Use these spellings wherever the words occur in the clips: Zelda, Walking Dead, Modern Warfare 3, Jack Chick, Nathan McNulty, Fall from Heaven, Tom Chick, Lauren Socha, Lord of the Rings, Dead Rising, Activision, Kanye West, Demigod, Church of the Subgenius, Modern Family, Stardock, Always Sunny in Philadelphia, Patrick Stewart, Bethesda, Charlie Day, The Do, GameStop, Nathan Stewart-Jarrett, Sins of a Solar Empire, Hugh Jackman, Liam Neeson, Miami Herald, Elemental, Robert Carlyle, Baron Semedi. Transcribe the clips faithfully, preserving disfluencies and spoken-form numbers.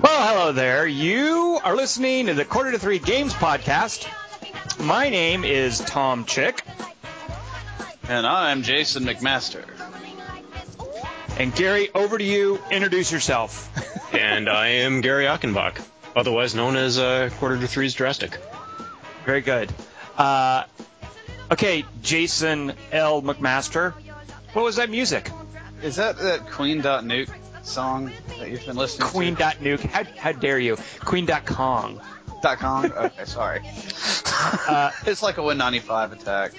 Well, hello there. You are listening to the Quarter to Three Games Podcast. My name is Tom Chick. And I'm Jason McMaster. And Gary, over to you. Introduce yourself. And I am Gary Achenbach, otherwise known as uh, Quarter to Three's Drastic. Very good. Uh, okay, Jason L. McMaster, what was that music? Is that that Queen.nuke song that you've been listening Queen. to? Queen.nuke. How, how dare you? Queen dot com. Dot com? Okay, sorry. Uh, it's like a one ninety-five attack.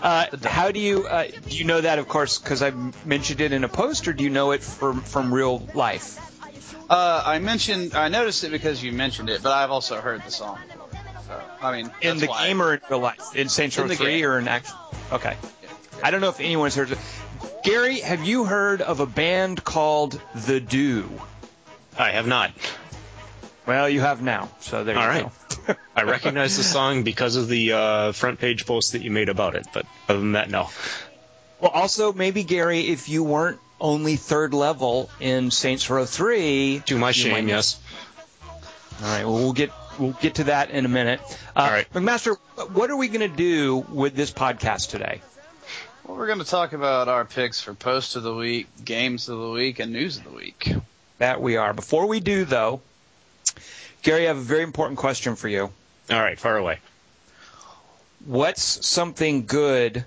Uh, how do you uh, do you know that, of course, because I mentioned it in a post, or do you know it from, from real life? Uh, I mentioned, I noticed it because you mentioned it, but I've also heard the song. So, I mean, in the game I, or in real life? In Saints Row three or in actual? Okay. Yeah, yeah. I don't know if anyone's heard of it. Gary, have you heard of a band called The Do? I have not. Well, you have now, so there All you right. go. I recognize the song because of the uh, front page post that you made about it, but other than that, no. Well, also, maybe, Gary, if you weren't only third level in Saints Row three... To my shame, yes. All right, well, we'll get we'll get to that in a minute. Uh, All right. McMaster, what are we going to do with this podcast today? Well, we're going to talk about our picks for Post of the Week, Games of the Week, and News of the Week. That we are. Before we do, though... Gary, I have a very important question for you. All right, fire away. What's something good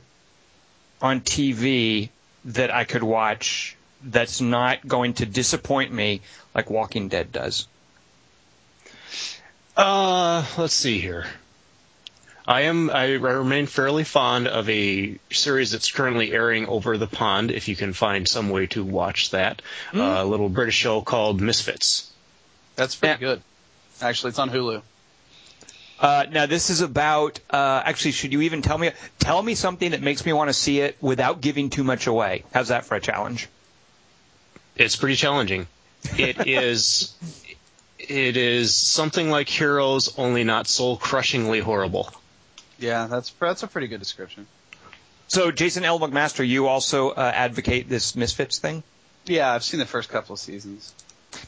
on T V that I could watch that's not going to disappoint me like Walking Dead does? Uh, let's see here. I am. I remain fairly fond of a series that's currently airing over the pond, if you can find some way to watch that, mm. uh, a little British show called Misfits. That's pretty yeah. good. Actually, it's on Hulu. Uh, now, this is about... Uh, actually, should you even tell me... Tell me something that makes me want to see it without giving too much away. How's that for a challenge? It's pretty challenging. It is... It is something like Heroes, only not soul-crushingly horrible. Yeah, that's that's a pretty good description. So, Jason L. McMaster, you also uh, advocate this Misfits thing? Yeah, I've seen the first couple of seasons.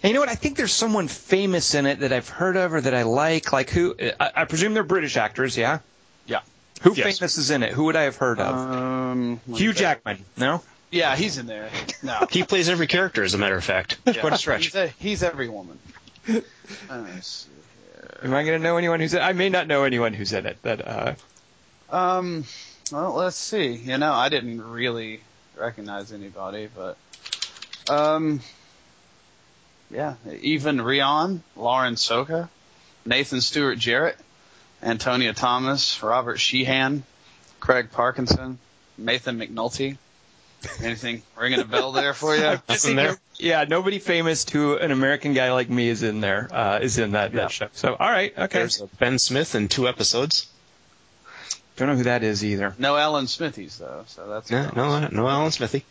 And you know what? I think there's someone famous in it that I've heard of or that I like. Like who? I, I presume they're British actors, yeah? Yeah. Who yes. famous is in it? Who would I have heard of? Um, Hugh Jackman, no? Yeah, he's in there. No. He plays every character, as a matter of fact. Yeah. What a stretch. He's, a, he's every woman. Let's see here. Am I going to know anyone who's in it? I may not know anyone who's in it. But, uh... Um. Well, let's see. You know, I didn't really recognize anybody, but... um. Yeah, even Rion, Lauren Soka, Nathan Stewart Jarrett, Antonia Thomas, Robert Sheehan, Craig Parkinson, Nathan McNulty. Anything ringing a bell there for you? There. Yeah, nobody famous to an American guy like me is in there. Uh, is in that, yeah. that show. So all right, okay. There's Ben Smith in two episodes. Don't know who that is either. No Alan Smithies though, so that's yeah, no no Alan Smithy.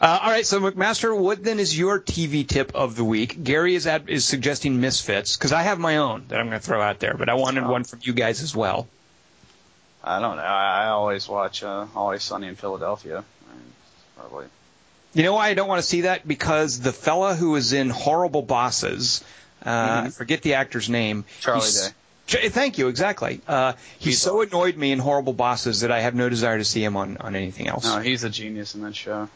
Uh, all right, so McMaster, what then is your T V tip of the week? Gary is at, is suggesting Misfits, because I have my own that I'm going to throw out there, but I wanted one from you guys as well. I don't know. I always watch uh, Always Sunny in Philadelphia. I mean, probably. You know why I don't want to see that? Because the fella who was in Horrible Bosses, uh, mm-hmm. I forget the actor's name. Charlie Day. Ch- thank you, exactly. Uh, he he's so annoyed me in Horrible Bosses that I have no desire to see him on, on anything else. No, he's a genius in that show.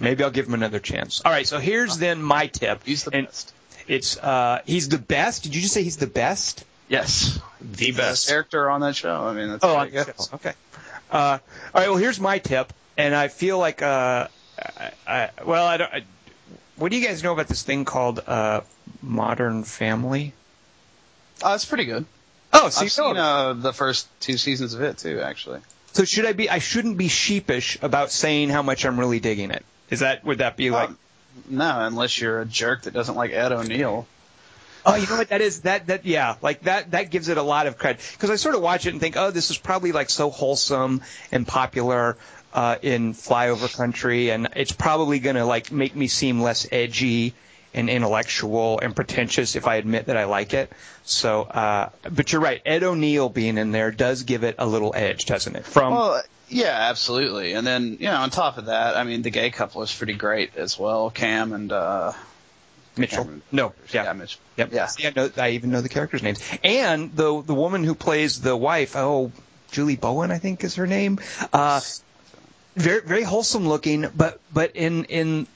Maybe I'll give him another chance. All right, so here's then my tip. He's the and best. It's uh, he's the best. Did you just say he's the best? Yes, the he's best the character on that show. I mean, that's oh, on the show. Okay. Uh, all right. Well, here's my tip, and I feel like uh, I, I, well, I don't. I, what do you guys know about this thing called uh, Modern Family? Oh, uh, it's pretty good. Oh, so I've seen uh, the first two seasons of it too, actually. So should I be? I shouldn't be sheepish about saying how much I'm really digging it. Is that would that be like? Um, no, unless you're a jerk that doesn't like Ed O'Neill. Oh, you know what that is? That that yeah, like that that gives it a lot of credit because I sort of watch it and think, oh, this is probably like so wholesome and popular uh, in flyover country, and it's probably gonna like make me seem less edgy and intellectual and pretentious if I admit that I like it. So, uh, but you're right. Ed O'Neill being in there does give it a little edge, doesn't it? From well, yeah, absolutely. And then, you know, on top of that, I mean, the gay couple is pretty great as well, Cam and uh, Mitchell. Cameron. No, yeah, yeah Mitchell. Yep. Yeah, yeah no, I even know the characters' names. And the the woman who plays the wife, oh, Julie Bowen, I think is her name. Uh, very very wholesome looking, but but in in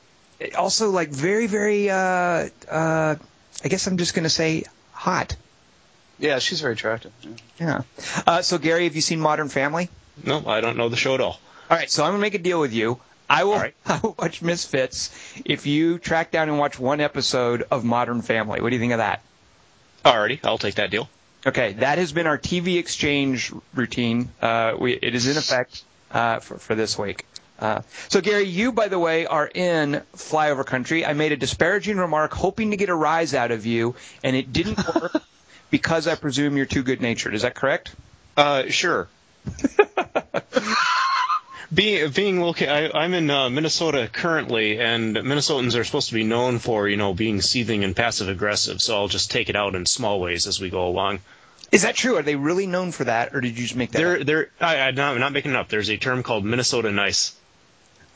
also like very very. Uh, uh, I guess I'm just going to say hot. Yeah, she's very attractive. Yeah. yeah. Uh, so Gary, have you seen Modern Family? No, I don't know the show at all. All right, so I'm going to make a deal with you. I will, right. I will watch Misfits if you track down and watch one episode of Modern Family. What do you think of that? Alrighty, I'll take that deal. Okay, that has been our T V exchange routine. Uh, we, it is in effect uh, for, for this week. Uh, so, Gary, you, by the way, are in Flyover Country. I made a disparaging remark hoping to get a rise out of you, and it didn't work because I presume you're too good-natured. Is that correct? Uh, sure. Being, being located, I'm in uh, Minnesota currently, and Minnesotans are supposed to be known for, you know, being seething and passive-aggressive, so I'll just take it out in small ways as we go along. Is that true? Are they really known for that, or did you just make that they're, up? They're, I, I'm not making it up. There's a term called Minnesota Nice.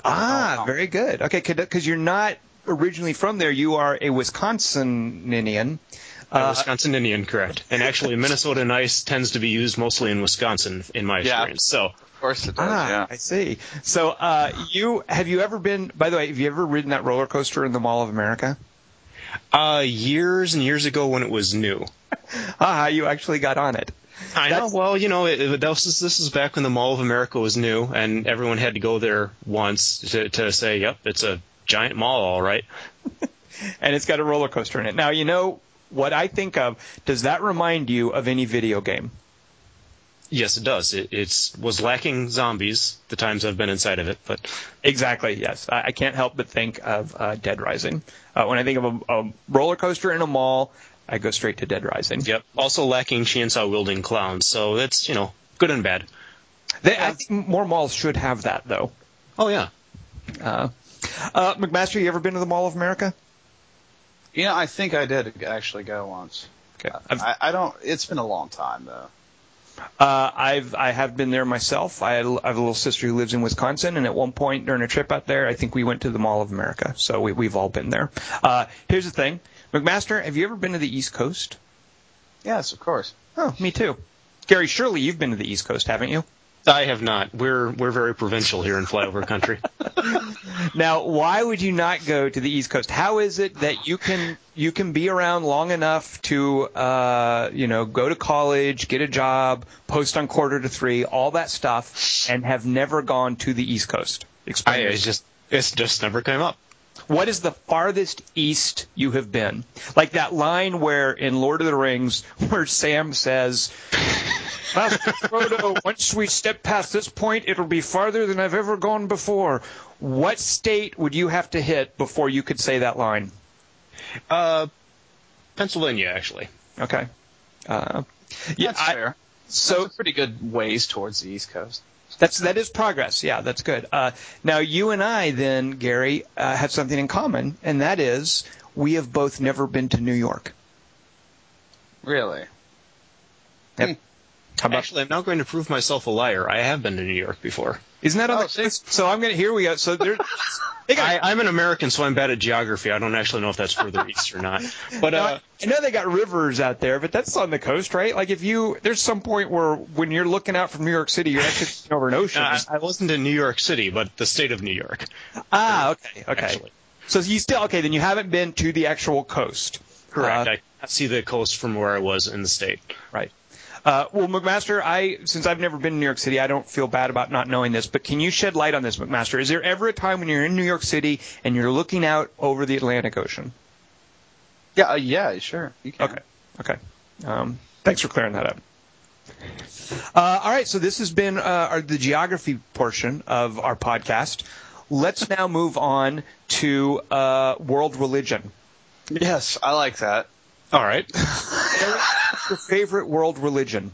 Ah, wow. Very good. Okay, because you're not originally from there. You are a Wisconsinian. A uh, Wisconsinian, correct. And actually, Minnesota Nice tends to be used mostly in Wisconsin, in my yeah. experience. So. Of course it does, ah, yeah. I see. So, uh, you have you ever been, by the way, have you ever ridden that roller coaster in the Mall of America? Uh, years and years ago when it was new. ah, you actually got on it. I That's, know. Well, you know, it, it, this, is, this is back when the Mall of America was new, and everyone had to go there once to, to say, yep, it's a giant mall, all right. And it's got a roller coaster in it. Now, you know what I think of, does that remind you of any video game? Yes, it does. It it's, was lacking zombies the times I've been inside of it. But exactly, yes. I, I can't help but think of uh, Dead Rising. Uh, when I think of a, a roller coaster in a mall, I go straight to Dead Rising. Yep. Also lacking chainsaw-wielding clowns. So that's, you know, good and bad. They, I think more malls should have that, though. Oh, yeah. Uh, uh, McMaster, you ever been to the Mall of America? Yeah, I think I did actually go once. Okay. I, I don't. It's been a long time, though. Uh, I've I have been there myself. I have a little sister who lives in Wisconsin, and at one point during a trip out there, I think we went to the Mall of America. So we, we've all been there. Uh, here's the thing, McMaster, have you ever been to the East Coast? Yes, of course. Oh, me too. Gary, surely you've been to the East Coast, haven't you? I have not. We're we're very provincial here in Flyover Country. Now, why would you not go to the East Coast? How is it that you can you can be around long enough to uh, you know, go to college, get a job, post on Quarter to Three, all that stuff, and have never gone to the East Coast? Explain. I, it's just it's just never came up. What is the farthest east you have been? Like that line where in Lord of the Rings, where Sam says, Master Frodo, once we step past this point, it'll be farther than I've ever gone before. What state would you have to hit before you could say that line? Uh, Pennsylvania, actually. Okay. Uh, yeah, that's I, fair. So that's a pretty good ways towards the East Coast. That's that is progress. Yeah, that's good. Uh, now, you and I, then, Gary, uh, have something in common, and that is we have both never been to New York. Really? Yep. Hmm. Actually, I'm now going to prove myself a liar. I have been to New York before. Isn't that on oh, the see? So I'm going to. Here we go. So there. I, I'm an American, so I'm bad at geography. I don't actually know if that's further east or not. But uh, now, I know they got rivers out there, but that's on the coast, right? Like if you, there's some point where when you're looking out from New York City, you're actually looking over an ocean. Uh, I wasn't in New York City, but the state of New York. Ah, okay, okay. Actually. So you still okay? Then you haven't been to the actual coast. Correct. Uh, I can't see the coast from where I was in the state. Right. Uh, well, McMaster, I since I've never been in New York City, I don't feel bad about not knowing this, but can you shed light on this, McMaster? Is there ever a time when you're in New York City and you're looking out over the Atlantic Ocean? Yeah, uh, yeah, sure. You can. Okay, okay. Um, thanks for clearing that up. Uh, all right, so this has been uh, our, the geography portion of our podcast. Let's now move on to uh, world religion. Yes, I like that. All right. Your favorite world religion?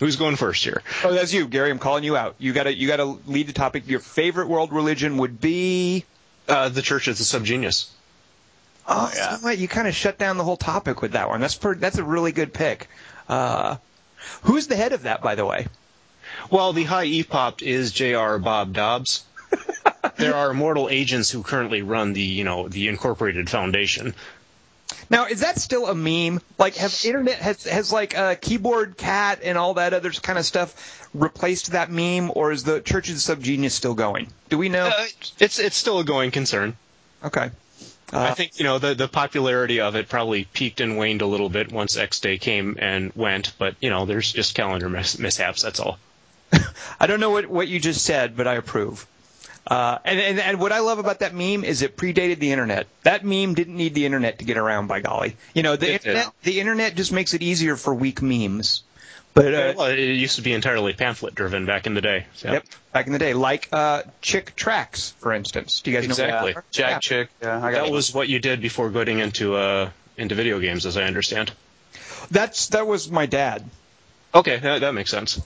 Who's going first here? Oh, that's you, Gary. I'm calling you out. You gotta, you gotta lead the topic. Your favorite world religion would be uh, the Church of the Subgenius. Oh, oh yeah. So what? You kind of shut down the whole topic with that one. That's per, that's a really good pick. Uh, who's the head of that, by the way? Well, the high E P O P is J R Bob Dobbs. there are immortal agents who currently run the, you know, the Incorporated Foundation. Now, is that still a meme? Like, have internet has has like uh, Keyboard Cat and all that other kind of stuff replaced that meme, or is the Church of the Subgenius still going? Do we know? Uh, it's it's still a going concern. Okay. Uh, I think, you know, the, the popularity of it probably peaked and waned a little bit once X Day came and went, but, you know, there's just calendar mis- mishaps, that's all. I don't know what, what you just said, but I approve. Uh, and, and, and what I love about that meme is it predated the internet. That meme didn't need the internet to get around, by golly. You know, the, internet, the internet just makes it easier for weak memes. But uh, well, it used to be entirely pamphlet-driven back in the day. So. Yep, back in the day, like uh, Chick Tracks, for instance. Do you guys exactly. know exactly Jack yeah. Chick? Yeah, I got that you. Was what you did before getting into uh, into video games, as I understand. That's that was my dad. Okay, that, that makes sense.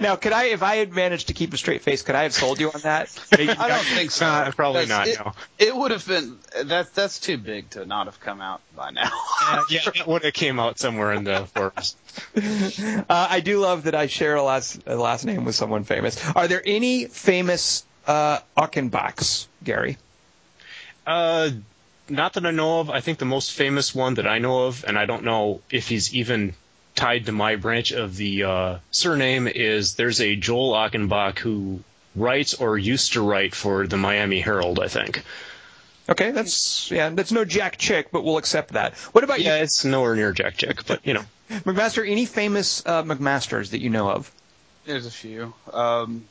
Now, could I, if I had managed to keep a straight face, could I have sold you on that? I don't think so. Uh, probably that's, not. It, no, it would have been that. That's too big to not have come out by now. uh, yeah, it would have came out somewhere in the forest. uh, I do love that I share a last a last name with someone famous. Are there any famous uh, Achenbachs, Gary? Uh, not that I know of. I think the most famous one that I know of, and I don't know if he's even tied to my branch of the uh, surname, is there's a Joel Achenbach who writes or used to write for the Miami Herald, I think. Okay, that's yeah, that's no Jack Chick, but we'll accept that. What about yeah, you? Yeah, it's nowhere near Jack Chick, but you know. McMaster, any famous uh, McMasters that you know of? There's a few um,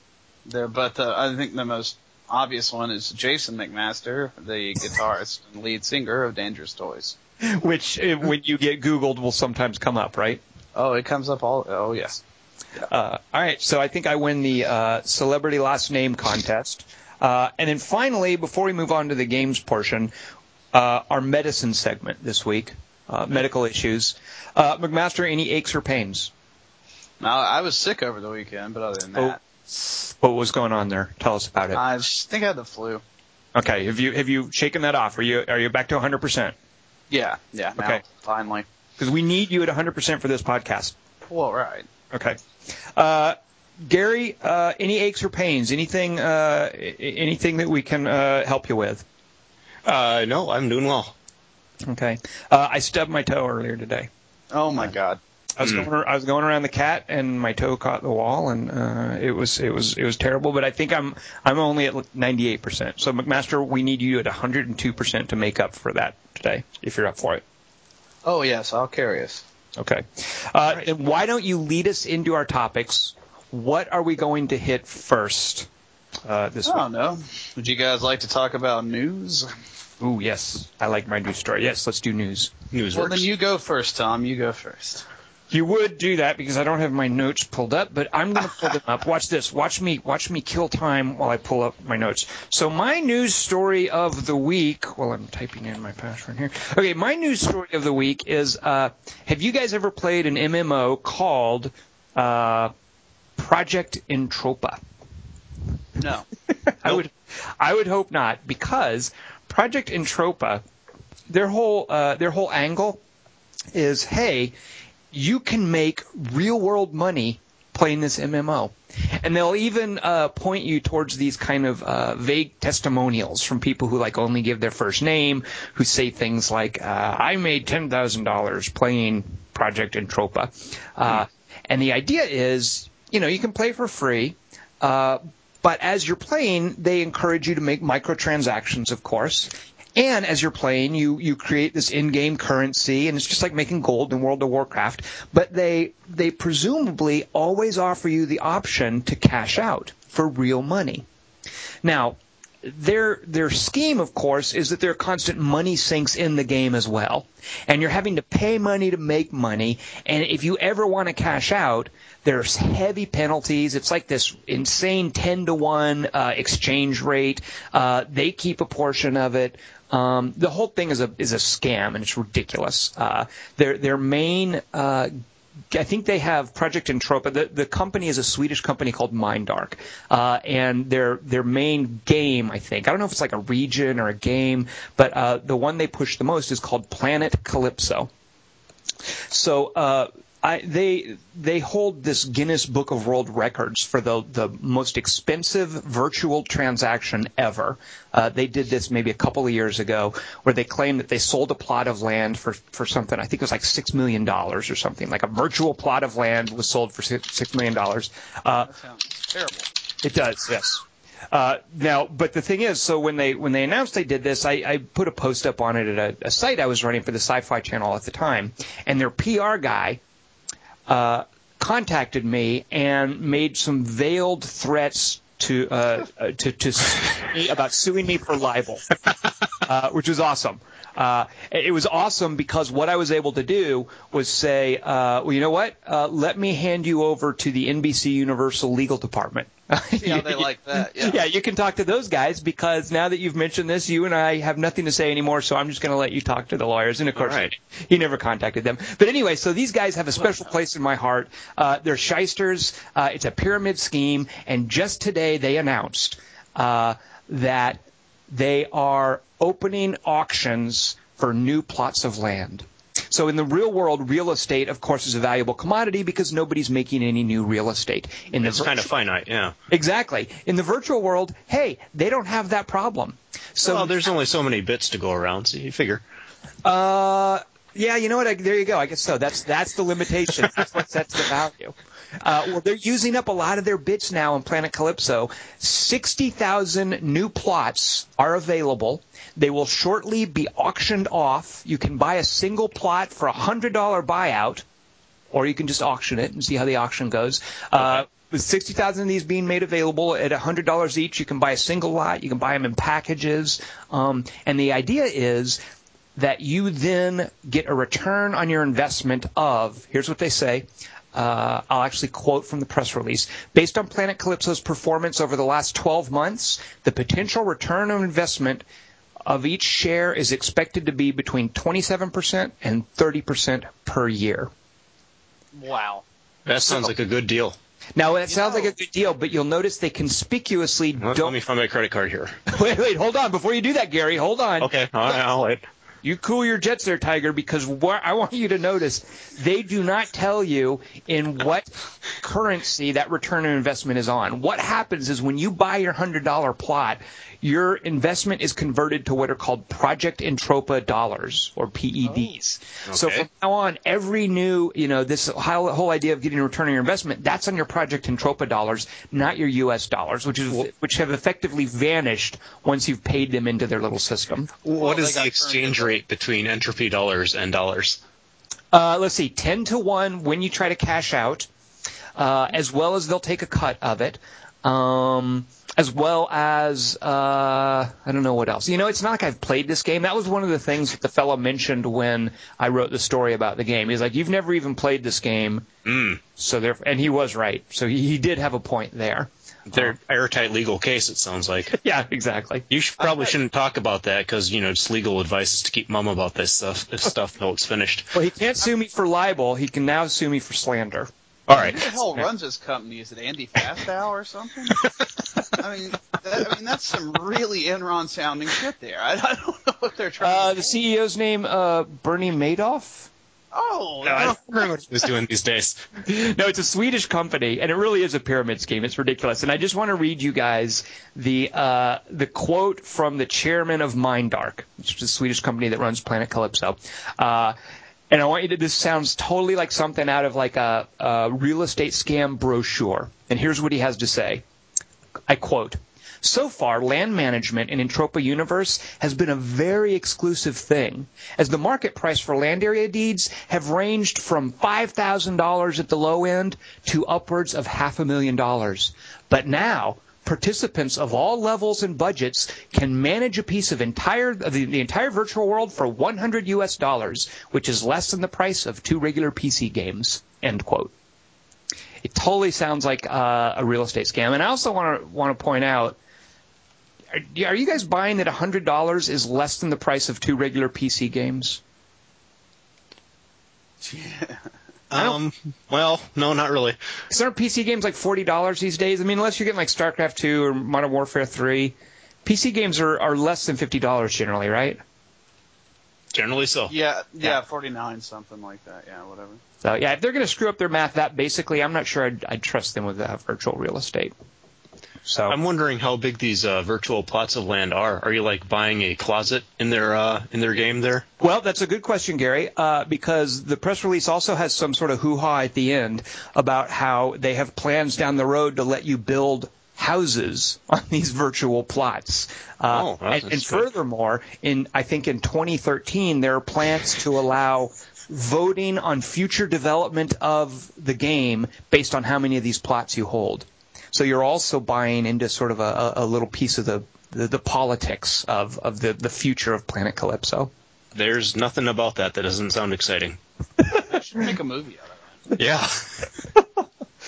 there, but uh, I think the most obvious one is Jason McMaster, the guitarist and lead singer of Dangerous Toys. Which, when you get Googled, will sometimes come up, right? Oh, it comes up all. Oh, yes. Yeah. Uh, all right. So I think I win the uh, celebrity last name contest. Uh, and then finally, before we move on to the games portion, uh, our medicine segment this week, uh, medical issues. Uh, McMaster, any aches or pains? No, I was sick over the weekend, but other than that. Oh, what was going on there? Tell us about it. I think I had the flu. Okay. Have you have you shaken that off? Are you are you back to one hundred percent? Yeah. Yeah. Now, okay. Finally. Because we need you at one hundred percent for this podcast. Well, right. Okay. Uh, Gary, uh, any aches or pains? Anything uh, anything that we can uh, help you with? Uh, no, I'm doing well. Okay. Uh, I stubbed my toe earlier today. Oh, my uh, God. I was, mm. going, I was going around the cat, and my toe caught the wall, and uh, it was it was, it was terrible. But I think I'm I'm only at ninety-eight percent. So, McMaster, we need you at one hundred two percent to make up for that today, if you're up for it. Oh, yes, I'll carry us. Okay. Uh, right. Then why don't you lead us into our topics? What are we going to hit first uh, this week? I don't know. Would you guys like to talk about news? Ooh, yes. I like my news story. Yes, let's do news. News well, works. Then you go first, Tom. You go first. You would do that because I don't have my notes pulled up, but I'm going to pull them up. Watch this. Watch me Watch me kill time while I pull up my notes. So my news story of the week – well, I'm typing in my password here. Okay, my news story of the week is uh, have you guys ever played an M M O called uh, Project Entropa? No. I would I would hope not, because Project Entropa, their whole uh, their whole angle is, hey – you can make real-world money playing this M M O. And they'll even uh, point you towards these kind of uh, vague testimonials from people who like only give their first name, who say things like, uh, I made ten thousand dollars playing Project Entropa. Uh, and the idea is, you know, you can play for free, uh, but as you're playing, they encourage you to make microtransactions, of course. And as you're playing, you, you create this in-game currency, and it's just like making gold in World of Warcraft. But they they presumably always offer you the option to cash out for real money. Now, their their scheme, of course, is that there are constant money sinks in the game as well. And you're having to pay money to make money. And if you ever want to cash out, there's heavy penalties. It's like this insane ten to one uh, exchange rate. Uh, they keep a portion of it. Um, the whole thing is a is a scam, and it's ridiculous. Uh, their their main, uh, I think they have Project Entropa. The, the company is a Swedish company called Mindark, uh, and their their main game, I think, I don't know if it's like a region or a game, but uh, the one they push the most is called Planet Calypso. So uh, I, they they hold this Guinness Book of World Records for the the most expensive virtual transaction ever. Uh, they did this maybe a couple of years ago, where they claimed that they sold a plot of land for, for something. I think it was like six million dollars or something. Like a virtual plot of land was sold for six, six million dollars. Uh, that sounds terrible. It does, yes. Uh, now, but the thing is, so when they when they announced they did this, I, I put a post up on it at a, a site I was running for the Sci-Fi Channel at the time, and their P R guy uh, contacted me and made some veiled threats to uh, to, to sue me about suing me for libel, uh, which was awesome. Uh, it was awesome because what I was able to do was say, uh, well, you know what? Uh, let me hand you over to the N B C Universal legal department. See how they like that. Yeah. Yeah, you can talk to those guys because now that you've mentioned this, you and I have nothing to say anymore, so I'm just going to let you talk to the lawyers. And, of course, right. he never contacted them. But anyway, so these guys have a special place in my heart. Uh, they're shysters. Uh, it's a pyramid scheme. And just today they announced uh, that they are opening auctions for new plots of land. So in the real world, real estate, of course, is a valuable commodity because nobody's making any new real estate. In the it's virtu- kind of finite, yeah. Exactly. In the virtual world, hey, they don't have that problem. So well, there's only so many bits to go around, so you figure. Uh, yeah, you know what? I, there you go. I guess so. That's that's the limitation. That's what sets the value. Uh, well, they're using up a lot of their bits now in Planet Calypso. sixty thousand new plots are available. They will shortly be auctioned off. You can buy a single plot for a one hundred dollars buyout, or you can just auction it and see how the auction goes. Uh, with sixty thousand of these being made available at one hundred dollars each, you can buy a single lot. You can buy them in packages. Um, and the idea is that you then get a return on your investment of, here's what they say, Uh, I'll actually quote from the press release. Based on Planet Calypso's performance over the last twelve months, the potential return on investment of each share is expected to be between twenty-seven percent and thirty percent per year. Wow. That sounds so, like a good deal. Now, it sounds know. like a good deal, but you'll notice they conspicuously well, don't... Let me find my credit card here. wait, wait, hold on. Before you do that, Gary, hold on. Okay, all right, I'll wait. You cool your jets there, Tiger, because what I want you to notice, they do not tell you in what currency that return on investment is on. What happens is when you buy your one hundred dollars plot, your investment is converted to what are called Project Entropa dollars, or P E Ds. Oh, okay. So from now on, every new, you know, this whole idea of getting a return on your investment, that's on your Project Entropa dollars, not your U S dollars, which is well, which have effectively vanished once you've paid them into their little system. Well, what is the exchange rate between entropy dollars and dollars? Uh, let's see, ten to one when you try to cash out, uh, as well as they'll take a cut of it, um, as well as, uh, I don't know what else. You know, it's not like I've played this game. That was one of the things that the fellow mentioned when I wrote the story about the game. He's like, you've never even played this game. Mm. So there, and he was right. So he, he did have a point there. They're airtight legal case, it sounds like. Yeah, exactly. You should, probably shouldn't talk about that because, you know, it's legal advice is to keep mum about this stuff, this stuff until it's finished. Well, he can't sue me for libel. He can now sue me for slander. All right. Who the hell runs this company? Is it Andy Fastow or something? I mean, that, I mean, that's some really Enron-sounding shit there. I, I don't know what they're trying uh, to do. The C E O's name, uh, Bernie Madoff? Oh, no, I don't remember what he was doing these days. No, it's a Swedish company, and it really is a pyramid scheme. It's ridiculous. And I just want to read you guys the uh, the quote from the chairman of Mindark, which is a Swedish company that runs Planet Calypso. Uh, and I want you to – this sounds totally like something out of like a, a real estate scam brochure. And here's what he has to say. I quote, "So far, land management in Entropa Universe has been a very exclusive thing, as the market price for land area deeds have ranged from five thousand dollars at the low end to upwards of half a million dollars. But now, participants of all levels and budgets can manage a piece of entire of the, the entire virtual world for one hundred U S dollars, which is less than the price of two regular P C games." End quote. It totally sounds like uh, a real estate scam. And I also want to want to point out, are you guys buying that one hundred dollars is less than the price of two regular P C games? Yeah. Um. Well, no, not really. Aren't P C games like forty dollars these days? I mean, unless you're getting like StarCraft two or Modern Warfare three, P C games are, are less than fifty dollars generally, right? Generally so. Yeah, yeah, yeah, forty-nine, something like that. Yeah, whatever. So, yeah, if they're going to screw up their math that basically, I'm not sure I'd, I'd trust them with uh, virtual real estate. So I'm wondering how big these uh, virtual plots of land are. Are you like buying a closet in their uh, in their game there? Well, that's a good question, Gary, uh, because the press release also has some sort of hoo-ha at the end about how they have plans down the road to let you build houses on these virtual plots. Uh, oh, and, and furthermore, in I think in twenty thirteen, there are plans to allow voting on future development of the game based on how many of these plots you hold. So you're also buying into sort of a, a little piece of the, the, the politics of, of the, the future of Planet Calypso. There's nothing about that that doesn't sound exciting. They should make a movie out of it. Yeah.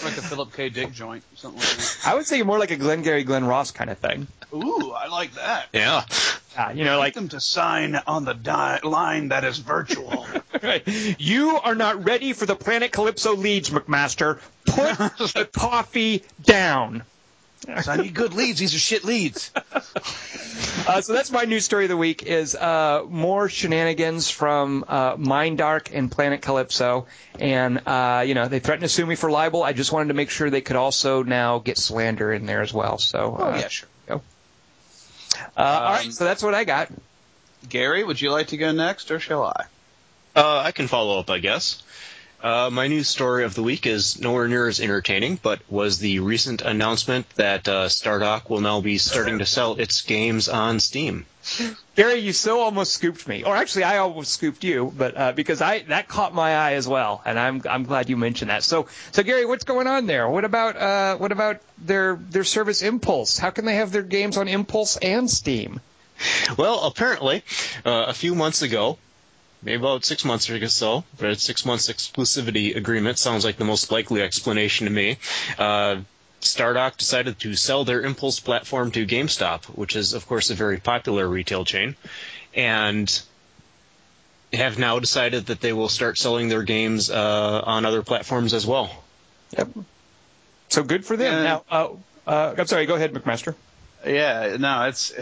Like a Philip K. Dick joint or something like that. I would say more like a Glengarry Glen Ross kind of thing. Ooh, I like that. Yeah. Uh, you know, I like them to sign on the di- line that is virtual. Right. You are not ready for the Planet Calypso leads, McMaster. Put the coffee down. So I need good leads. These are shit leads. uh, so that's my news story of the week is uh, more shenanigans from uh, Mindark and Planet Calypso. And, uh, you know, they threatened to sue me for libel. I just wanted to make sure they could also now get slander in there as well. So, uh, oh, yeah, sure. Go. Uh, um, all right, so that's what I got. Gary, would you like to go next or shall I? Uh, I can follow up, I guess. Uh, my news story of the week is nowhere near as entertaining, but was the recent announcement that uh, Stardock will now be starting to sell its games on Steam. Gary, you so almost scooped me, or actually, I almost scooped you, but uh, because I that caught my eye as well, and I'm I'm glad you mentioned that. So, so Gary, what's going on there? What about uh, what about their their service Impulse? How can they have their games on Impulse and Steam? Well, apparently, uh, a few months ago. Maybe about six months or so, but a six months exclusivity agreement sounds like the most likely explanation to me. Uh, Stardock decided to sell their Impulse platform to GameStop, which is, of course, a very popular retail chain, and have now decided that they will start selling their games uh, on other platforms as well. Yep. So good for them. And, now, uh, uh, I'm sorry, go ahead, McMaster. Yeah, no, it's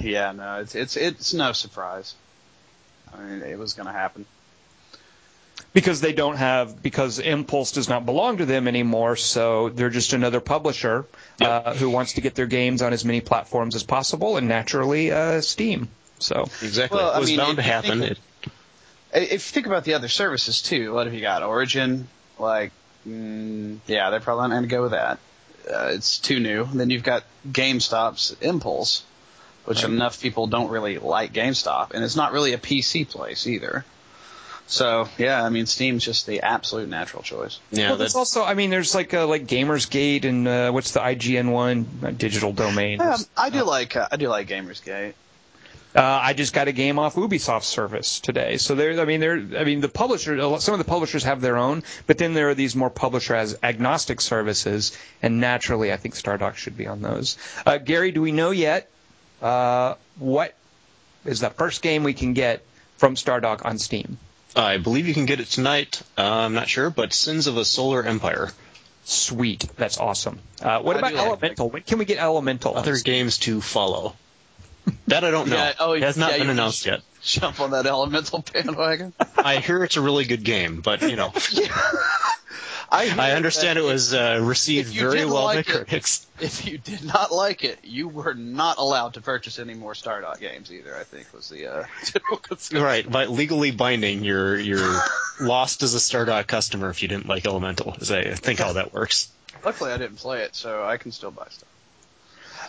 yeah, no, it's it's it's no surprise. I mean, it was going to happen. Because they don't have, because Impulse does not belong to them anymore, so they're just another publisher yep. uh, who wants to get their games on as many platforms as possible, and naturally, uh, Steam. So exactly, well, it was I mean, bound to happen. Think, if you think about the other services too, what have you got? Origin, like, mm, yeah, they're probably not going to go with that. Uh, it's too new. And then you've got GameStop's Impulse. Which right. Enough people don't really like GameStop, and it's not really a P C place either. So yeah, I mean, Steam's just the absolute natural choice. Yeah, well, there's also, I mean, there's like uh, like GamersGate and uh, what's the I G N one uh, digital domain. Um, I do uh, like uh, I do like GamersGate. Uh, I just got a game off Ubisoft's service today, so there. I mean, there. I mean, the publisher. Some of the publishers have their own, but then there are these more publisher as agnostic services, and naturally, I think Stardock should be on those. Uh, Gary, do we know yet? Uh, what is the first game we can get from Stardock on Steam? I believe you can get it tonight. Uh, I'm not sure, but Sins of a Solar Empire. Sweet. That's awesome. Uh, what I about Elemental? Like, when can we get Elemental? Other games to follow. That I don't know. Yeah, oh, it has not yeah, been announced yet. Jump on that Elemental bandwagon. I hear it's a really good game, but, you know. Yeah. I, I understand it was uh, received very well by critics. If you did not like it, you were not allowed to purchase any more Stardock games either, I think, was the uh, general concern. Right, but legally binding, you're, you're lost as a Stardock customer if you didn't like Elemental, is I think how that works. Luckily, I didn't play it, so I can still buy stuff.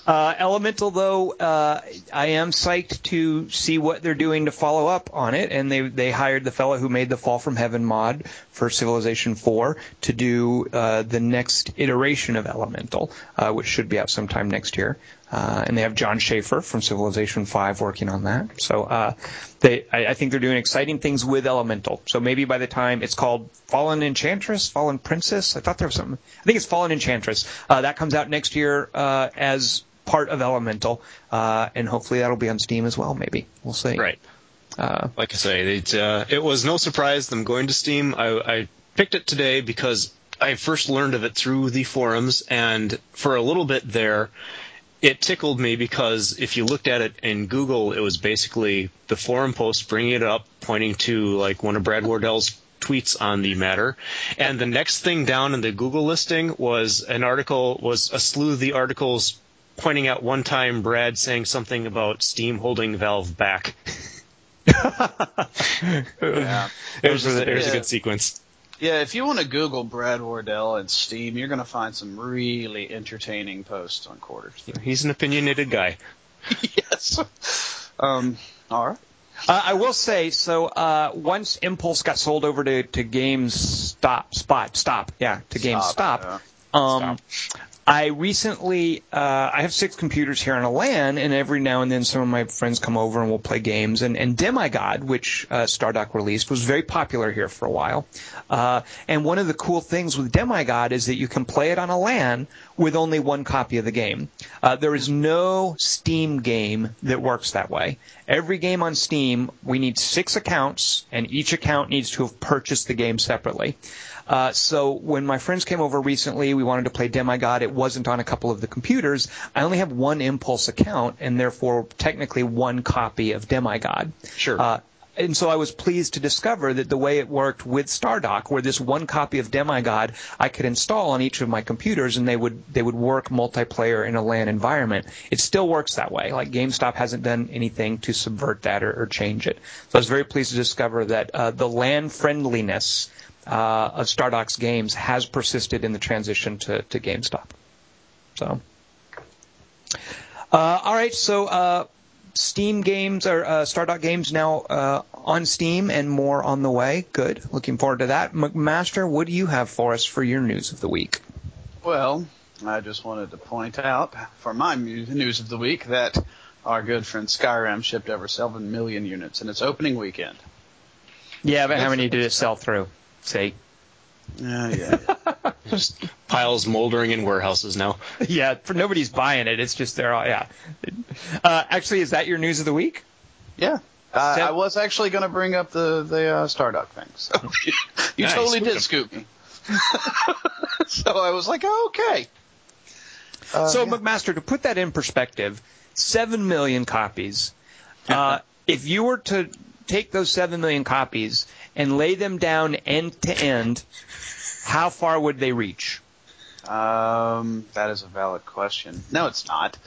Uh, Elemental, though, uh, I am psyched to see what they're doing to follow up on it, and they they hired the fellow who made the Fall from Heaven mod for Civilization four to do uh, the next iteration of Elemental, uh, which should be out sometime next year. Uh, and they have John Schaefer from Civilization five working on that. So uh, they, I, I think they're doing exciting things with Elemental. So maybe by the time it's called Fallen Enchantress, Fallen Princess, I thought there was something. I think it's Fallen Enchantress. Uh, that comes out next year uh, as part of Elemental, uh, and hopefully that'll be on Steam as well, maybe. We'll see. Right. Uh, like I say, it, uh, it was no surprise them going to Steam. I, I picked it today because I first learned of it through the forums, and for a little bit there... it tickled me because if you looked at it in Google, it was basically the forum post bringing it up, pointing to like one of Brad Wardell's tweets on the matter. And the next thing down in the Google listing was an article, was a slew of the articles pointing out one time Brad saying something about Steam holding Valve back. Yeah. It was, it was a good sequence. Yeah, if you want to Google Brad Wardell and Steam, you're going to find some really entertaining posts on Quarter to Three. He's an opinionated guy. Yes. Um, all right. Uh, I will say, so uh, once Impulse got sold over to, to GameStop, Spot, Stop, yeah, to GameStop, yeah. um, I recently, uh, I have six computers here on a LAN, and every now and then some of my friends come over and we'll play games. And, and Demigod, which uh, Stardock released, was very popular here for a while. Uh, and one of the cool things with Demigod is that you can play it on a LAN with only one copy of the game. Uh, there is no Steam game that works that way. Every game on Steam, we need six accounts, and each account needs to have purchased the game separately. Uh, so when my friends came over recently, we wanted to play Demigod. It wasn't on a couple of the computers. I only have one Impulse account, and therefore technically one copy of Demigod. Sure. Uh, and so I was pleased to discover that the way it worked with Stardock, where this one copy of Demigod I could install on each of my computers, and they would they would work multiplayer in a LAN environment. It still works that way. Like GameStop hasn't done anything to subvert that or, or change it. So I was very pleased to discover that uh, the LAN friendliness Uh, of Stardock's games has persisted in the transition to, to GameStop. So, uh, all right. So, uh, Steam games or uh, Stardock games now uh, on Steam and more on the way. Good. Looking forward to that. McMaster, what do you have for us for your news of the week? Well, I just wanted to point out for my news of the week that our good friend Skyrim shipped over seven million units in its opening weekend. Yeah, but how many did it sell through? Say. Uh, yeah, yeah. Just piles moldering in warehouses now. Yeah, for nobody's buying it. It's just they're all, yeah. Uh, actually, is that your news of the week? Yeah. Uh, I was actually going to bring up the, the uh, Stardock thing. So you nice. totally did scoop me. So I was like, oh, okay. Uh, so, yeah. McMaster, to put that in perspective, seven million copies. Uh, if you were to take those seven million copies and lay them down end to end, how far would they reach? Um, that is a valid question. No, it's not.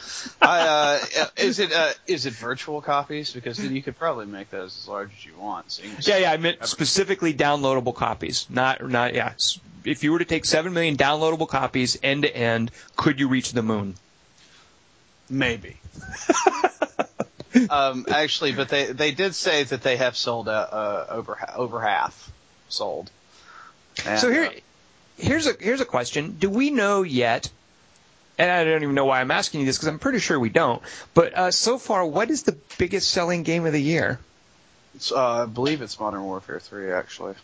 I, uh, is it uh, is it virtual copies? Because then you could probably make those as large as you want. So you yeah, yeah. I meant everything. Specifically downloadable copies. Not not yeah. If you were to take seven million downloadable copies end to end, could you reach the moon? Maybe. Um, actually, but they, they did say that they have sold uh, uh, over over half sold. And, so here, uh, here's a here's a question: do we know yet? And I don't even know why I'm asking you this because I'm pretty sure we don't. But uh, so far, what is the biggest selling game of the year? Uh, I believe it's Modern Warfare three, actually,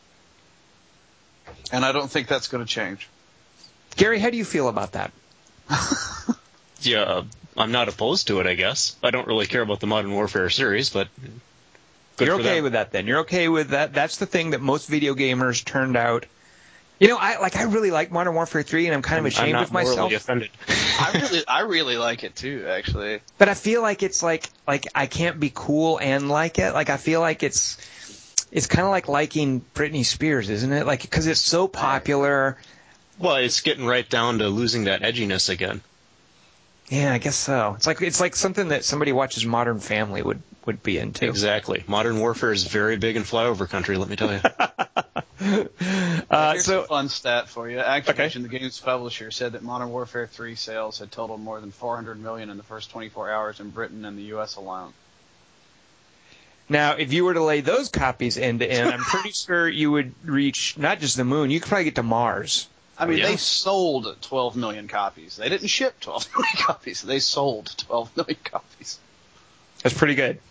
and I don't think that's going to change. Gary, how do you feel about that? Yeah. I'm not opposed to it, I guess. I don't really care about the Modern Warfare series, but good you're for okay that. with that. Then you're okay with that. That's the thing that most video gamers turned out. You know, I like. I really like Modern Warfare three, and I'm kind of ashamed of myself. I'm not morally offended. I really, I really like it too, actually. But I feel like it's like like I can't be cool and like it. Like I feel like it's it's kind of like liking Britney Spears, isn't it? Like because it's so popular. Well, it's getting right down to losing that edginess again. Yeah, I guess so. It's like it's like something that somebody watches Modern Family would, would be into. Exactly. Modern Warfare is very big in flyover country, let me tell you. uh, Here's so, a fun stat for you. Activision, okay. The game's publisher, said that Modern Warfare three sales had totaled more than four hundred million dollars in the first twenty-four hours in Britain and the U S alone. Now, if you were to lay those copies end-to-end, I'm pretty sure you would reach not just the moon, you could probably get to Mars. I mean, oh, yeah. They sold twelve million copies. They didn't ship twelve million copies. They sold twelve million copies. That's pretty good. All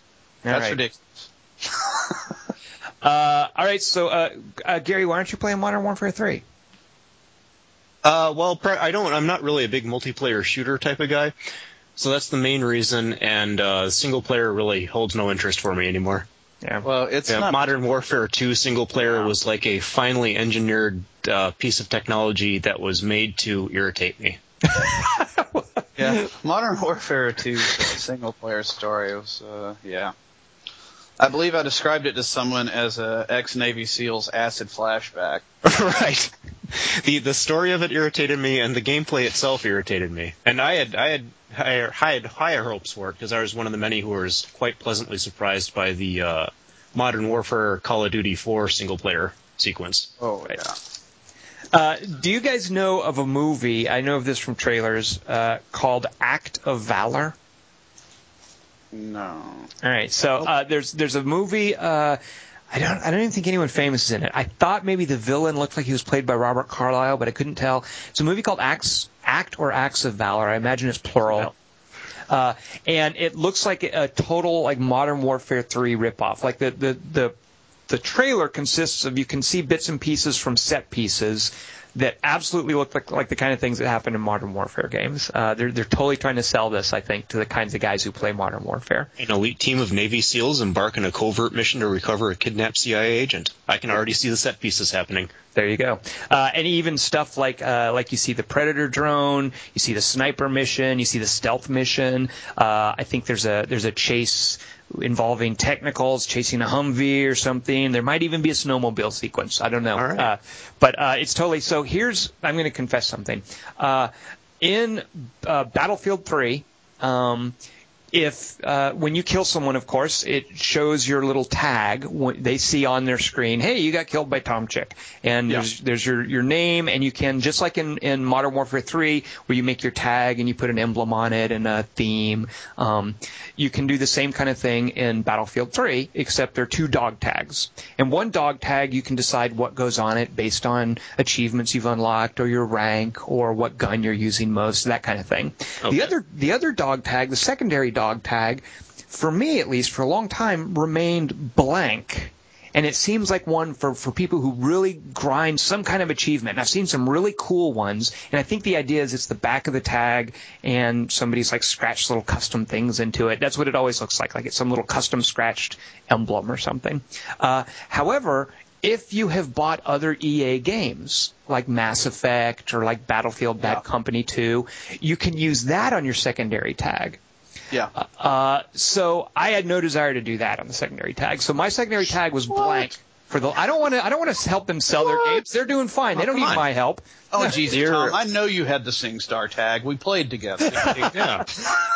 That's right. ridiculous. uh, all right, so, uh, uh, Gary, why aren't you playing Modern Warfare three? Uh, well, I don't. I'm not really a big multiplayer shooter type of guy, so that's the main reason, and uh, single player really holds no interest for me anymore. Yeah. Well, it's yeah, not Modern Warfare two single player yeah. was like a finely engineered uh, piece of technology that was made to irritate me. Yeah, Modern Warfare two single player story was uh, yeah. I believe I described it to someone as a ex-Navy SEAL's acid flashback. Right. The the story of it irritated me, and the gameplay itself irritated me. And I had I had higher, higher, higher hopes for it, because I was one of the many who was quite pleasantly surprised by the uh, Modern Warfare Call of Duty four single-player sequence. Oh, right. Yeah. Uh, do you guys know of a movie, I know of this from trailers, uh, called Act of Valor? No. All right. So uh, there's there's a movie. Uh, I don't I don't even think anyone famous is in it. I thought maybe the villain looked like he was played by Robert Carlyle, but I couldn't tell. It's a movie called Acts Act or Acts of Valor. I imagine it's plural. Uh, and it looks like a total like Modern Warfare three ripoff. Like the the the the trailer consists of, you can see bits and pieces from set pieces that absolutely look like, like the kind of things that happen in Modern Warfare games. Uh, they're they're totally trying to sell this, I think, to the kinds of guys who play Modern Warfare. An elite team of Navy SEALs embark on a covert mission to recover a kidnapped C I A agent. I can already see the set pieces happening. There you go. Uh, and even stuff like uh, like you see the Predator drone, you see the sniper mission, you see the stealth mission. Uh, I think there's a there's a chase involving technicals, chasing a Humvee or something. There might even be a snowmobile sequence. I don't know. All right. Uh, but uh, it's totally... So here's... I'm going to confess something. Uh, in uh, Battlefield three, um, if uh, when you kill someone, of course, it shows your little tag. They see on their screen, hey, you got killed by Tom Chick. And yeah. there's, there's your, your name, and you can, just like in, in Modern Warfare three, where you make your tag and you put an emblem on it and a theme, um, you can do the same kind of thing in Battlefield three, except there are two dog tags. And one dog tag, you can decide what goes on it based on achievements you've unlocked or your rank or what gun you're using most, that kind of thing. Okay. The other, the other dog tag, the secondary dog Dog tag, for me at least, for a long time, remained blank. And it seems like one for, for people who really grind some kind of achievement. And I've seen some really cool ones, and I think the idea is it's the back of the tag, and somebody's like scratched little custom things into it. That's what it always looks like, like it's some little custom scratched emblem or something. Uh, however, if you have bought other E A games, like Mass Effect or like Battlefield Bad yeah. Company two, you can use that on your secondary tag. Yeah. Uh, so I had no desire to do that on the secondary tag. So my secondary tag was what? blank for the. I don't want to. I don't want to help them sell what? their games. They're doing fine. Oh, they don't need on. my help. Oh, geez, Tom! I know you had the SingStar tag. We played together. Yeah.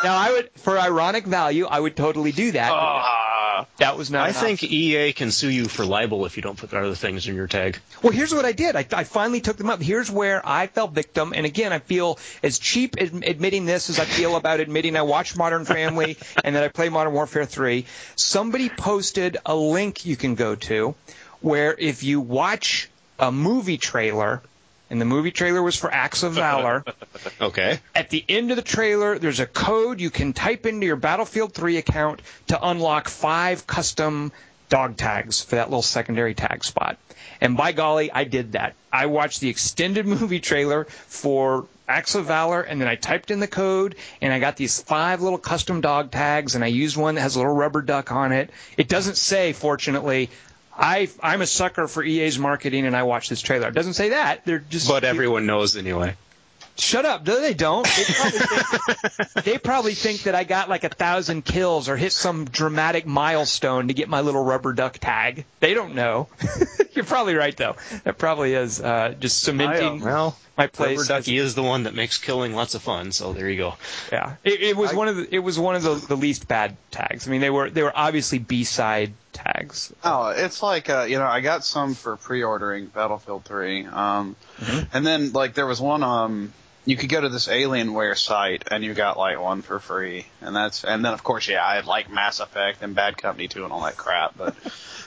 Now I would, for ironic value, I would totally do that. Uh, that was not. I enough. think E A can sue you for libel if you don't put other things in your tag. Well, here's what I did. I, I finally took them up. Here's where I fell victim. And again, I feel as cheap ad- admitting this as I feel about admitting I watch Modern Family and that I play Modern Warfare three. Somebody posted a link you can go to, where if you watch a movie trailer. And the movie trailer was for Acts of Valor. Okay. At the end of the trailer, there's a code you can type into your Battlefield three account to unlock five custom dog tags for that little secondary tag spot. And by golly, I did that. I watched the extended movie trailer for Acts of Valor, and then I typed in the code, and I got these five little custom dog tags, and I used one that has a little rubber duck on it. It doesn't say, fortunately... I, I'm a sucker for E A's marketing, and I watch this trailer. It doesn't say that. They're just. But everyone knows anyway. Shut up. No, they don't. They probably, think, they probably think that I got like a thousand kills or hit some dramatic milestone to get my little rubber duck tag. They don't know. You're probably right, though. That probably is uh, just cementing well, my place. Rubber ducky is the one that makes killing lots of fun, so there you go. Yeah. It, it was I, one of the, it was one of the, the least bad tags. I mean, they were they were obviously B-side tags. Oh, it's like, uh, you know, I got some for pre-ordering Battlefield three. Um, mm-hmm. And then, like, there was one... Um, you could go to this Alienware site, and you got, like, one for free. And that's, and then, of course, yeah, I had, like, Mass Effect and Bad Company two and all that crap. But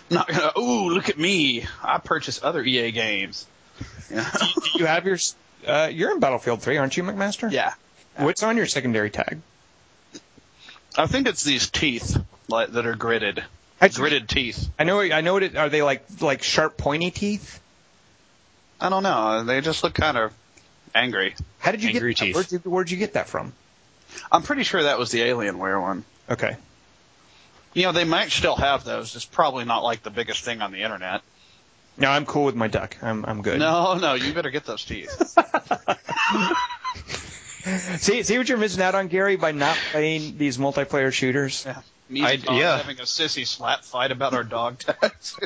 I'm not going to, ooh, look at me. I purchased other E A games. You know? do, do you have your, uh, you're in Battlefield three, aren't you, McMaster? Yeah. What's on your secondary tag? I think it's these teeth like, that are gritted. Actually, gritted teeth. I know I know what it, are they, like, like sharp, pointy teeth? I don't know. They just look kind of... Angry. How did you Angry get that? Where'd, where'd you get that from? I'm pretty sure that was the Alienware one. Okay. You know, they might still have those. It's probably not like the biggest thing on the internet. No, I'm cool with my duck. I'm I'm good. No, no, you better get those teeth. See, see what you're missing out on, Gary, by not playing these multiplayer shooters. Yeah. Me and Tom yeah. having a sissy slap fight about our dog tags.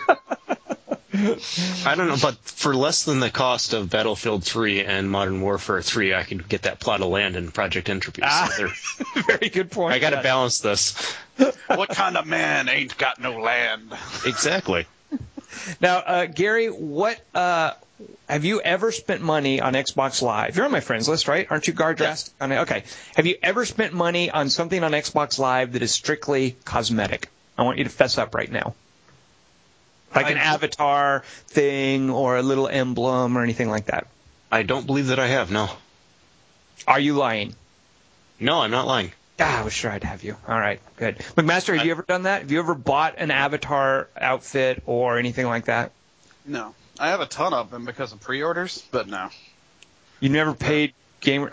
I don't know, but for less than the cost of Battlefield three and Modern Warfare three, I could get that plot of land in Project Entropy. Ah, so very good point. I got to balance this. What kind of man ain't got no land? Exactly. Now, uh, Gary, what uh, have you ever spent money on Xbox Live? You're on my friends list, right? Aren't you Gardrast? Yeah. Okay. Have you ever spent money on something on Xbox Live that is strictly cosmetic? I want you to fess up right now. Like an avatar thing or a little emblem or anything like that. I don't believe that I have, no. Are you lying? No, I'm not lying. Ah, I was sure I'd have you. All right, good. McMaster, have I, you ever done that? Have you ever bought an avatar outfit or anything like that? No. I have a ton of them because of pre-orders, but no. You never paid gamer...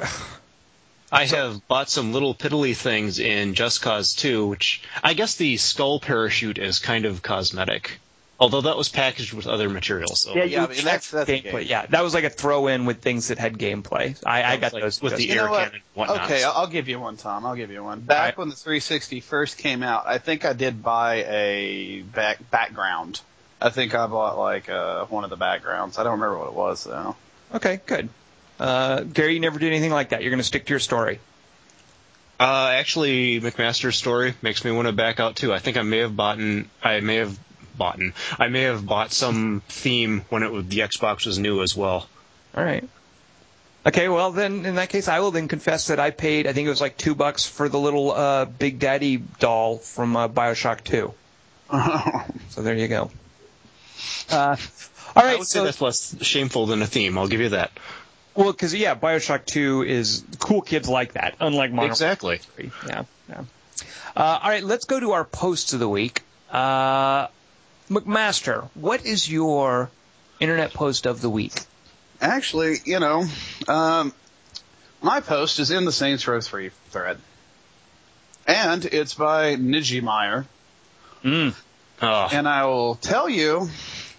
I have bought some little piddly things in Just Cause two, which I guess the skull parachute is kind of cosmetic. Although that was packaged with other materials. So. Yeah, yeah, I mean, that's, that's gameplay. Game. Yeah, that was like a throw-in with things that had gameplay. I, I got like those with the air cannon. Whatnot. Okay, I'll give you one, Tom. I'll give you one. Back right. when the three sixty first came out, I think I did buy a back background. I think I bought like uh, one of the backgrounds. I don't remember what it was though. Okay, good. Uh, Gary, you never did anything like that. You're going to stick to your story. Uh, actually, McMaster's story makes me want to back out too. I think I may have bought. An, I may have. Bought. I may have bought some theme when it was, the Xbox was new as well. All right. Okay, well, then, in that case, I will then confess that I paid, I think it was like two bucks for the little uh, Big Daddy doll from uh, Bioshock two. Oh. So there you go. Uh, all right, I would so, say that's less shameful than a theme, I'll give you that. Well, because, yeah, Bioshock two is, cool kids like that, unlike Modern Exactly. Warfare three. Yeah, yeah. Uh, all right, let's go to our posts of the week. Uh... McMaster, what is your internet post of the week? Actually, you know, um, my post is in the Saints Row three thread. And it's by Nijimeyer. Mm. Oh. And I will tell you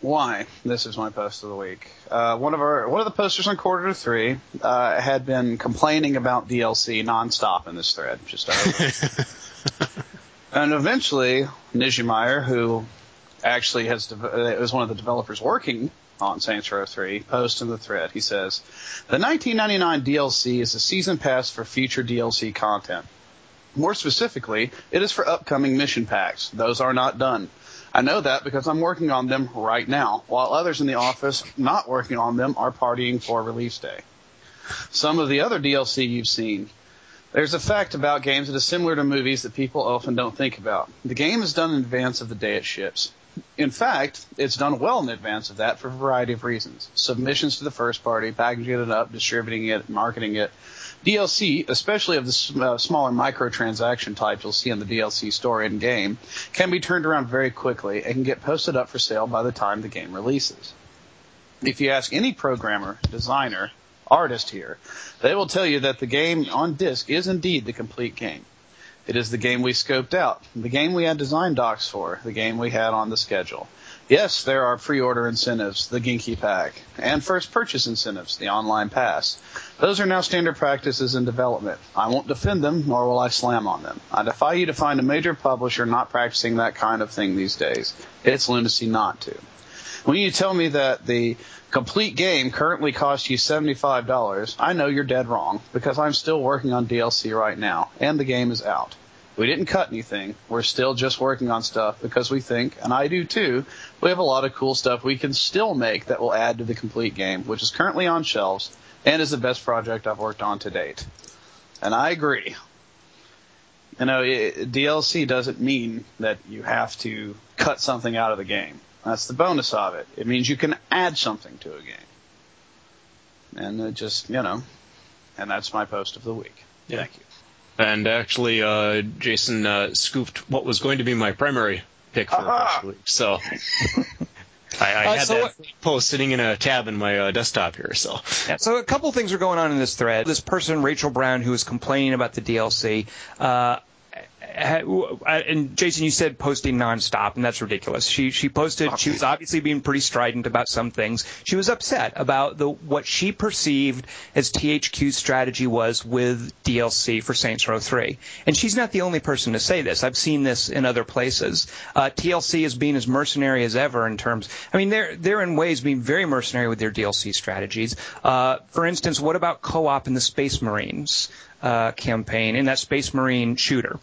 why this is my post of the week. Uh, one of our one of the posters on Quarter to Three uh, had been complaining about D L C nonstop in this thread. Just And eventually, Nijimeyer, who... actually has de- was one of the developers working on Saints Row three, posts in the thread. He says, the nineteen ninety-nine D L C is a season pass for future D L C content. More specifically, it is for upcoming mission packs. Those are not done. I know that because I'm working on them right now, while others in the office not working on them are partying for release day. Some of the other D L C you've seen... There's a fact about games that is similar to movies that people often don't think about. The game is done in advance of the day it ships. In fact, it's done well in advance of that for a variety of reasons. Submissions to the first party, packaging it up, distributing it, marketing it. D L C, especially of the uh, smaller microtransaction types you'll see in the D L C store in-game, can be turned around very quickly and can get posted up for sale by the time the game releases. If you ask any programmer, designer, artist here, they will tell you that the game on disc is indeed the complete game. It is the game we scoped out, the game we had design docs for, the game we had on the schedule. Yes, there are pre-order incentives, the Ginky Pack, and first purchase incentives, the online pass. Those are now standard practices in development. I won't defend them, nor will I slam on them. I defy you to find a major publisher not practicing that kind of thing these days. It's lunacy not to. When you tell me that the complete game currently costs you seventy-five dollars, I know you're dead wrong, because I'm still working on D L C right now, and the game is out. We didn't cut anything. We're still just working on stuff because we think, and I do too, we have a lot of cool stuff we can still make that will add to the complete game, which is currently on shelves and is the best project I've worked on to date. And I agree. You know, it, D L C doesn't mean that you have to cut something out of the game. That's the bonus of it. It means you can add something to a game. And it just, you know, and that's my post of the week. Yeah. Thank you. And actually, uh, Jason uh, scooped what was going to be my primary pick for uh-huh. the week. So I, I uh, had so that it, post sitting in a tab in my uh, desktop here. So yeah, so a couple things are going on in this thread. This person, Rachel Brown, who is complaining about the D L C, uh, and Jason, you said posting nonstop, and that's ridiculous. She she posted. She was obviously being pretty strident about some things. She was upset about the what she perceived as T H Q's strategy was with D L C for Saints Row three. And she's not the only person to say this. I've seen this in other places. Uh, T L C is being as mercenary as ever in terms. I mean, they're they're in ways being very mercenary with their D L C strategies. Uh, for instance, what about co-op in the Space Marines uh, campaign, in that Space Marine shooter?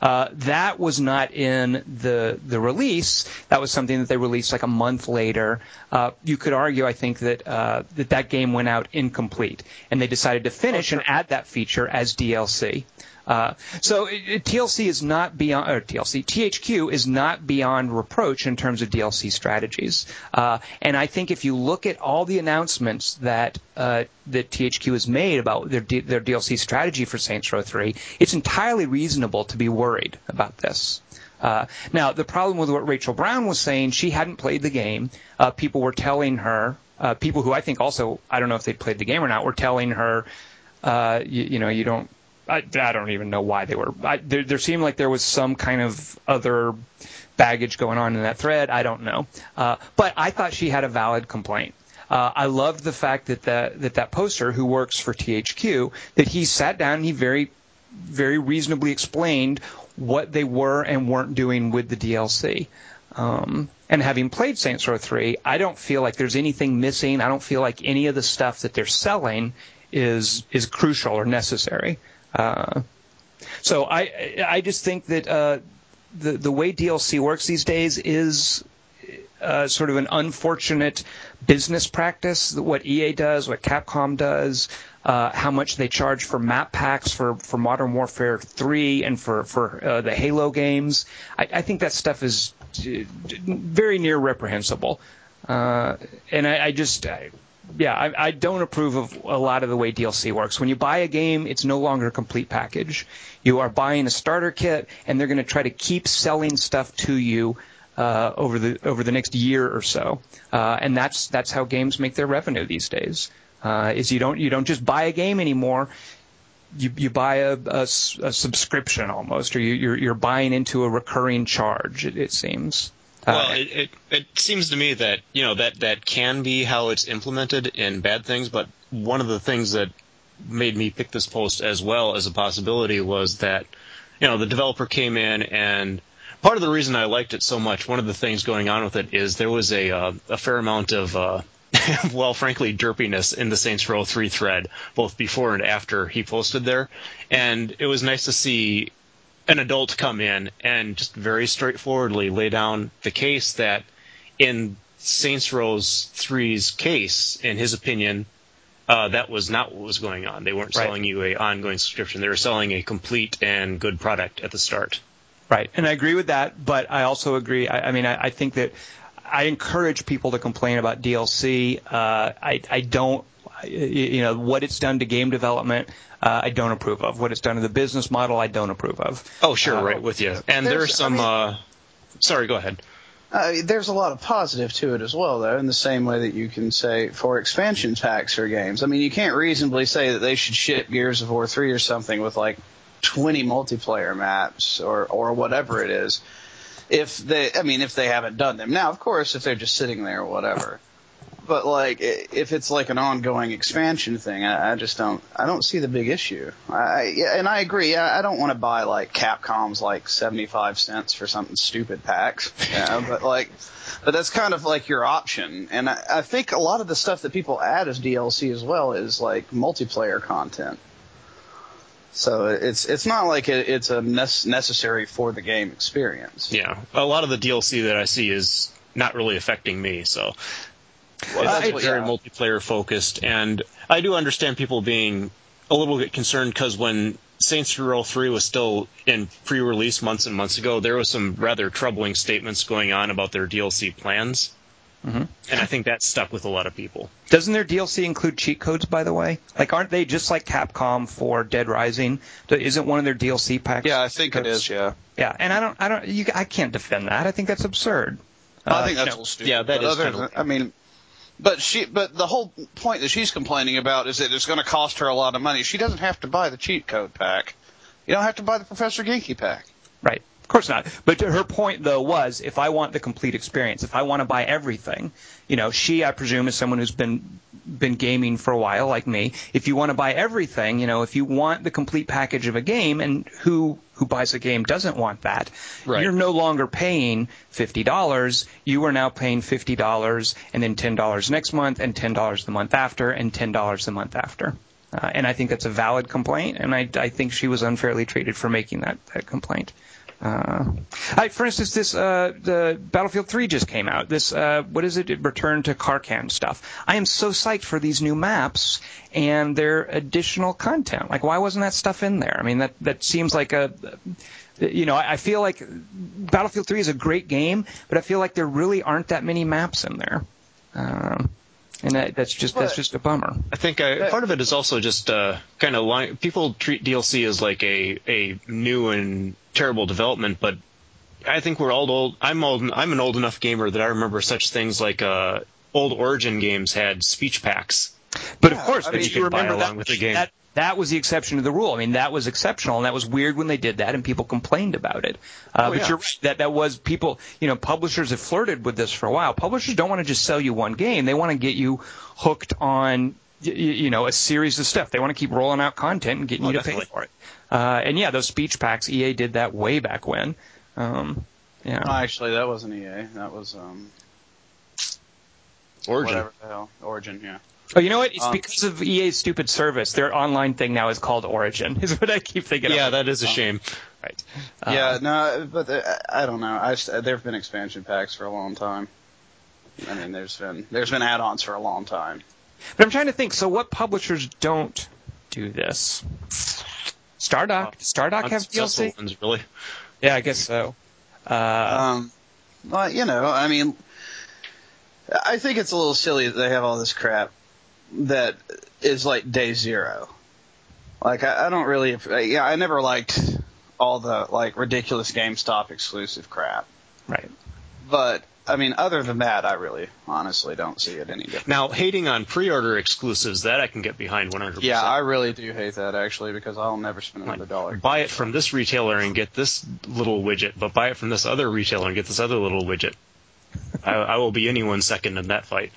Uh, that was not in the the release. That was something that they released like a month later. Uh, you could argue, I think, that, uh, that that game went out incomplete, and they decided to finish oh, sure. and add that feature as D L C. Uh, so it, it, T L C is not beyond, or T L C, T H Q is not beyond reproach in terms of D L C strategies. Uh, and I think if you look at all the announcements that, uh, that T H Q has made about their, D, their D L C strategy for Saints Row three, it's entirely reasonable to be worried about this. Uh, now, the problem with what Rachel Brown was saying, she hadn't played the game. Uh, people were telling her, uh, people who I think also, I don't know if they'd played the game or not, were telling her, uh, you, you know, you don't, I, I don't even know why they were. I, there, there seemed like there was some kind of other baggage going on in that thread. I don't know. Uh, but I thought she had a valid complaint. Uh, I loved the fact that, the, that that poster, who works for T H Q, that he sat down and he very, very reasonably explained what they were and weren't doing with the D L C. Um, and having played Saints Row three, I don't feel like there's anything missing. I don't feel like any of the stuff that they're selling is is crucial or necessary. Uh, so I I just think that uh, the the way D L C works these days is uh, sort of an unfortunate business practice. What E A does, what Capcom does, uh, how much they charge for map packs for, for Modern Warfare three and for for uh, the Halo games. I, I think that stuff is very near reprehensible, uh, and I, I just. I, Yeah, I, I don't approve of a lot of the way D L C works. When you buy a game, it's no longer a complete package. You are buying a starter kit, and they're going to try to keep selling stuff to you uh, over the over the next year or so. Uh, and that's that's how games make their revenue these days. Uh, is you don't you don't just buy a game anymore. You you buy a, a, a subscription almost, or you, you're you're buying into a recurring charge. It, it seems. Well, it, it it seems to me that, you know, that, that can be how it's implemented in bad things, but one of the things that made me pick this post as well as a possibility was that, you know, the developer came in, and part of the reason I liked it so much, one of the things going on with it, is there was a, uh, a fair amount of, uh, well, frankly, derpiness in the Saints Row three thread, both before and after he posted there, and it was nice to see an adult come in and just very straightforwardly lay down the case that in Saints Row three's case, in his opinion, uh, that was not what was going on. They weren't right. selling you an ongoing subscription. They were selling a complete and good product at the start. Right, and I agree with that, but I also agree. I, I mean, I, I think that I encourage people to complain about D L C. Uh, I, I don't. You know, what it's done to game development, uh, I don't approve of. What it's done to the business model, I don't approve of. Oh, sure, uh, right, with you. And there's, there's some... I mean, uh, sorry, go ahead. Uh, there's a lot of positive to it as well, though, in the same way that you can say for expansion packs for games. I mean, you can't reasonably say that they should ship Gears of War three or something with, like, twenty multiplayer maps or, or whatever it is. If they, I mean, if they haven't done them. Now, of course, if they're just sitting there or whatever. But like, if it's like an ongoing expansion thing, I, I just don't. I don't see the big issue. I, yeah, and I agree. I, I don't want to buy like Capcom's like seventy-five cents for something stupid packs. You know, but like, but that's kind of like your option. And I, I think a lot of the stuff that people add as D L C as well is like multiplayer content. So it's it's not like it, it's a ne- necessary for the game experience. Yeah, a lot of the D L C that I see is not really affecting me. So. Well, that's uh, very yeah. multiplayer focused, and I do understand people being a little bit concerned because when Saints Row three was still in pre-release months and months ago, there was some rather troubling statements going on about their D L C plans, mm-hmm. and I think that stuck with a lot of people. Doesn't their D L C include cheat codes, by the way? Like, aren't they just like Capcom for Dead Rising? Isn't one of their D L C packs? Yeah, I think it is. Yeah, yeah, and I don't, I don't, you, I can't defend that. I think that's absurd. Well, uh, I think that's no, stupid. Yeah, that but is. Other, kind of, I mean. But she, but the whole point that she's complaining about is that it's going to cost her a lot of money. She doesn't have to buy the cheat code pack. You don't have to buy the Professor Geeky pack. Right. Of course not. But her point, though, was if I want the complete experience, if I want to buy everything, you know, she, I presume, is someone who's been been gaming for a while, like me. If you want to buy everything, you know, if you want the complete package of a game, and who who buys a game doesn't want that, right. You're no longer paying fifty dollars. You are now paying fifty dollars and then ten dollars next month and ten dollars the month after and ten dollars the month after. Uh, and I think that's a valid complaint, and I, I think she was unfairly treated for making that, that complaint. Uh, I, for instance, this uh, the Battlefield three just came out. This uh, what is it? Return to Karkan stuff. I am so psyched for these new maps and their additional content. Like, why wasn't that stuff in there? I mean, that that seems like a, you know, I feel like Battlefield three is a great game, but I feel like there really aren't that many maps in there. Um, And that, that's just but that's just a bummer. I think I, part of it is also just uh, kind of line, people treat D L C as like a a new and terrible development, but I think we're all old. I'm old. I'm an old enough gamer that I remember such things like uh, old Origin games had speech packs. But yeah, of course, I mean, that you could buy along that, with the game. That, that was the exception to the rule. I mean, that was exceptional, and that was weird when they did that, and people complained about it. Uh, oh, but yeah. You're right. That, that was people, you know, publishers have flirted with this for a while. Publishers don't want to just sell you one game. They want to get you hooked on, you, you know, a series of stuff. They want to keep rolling out content and getting oh, you definitely. to pay for it. Uh, and, yeah, those speech packs, E A did that way back when. Um, yeah. Oh, actually, that wasn't E A. That was um, Origin. Whatever the hell. Origin, yeah. Oh, you know what? It's um, because of E A's stupid service. Their online thing now is called Origin, is what I keep thinking yeah, of. Yeah, that is a shame. Right. Um, yeah, no, but I don't know. I, there have been expansion packs for a long time. I mean, there's been there's been add-ons for a long time. But I'm trying to think. So what publishers don't do this? Stardock. Uh, Does Stardock have D L C? Ones, really? Yeah, I guess so. Uh, um, well, you know, I mean, I think it's a little silly that they have all this crap that is like day zero. Like I, I don't really, yeah, I never liked all the like ridiculous GameStop exclusive crap. Right. But I mean, other than that, I really, honestly, don't see it any different. Now, hating on pre-order exclusives, that I can get behind one hundred percent. Yeah, I really do hate that actually, because I'll never spend another like, dollar. Buy it from this retailer and get this little widget, but buy it from this other retailer and get this other little widget. I, I will be anyone's second in that fight.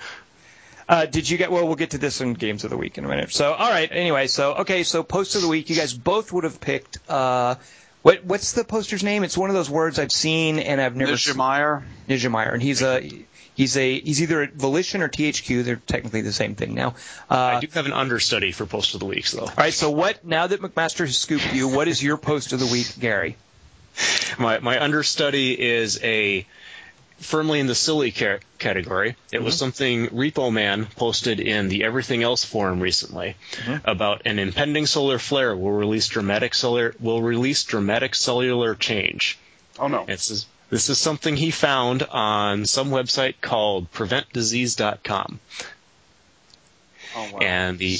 Uh, did you get, well, we'll get to this in Games of the Week in a minute. So, all right, anyway, so, okay, so Post of the Week, you guys both would have picked, uh, what, what's the poster's name? It's one of those words I've seen and I've never seen. Nijmeijer. Nijmeijer, and he's a, he's a, he's either at Volition or T H Q, they're technically the same thing now. Uh, I do have an understudy for Post of the Week, though. So. All right, so what, now that McMaster has scooped you, what is your Post of the Week, Gary? My, my understudy is a, firmly in the silly ca- category. It mm-hmm. was something Repo Man posted in the Everything Else forum recently mm-hmm. about an impending solar flare will release dramatic solar will release dramatic cellular change. Oh no! This is this is something he found on some website called prevent disease dot com. Oh wow! And the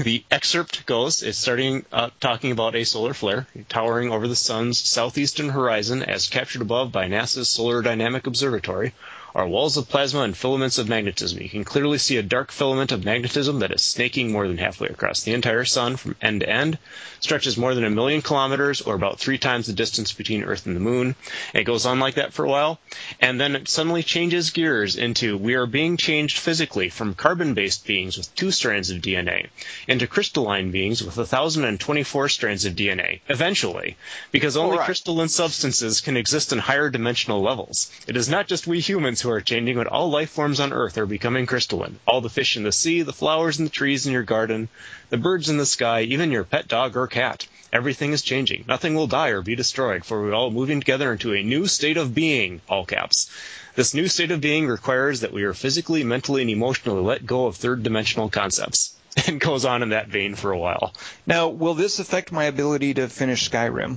the excerpt goes: it's starting uh, talking about a solar flare towering over the sun's southeastern horizon, as captured above by NASA's Solar Dynamic Observatory, are walls of plasma and filaments of magnetism. You can clearly see a dark filament of magnetism that is snaking more than halfway across the entire sun from end to end, stretches more than a million kilometers, or about three times the distance between Earth and the Moon. It goes on like that for a while, and then it suddenly changes gears into we are being changed physically from carbon-based beings with two strands of D N A into crystalline beings with one thousand twenty-four strands of D N A, eventually, because only right. crystalline substances can exist in higher dimensional levels. It is not just we humans who are changing, but all life forms on Earth are becoming crystalline. All the fish in the sea, the flowers and the trees in your garden, the birds in the sky, even your pet dog or cat. Everything is changing. Nothing will die or be destroyed, for we're all moving together into a new state of being, all caps. This new state of being requires that we are physically, mentally, and emotionally let go of third-dimensional concepts. And goes on in that vein for a while. Now, will this affect my ability to finish Skyrim?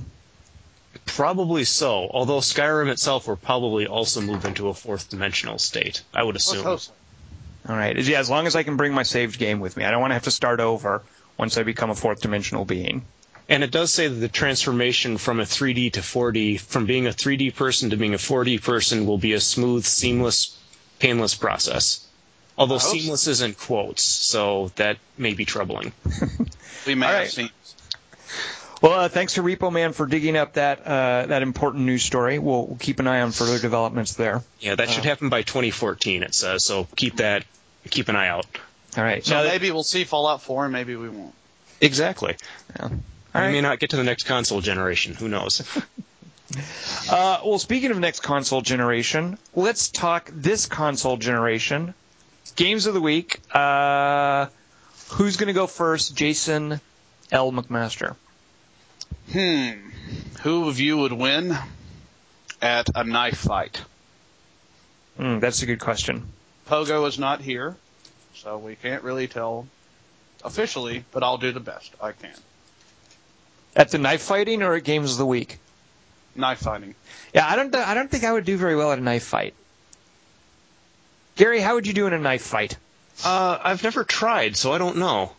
Probably so, although Skyrim itself will probably also move into a fourth-dimensional state, I would assume. All right. Yeah, as long as I can bring my saved game with me. I don't want to have to start over once I become a fourth-dimensional being. And it does say that the transformation from a three D to four D, from being a three D person to being a four D person, will be a smooth, seamless, painless process. Although seamless so. is in quotes, so that may be troubling. We may All have right. seen. Well, uh, thanks to Repo Man for digging up that uh, that important news story. We'll, we'll keep an eye on further developments there. Yeah, that uh, should happen by twenty fourteen, it says, so keep that, keep an eye out. All right. So now, maybe we'll see Fallout four, and maybe we won't. Exactly. Yeah. All right. We may not get to the next console generation. Who knows? uh, well, speaking of next console generation, let's talk this console generation. Games of the week. Uh, who's going to go first? Jason L. McMaster. Hmm. Who of you would win at a knife fight? Mm, that's a good question. Pogo is not here, so we can't really tell officially, but I'll do the best I can. At the knife fighting or at Games of the Week? Knife fighting. Yeah, I don't. I don't think I would do very well at a knife fight. Gary, how would you do in a knife fight? Uh, I've never tried, so I don't know.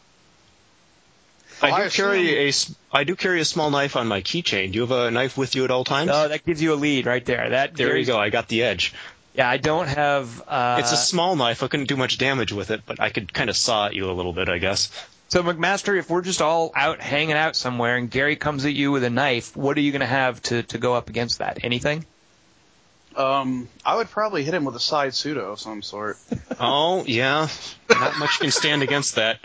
Well, I do I carry a. I do carry a small knife on my keychain. Do you have a knife with you at all times? Oh, that gives you a lead right there. That there Gary's, you go. I got the edge. Yeah, I don't have... Uh, it's a small knife. I couldn't do much damage with it, but I could kind of saw at you a little bit, I guess. So, McMaster, if we're just all out hanging out somewhere and Gary comes at you with a knife, what are you going to have to to go up against that? Anything? Um, I would probably hit him with a side pseudo of some sort. Oh, yeah. Not much can stand against that.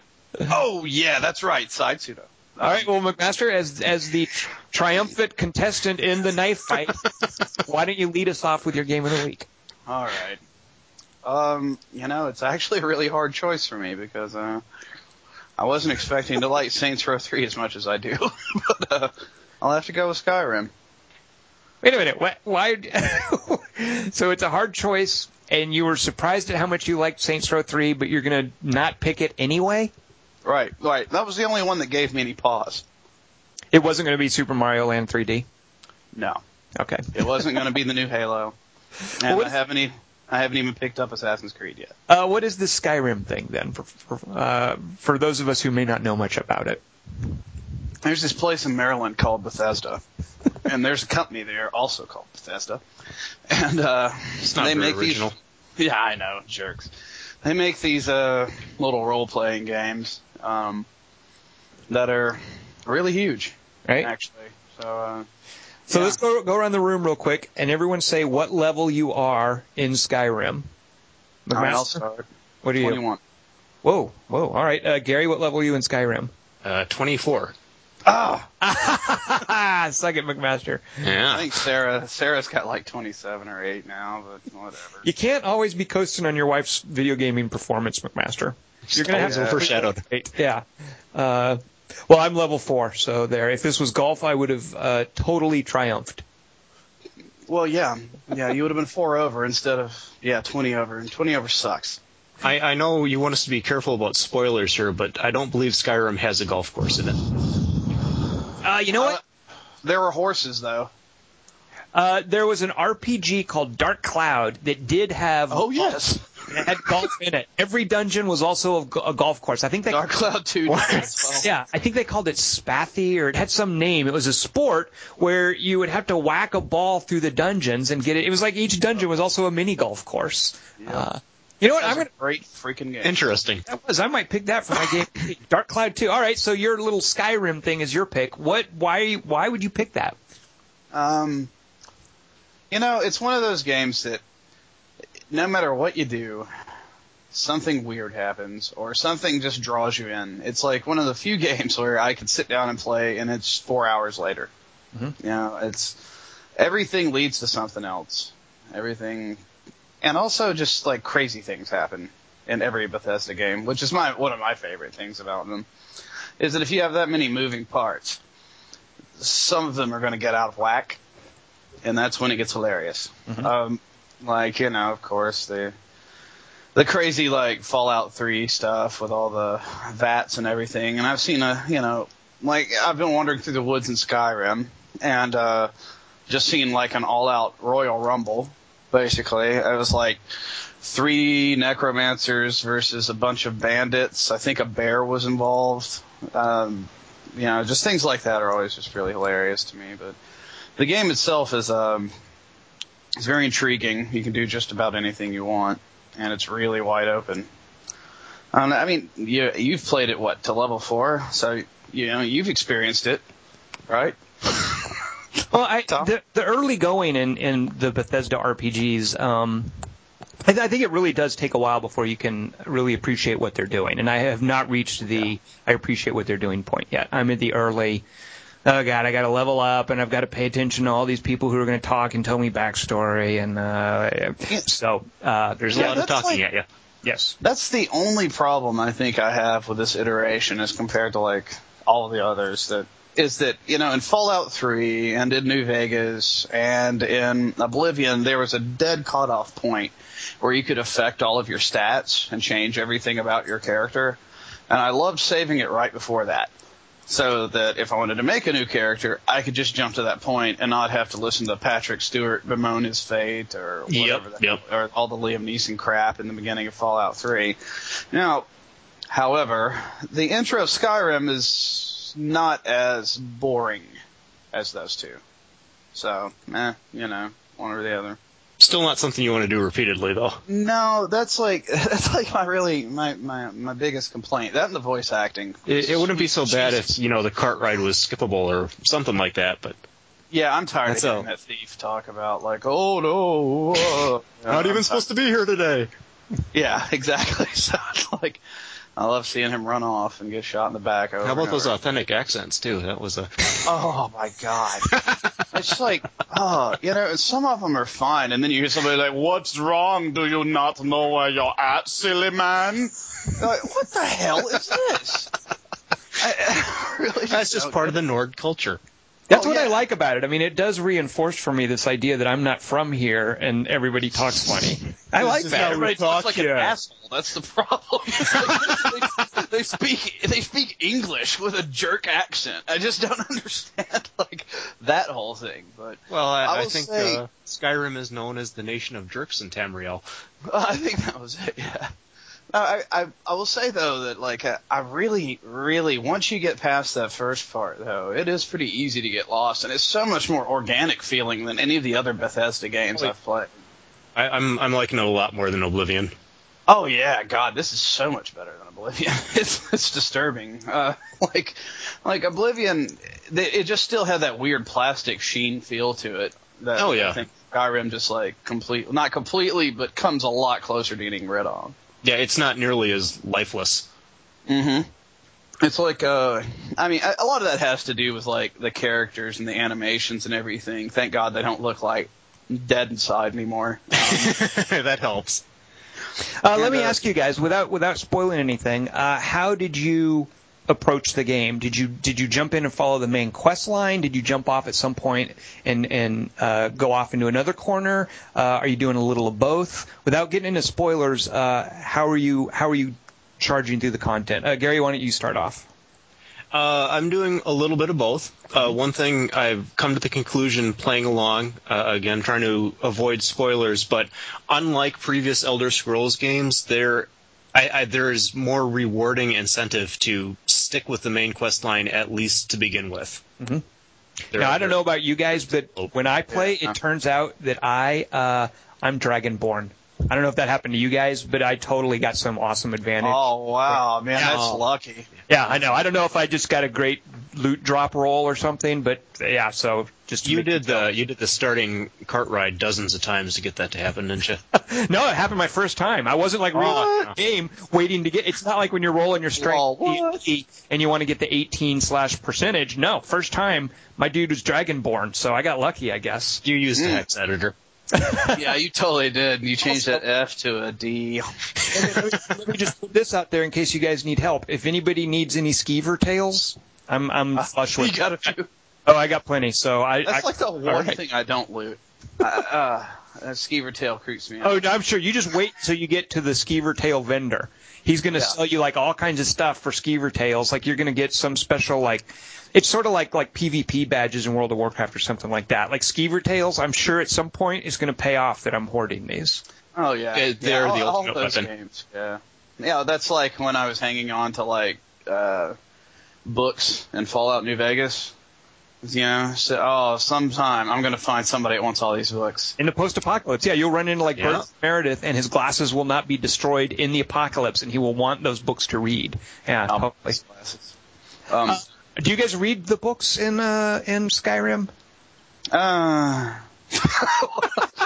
Oh, yeah, that's right. Side pseudo. All right, well, McMaster, as as the tri- triumphant contestant in the knife fight, why don't you lead us off with your Game of the Week? All right. Um, you know, it's actually a really hard choice for me because uh, I wasn't expecting to like Saints Row three as much as I do. But uh, I'll have to go with Skyrim. Wait a minute. Why? why so it's a hard choice, and you were surprised at how much you liked Saints Row three, but you're going to not pick it anyway? Right, right. That was the only one that gave me any pause. It wasn't going to be Super Mario Land three D? No. Okay. It wasn't going to be the new Halo. And well, I haven't even I haven't even picked up Assassin's Creed yet. Uh, what is the Skyrim thing then? For for, uh, for those of us who may not know much about it, there's this place in Maryland called Bethesda, and there's a company there also called Bethesda, and uh, it's not they very make original. These, yeah, I know, jerks. They make these uh, little role-playing games um, that are really huge, right? Actually, so. Uh, So yeah. let's go, go around the room real quick, and everyone say what level you are in Skyrim. All right, I'll start. What are you? twenty-one. Whoa, whoa. All right, uh, Gary, what level are you in Skyrim? Uh, twenty-four. Ah! Oh. Suck it, McMaster. Yeah. I think Sarah, Sarah's got like twenty-seven or eight now, but whatever. You can't always be coasting on your wife's video gaming performance, McMaster. You're going to have to overshadowed. Yeah. Uh, Well, I'm level four, so there. If this was golf, I would have uh, totally triumphed. Well, yeah. Yeah, you would have been four over instead of, yeah, twenty over. And twenty over sucks. I, I know you want us to be careful about spoilers here, but I don't believe Skyrim has a golf course in it. Uh, you know what? Uh, there were horses, though. Uh, there was an R P G called Dark Cloud that did have... Oh, yes. It had golf in it. Every dungeon was also a, a golf course. I think they Dark Cloud two. Yeah, I think they called it Spathy, or it had some name. It was a sport where you would have to whack a ball through the dungeons and get it. It was like each dungeon was also a mini golf course. Yeah. Uh, you know what? I'm gonna, a great freaking game. Interesting. That was. I might pick that for my game. Dark Cloud two. All right. So your little Skyrim thing is your pick. What? Why? Why would you pick that? Um, you know, it's one of those games that. No matter what you do, something weird happens, or something just draws you in. It's like one of the few games where I could sit down and play, and it's four hours later. Mm-hmm. You know, it's everything leads to something else. Everything, and also just like crazy things happen in every Bethesda game, which is my one of my favorite things about them. Is that if you have that many moving parts, some of them are going to get out of whack, and that's when it gets hilarious. Mm-hmm. Um, Like, you know, of course, the the crazy, like, Fallout three stuff with all the vats and everything. And I've seen a, you know, like, I've been wandering through the woods in Skyrim and uh, just seen, like, an all-out Royal Rumble, basically. It was, like, three necromancers versus a bunch of bandits. I think a bear was involved. Um, you know, just things like that are always just really hilarious to me. But the game itself is... um. It's very intriguing. You can do just about anything you want, and it's really wide open. Um, I mean, you, you've played it, what, to level four? So, you know, you've experienced it. right? Well, I, the, the early going in, in the Bethesda R P Gs, um, I, th- I think it really does take a while before you can really appreciate what they're doing. And I have not reached the yeah. I appreciate what they're doing point yet. I'm at the early, oh, God, I got to level up, and I've got to pay attention to all these people who are going to talk and tell me backstory. And uh, yeah. so uh, there's yeah, a lot of talking like, at you. Yes. That's the only problem I think I have with this iteration as compared to, like, all of the others that is that, you know, in Fallout three and in New Vegas and in Oblivion, there was a dead cutoff point where you could affect all of your stats and change everything about your character. And I loved saving it right before that so that if I wanted to make a new character, I could just jump to that point and not have to listen to Patrick Stewart bemoan his fate or whatever yep, that, yep. or all the Liam Neeson crap in the beginning of Fallout three. Now, however, the intro of Skyrim is not as boring as those two. So, eh, you know, one or the other. Still not something you want to do repeatedly, though. No, that's like that's like my really my, my, my biggest complaint. That and the voice acting. It, it wouldn't be so bad if, you know, the cart ride was skippable or something like that, but... Yeah, I'm tired that's of hearing a... that thief talk about, like, oh, no, uh, not even I'm supposed not... to be here today. Yeah, exactly. So it's like... I love seeing him run off and get shot in the back. Over How about those authentic accents, too? That was a... Oh, my God. It's like, oh, you know, some of them are fine, and then you hear somebody like, what's wrong? Do you not know where you're at, silly man? Like, what the hell is this? I, I really just That's just part it. of the Nord culture. That's oh, what yeah. I like about it. I mean, it does reinforce for me this idea that I'm not from here and everybody talks funny. I this like that. How everybody talks like here. an asshole. That's the problem. Like, they, they speak they speak English with a jerk accent. I just don't understand like that whole thing. But well, I, I, I think say, uh, Skyrim is known as the nation of jerks in Tamriel. I think that was it. Yeah. I, I I will say, though, that, like, I, I really, really, once you get past that first part, though, it is pretty easy to get lost, and it's so much more organic feeling than any of the other Bethesda games I've played. I, I'm I'm liking it a lot more than Oblivion. Oh, yeah, God, this is so much better than Oblivion. It's it's disturbing. Uh, like, like Oblivion, they, it just still had that weird plastic sheen feel to it. That oh, yeah. I think Skyrim just, like, complete, not completely, but comes a lot closer to getting rid of. Yeah, it's not nearly as lifeless. Mm-hmm. It's like, uh, I mean, a lot of that has to do with, like, the characters and the animations and everything. Thank God they don't look like dead inside anymore. Um, that helps. Uh, and, let me uh, ask you guys, without without spoiling anything, uh, how did you approach the game? Did you did you jump in and follow the main quest line? Did you jump off at some point and and uh, go off into another corner? Uh, are you doing a little of both? Without getting into spoilers, uh, how are you how are you charging through the content? Uh, Gary, why don't you start off? Uh, I'm doing a little bit of both. Uh, one thing I've come to the conclusion playing along, uh, again trying to avoid spoilers, but unlike previous Elder Scrolls games, they're I, I, there is more rewarding incentive to stick with the main quest line, at least to begin with. Mm-hmm. There now, I don't know about you guys, but when I play, yeah. it turns out that I, uh, I'm Dragonborn. I don't know if that happened to you guys, but I totally got some awesome advantage. Oh, wow, man, yeah. that's lucky. Yeah, I know. I don't know if I just got a great loot drop roll or something, but yeah, so just... You did the you did the starting cart ride dozens of times to get that to happen, didn't you? No, it happened my first time. I wasn't like real game waiting to get... It's not like when you're rolling your strength well, and you want to get the eighteen slash percentage. No, first time, my dude was Dragonborn, so I got lucky, I guess. You used the mm. hex editor. Yeah, you totally did. You changed that F to a D. let, me, let me just put this out there in case you guys need help. If anybody needs any skeever tails, I'm I'm uh, flush with. You got a few. Oh, I got plenty. So I. That's I, like the one right. thing I don't loot. I, uh, that skeever tail creeps me out. Oh, I'm sure. You just wait until you get to the skeever tail vendor. He's going to yeah. sell you like all kinds of stuff for skeever tails. Like you're going to get some special like. It's sort of like like P V P badges in World of Warcraft or something like that. Like skeever tails, I'm sure at some point it's going to pay off that I'm hoarding these. Oh, yeah. yeah they're yeah, all, the ultimate all those weapon. Games, yeah. Yeah, that's like when I was hanging on to, like, uh, books in Fallout New Vegas. You know, so, oh, sometime I'm going to find somebody that wants all these books. In the post-apocalypse, yeah, you'll run into, like, yeah. Bert Meredith, and his glasses will not be destroyed in the apocalypse, and he will want those books to read. Yeah, I'll totally. Glasses. Um... Uh, Do you guys read the books in uh, in Skyrim? Uh...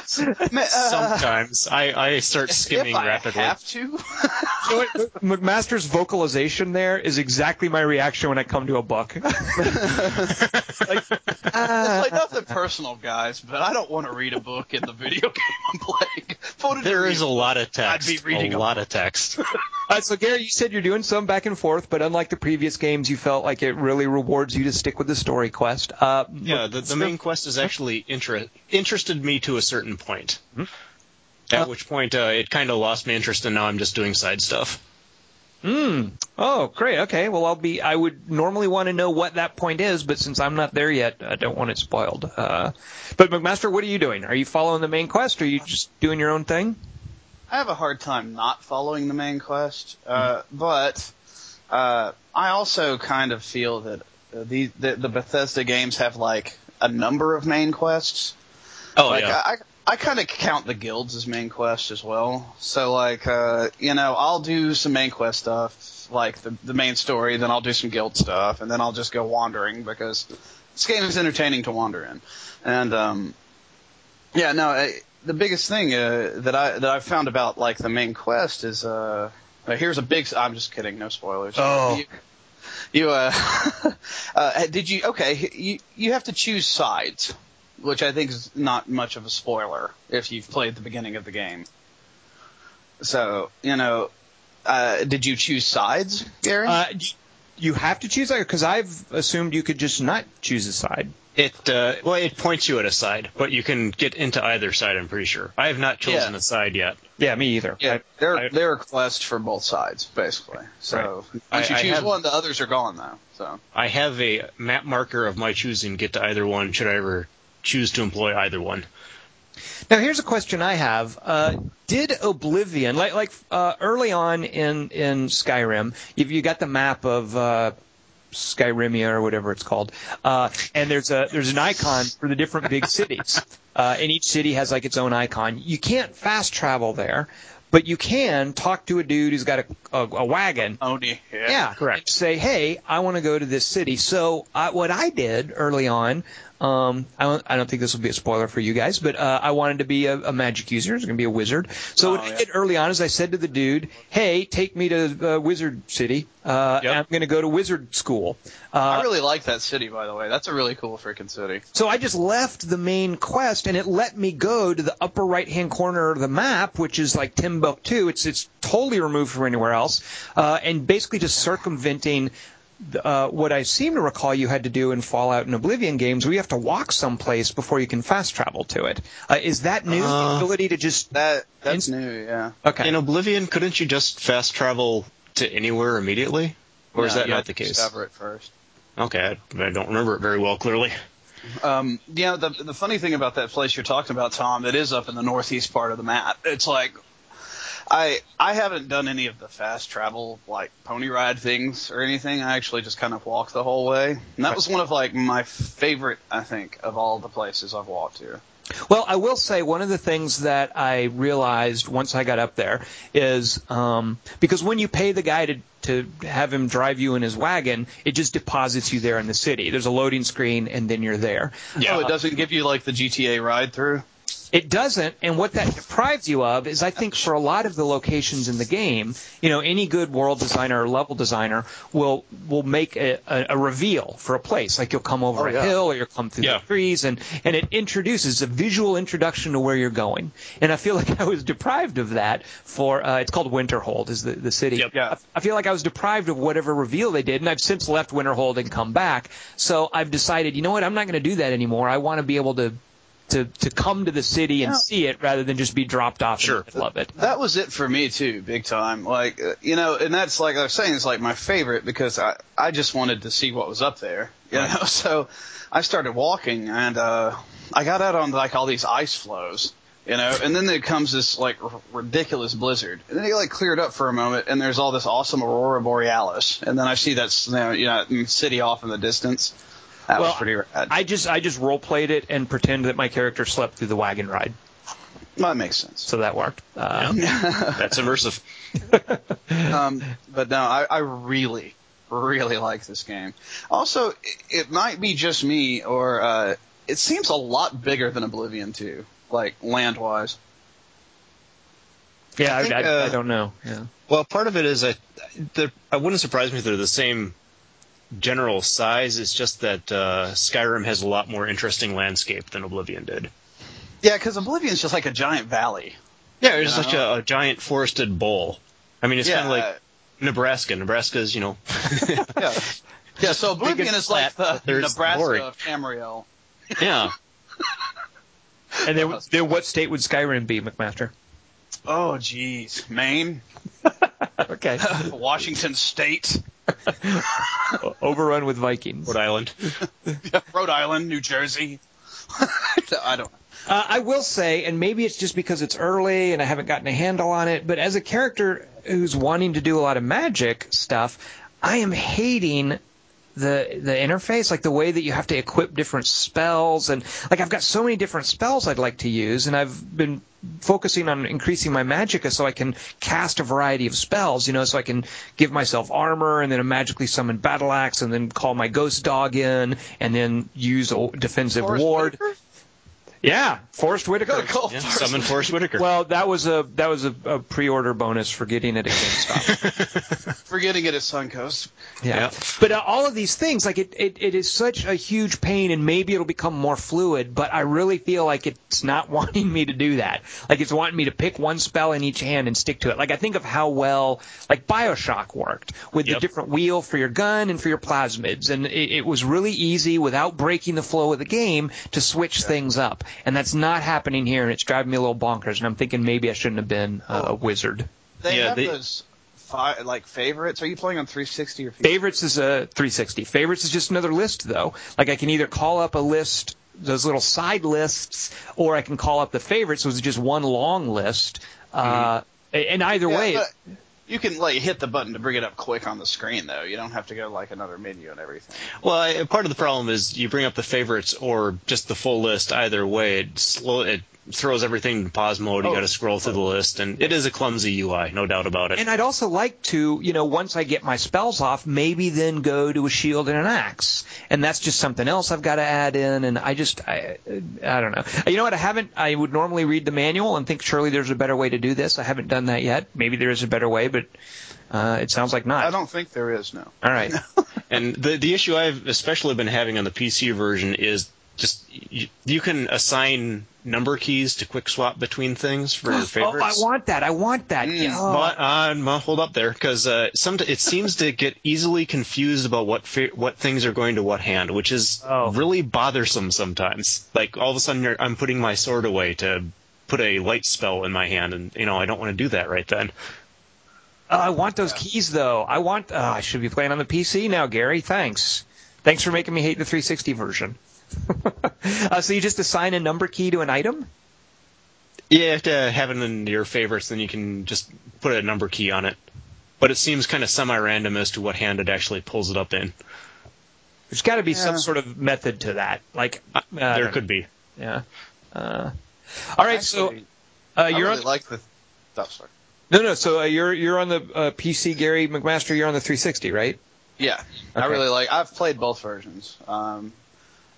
Sometimes I, I start skimming if I rapidly. Have to. You know what, McMaster's vocalization there is exactly my reaction when I come to a buck. like, uh, like nothing personal, guys, but I don't want to read a book in the video game I'm playing. There is a lot of text. I'd be reading a, a lot book. of text. Uh, so Gary, you said you're doing some back and forth, but unlike the previous games, you felt like it really rewards you to stick with the story quest. Uh, yeah, the, the main quest is actually inter- interested me to a certain point, mm-hmm. at uh, which point uh, it kind of lost my interest, and now I'm just doing side stuff. Mm. Oh, great. Okay. Well, I'll be. I would normally want to know what that point is, but since I'm not there yet, I don't want it spoiled. Uh, but McMaster, what are you doing? Are you following the main quest, or are you just doing your own thing? I have a hard time not following the main quest, uh, but uh, I also kind of feel that the, the the Bethesda games have like a number of main quests. Oh, like, yeah. I, I kind of count the guilds as main quests as well. So, like, uh, you know, I'll do some main quest stuff, like the, the main story, then I'll do some guild stuff, and then I'll just go wandering because this game is entertaining to wander in. And, um, yeah, no... I, The biggest thing uh, that I that I've found about like the main quest is uh, uh here's a big I'm just kidding, no spoilers. Oh, you, you uh, uh did you okay? You you have to choose sides, which I think is not much of a spoiler if you've played the beginning of the game. So you know, uh, did you choose sides, Gary? Uh, you have to choose, because I've assumed you could just not choose a side. It uh, well, it points you at a side, but you can get into either side. I'm pretty sure. I have not chosen yeah. a side yet. Yeah, me either. Yeah, I, they're I, they're a quest for both sides, basically. So right. once I, you choose have, one, the others are gone, though. So I have a map marker of my choosing. Get to either one. Should I ever choose to employ either one? Now, here's a question I have. Uh, did Oblivion, like like uh, early on in in Skyrim, if you got the map of uh, Skyrimia or whatever it's called, uh, and there's a there's an icon for the different big cities, uh, and each city has like its own icon. You can't fast travel there, but you can talk to a dude who's got a a, a wagon. Oh, yeah, yeah, correct. And say, hey, I want to go to this city. So I, what I did early on, um, I don't I don't think this will be a spoiler for you guys, but uh, I wanted to be a, a magic user. I was going to be a wizard. So oh, what yeah. I did early on is I said to the dude, hey, take me to uh, Wizard City. Uh, yep. I'm going to go to wizard school. Uh, I really like that city, by the way. That's a really cool freaking city. So I just left the main quest, and it let me go to the upper right-hand corner of the map, which is like Timbuktu. It's it's totally removed from anywhere else, uh, and basically just circumventing uh, what I seem to recall you had to do in Fallout and Oblivion games, where you have to walk someplace before you can fast travel to it. Uh, is that new? Uh, the ability to just that that's in- new, yeah. Okay. In Oblivion, couldn't you just fast travel to anywhere immediately? Or no, is that not the case? Discover it first. Okay, I, I don't remember it very well, clearly. Um, you know, the, the funny thing about that place you're talking about, Tom, it is up in the northeast part of the map. It's like, I I haven't done any of the fast travel, like, pony ride things or anything. I actually just kind of walked the whole way. And that was one of, like, my favorite, I think, of all the places I've walked here. Well, I will say one of the things that I realized once I got up there is um, because when you pay the guy to, to have him drive you in his wagon, it just deposits you there in the city. There's a loading screen, and then you're there. Yeah, uh, it doesn't give you, like, the G T A ride through? It doesn't, and what that deprives you of is, I think, for a lot of the locations in the game, you know, any good world designer or level designer will will make a, a, a reveal for a place. Like you'll come over oh, a yeah. hill, or you'll come through yeah. the trees, and, and it introduces a visual introduction to where you're going. And I feel like I was deprived of that for uh, – it's called Winterhold is the, the city. Yep. Yeah. I, I feel like I was deprived of whatever reveal they did, and I've since left Winterhold and come back. So I've decided, you know what, I'm not going to do that anymore. I want to be able to – To, to come to the city and yeah. see it rather than just be dropped off sure. in the middle of it. That was it for me, too, big time. Like, you know, and that's, like I was saying, it's like my favorite because I, I just wanted to see what was up there, you right. know? So I started walking, and uh, I got out on, like, all these ice floes, you know? And then there comes this, like, r- ridiculous blizzard. And then it, like, cleared up for a moment, and there's all this awesome Aurora Borealis. And then I see that, you know, city off in the distance. That well, was pretty rad. I just I just role played it and pretended that my character slept through the wagon ride. Well, that makes sense. So that worked. Um, yeah. That's immersive. um, but no, I, I really, really like this game. Also, it, it might be just me, or uh, it seems a lot bigger than Oblivion two, like land-wise. Yeah, I, think, I, I, uh, I don't know. Yeah. Well, part of it is I, the, I wouldn't surprise me if they're the same general size. It's just that uh, Skyrim has a lot more interesting landscape than Oblivion did. Yeah, because Oblivion's just like a giant valley. Yeah, it's just like a, a giant forested bowl. I mean, it's yeah, kind of like uh, Nebraska. Nebraska's, you know. yeah. yeah, so Oblivion is flat, like the Nebraska glory. Of Tamriel. Yeah. And then, then what state would Skyrim be, McMaster? Oh, jeez. Maine? Okay. Washington State? Overrun with Vikings. Rhode Island. yeah, Rhode Island, New Jersey. I don't know. Uh, I will say, and maybe it's just because it's early and I haven't gotten a handle on it, but as a character who's wanting to do a lot of magic stuff, I am hating the the interface, like the way that you have to equip different spells. And like I've got so many different spells I'd like to use, and I've been focusing on increasing my magicka so I can cast a variety of spells, you know, so I can give myself armor and then a magically summon battle axe and then call my ghost dog in and then use a defensive Forest ward. Whitaker? Yeah, Forrest Whitaker. Call yeah, Forrest summon Forrest Whitaker. Well, that was a that was a, a pre-order bonus for getting it at GameStop. For getting it at Suncoast. Yeah, yeah. But uh, all of these things, like it, it, it is such a huge pain, and maybe it'll become more fluid. But I really feel like it's not wanting me to do that. Like it's wanting me to pick one spell in each hand and stick to it. Like I think of how well like BioShock worked with yep. the different wheel for your gun and for your plasmids, and it, it was really easy without breaking the flow of the game to switch yeah. things up. And that's not happening here, and it's driving me a little bonkers. And I'm thinking maybe I shouldn't have been uh, a wizard. They yeah, have they, those fi- like favorites. Are you playing on three sixty or P C? Favorites is a three sixty. Favorites is just another list, though. Like I can either call up a list, those little side lists, or I can call up the favorites, which is just one long list. Mm-hmm. Uh, and either yeah, way, you can like hit the button to bring it up quick on the screen, though. You don't have to go like another menu and everything. Well, I, part of the problem is you bring up the favorites or just the full list. Either way, it slow it throws everything into pause mode. You oh. got to scroll through the list, and it is a clumsy U I, no doubt about it. And I'd also like to, you know, once I get my spells off, maybe then go to a shield and an axe, and that's just something else I've got to add in. And I just, I, I don't know. You know what? I haven't. I would normally read the manual and think surely there's a better way to do this. I haven't done that yet. Maybe there is a better way, but. Uh, it sounds like not. I don't think there is, no. All right. And the the issue I've especially been having on the P C version is just you, you can assign number keys to quick swap between things for your favorites. Oh, I want that. I want that. Mm, yeah. But I'm uh, hold up there because uh, some it seems to get easily confused about what fa- what things are going to what hand, which is oh. really bothersome sometimes. Like all of a sudden, you're, I'm putting my sword away to put a light spell in my hand, and you know I don't want to do that right then. Uh, I want those yeah. keys, though. I want. Uh, I should be playing on the P C now, Gary. Thanks. Thanks for making me hate the three sixty version. uh, so you just assign a number key to an item? Yeah, you have to have it in your favorites, then you can just put a number key on it. But it seems kind of semi-random as to what hand it actually pulls it up in. There's got to be yeah. some sort of method to that. Like uh, there could know. be. Yeah. Uh, all right. Actually, so uh, you're I really on... like the. Oh, sorry. No, no. So uh, you're you're on the uh, P C, Gary McMaster. You're on the three sixty, right? Yeah, okay. I really like. I've played both versions, um,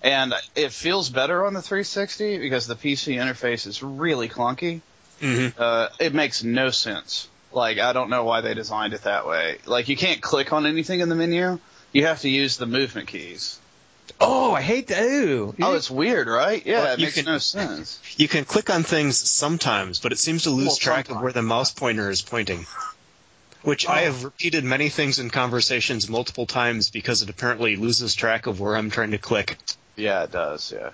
and it feels better on the three sixty because the P C interface is really clunky. Mm-hmm. Uh, it makes no sense. Like I don't know why they designed it that way. Like you can't click on anything in the menu. You have to use the movement keys. Oh, I hate that. Ew. Oh, it's weird, right? Yeah, well, it makes can, no sense. You can click on things sometimes, but it seems to lose well, track sometimes. of where the mouse pointer is pointing, which oh. I have repeated many things in conversations multiple times because it apparently loses track of where I'm trying to click. Yeah, it does, yeah.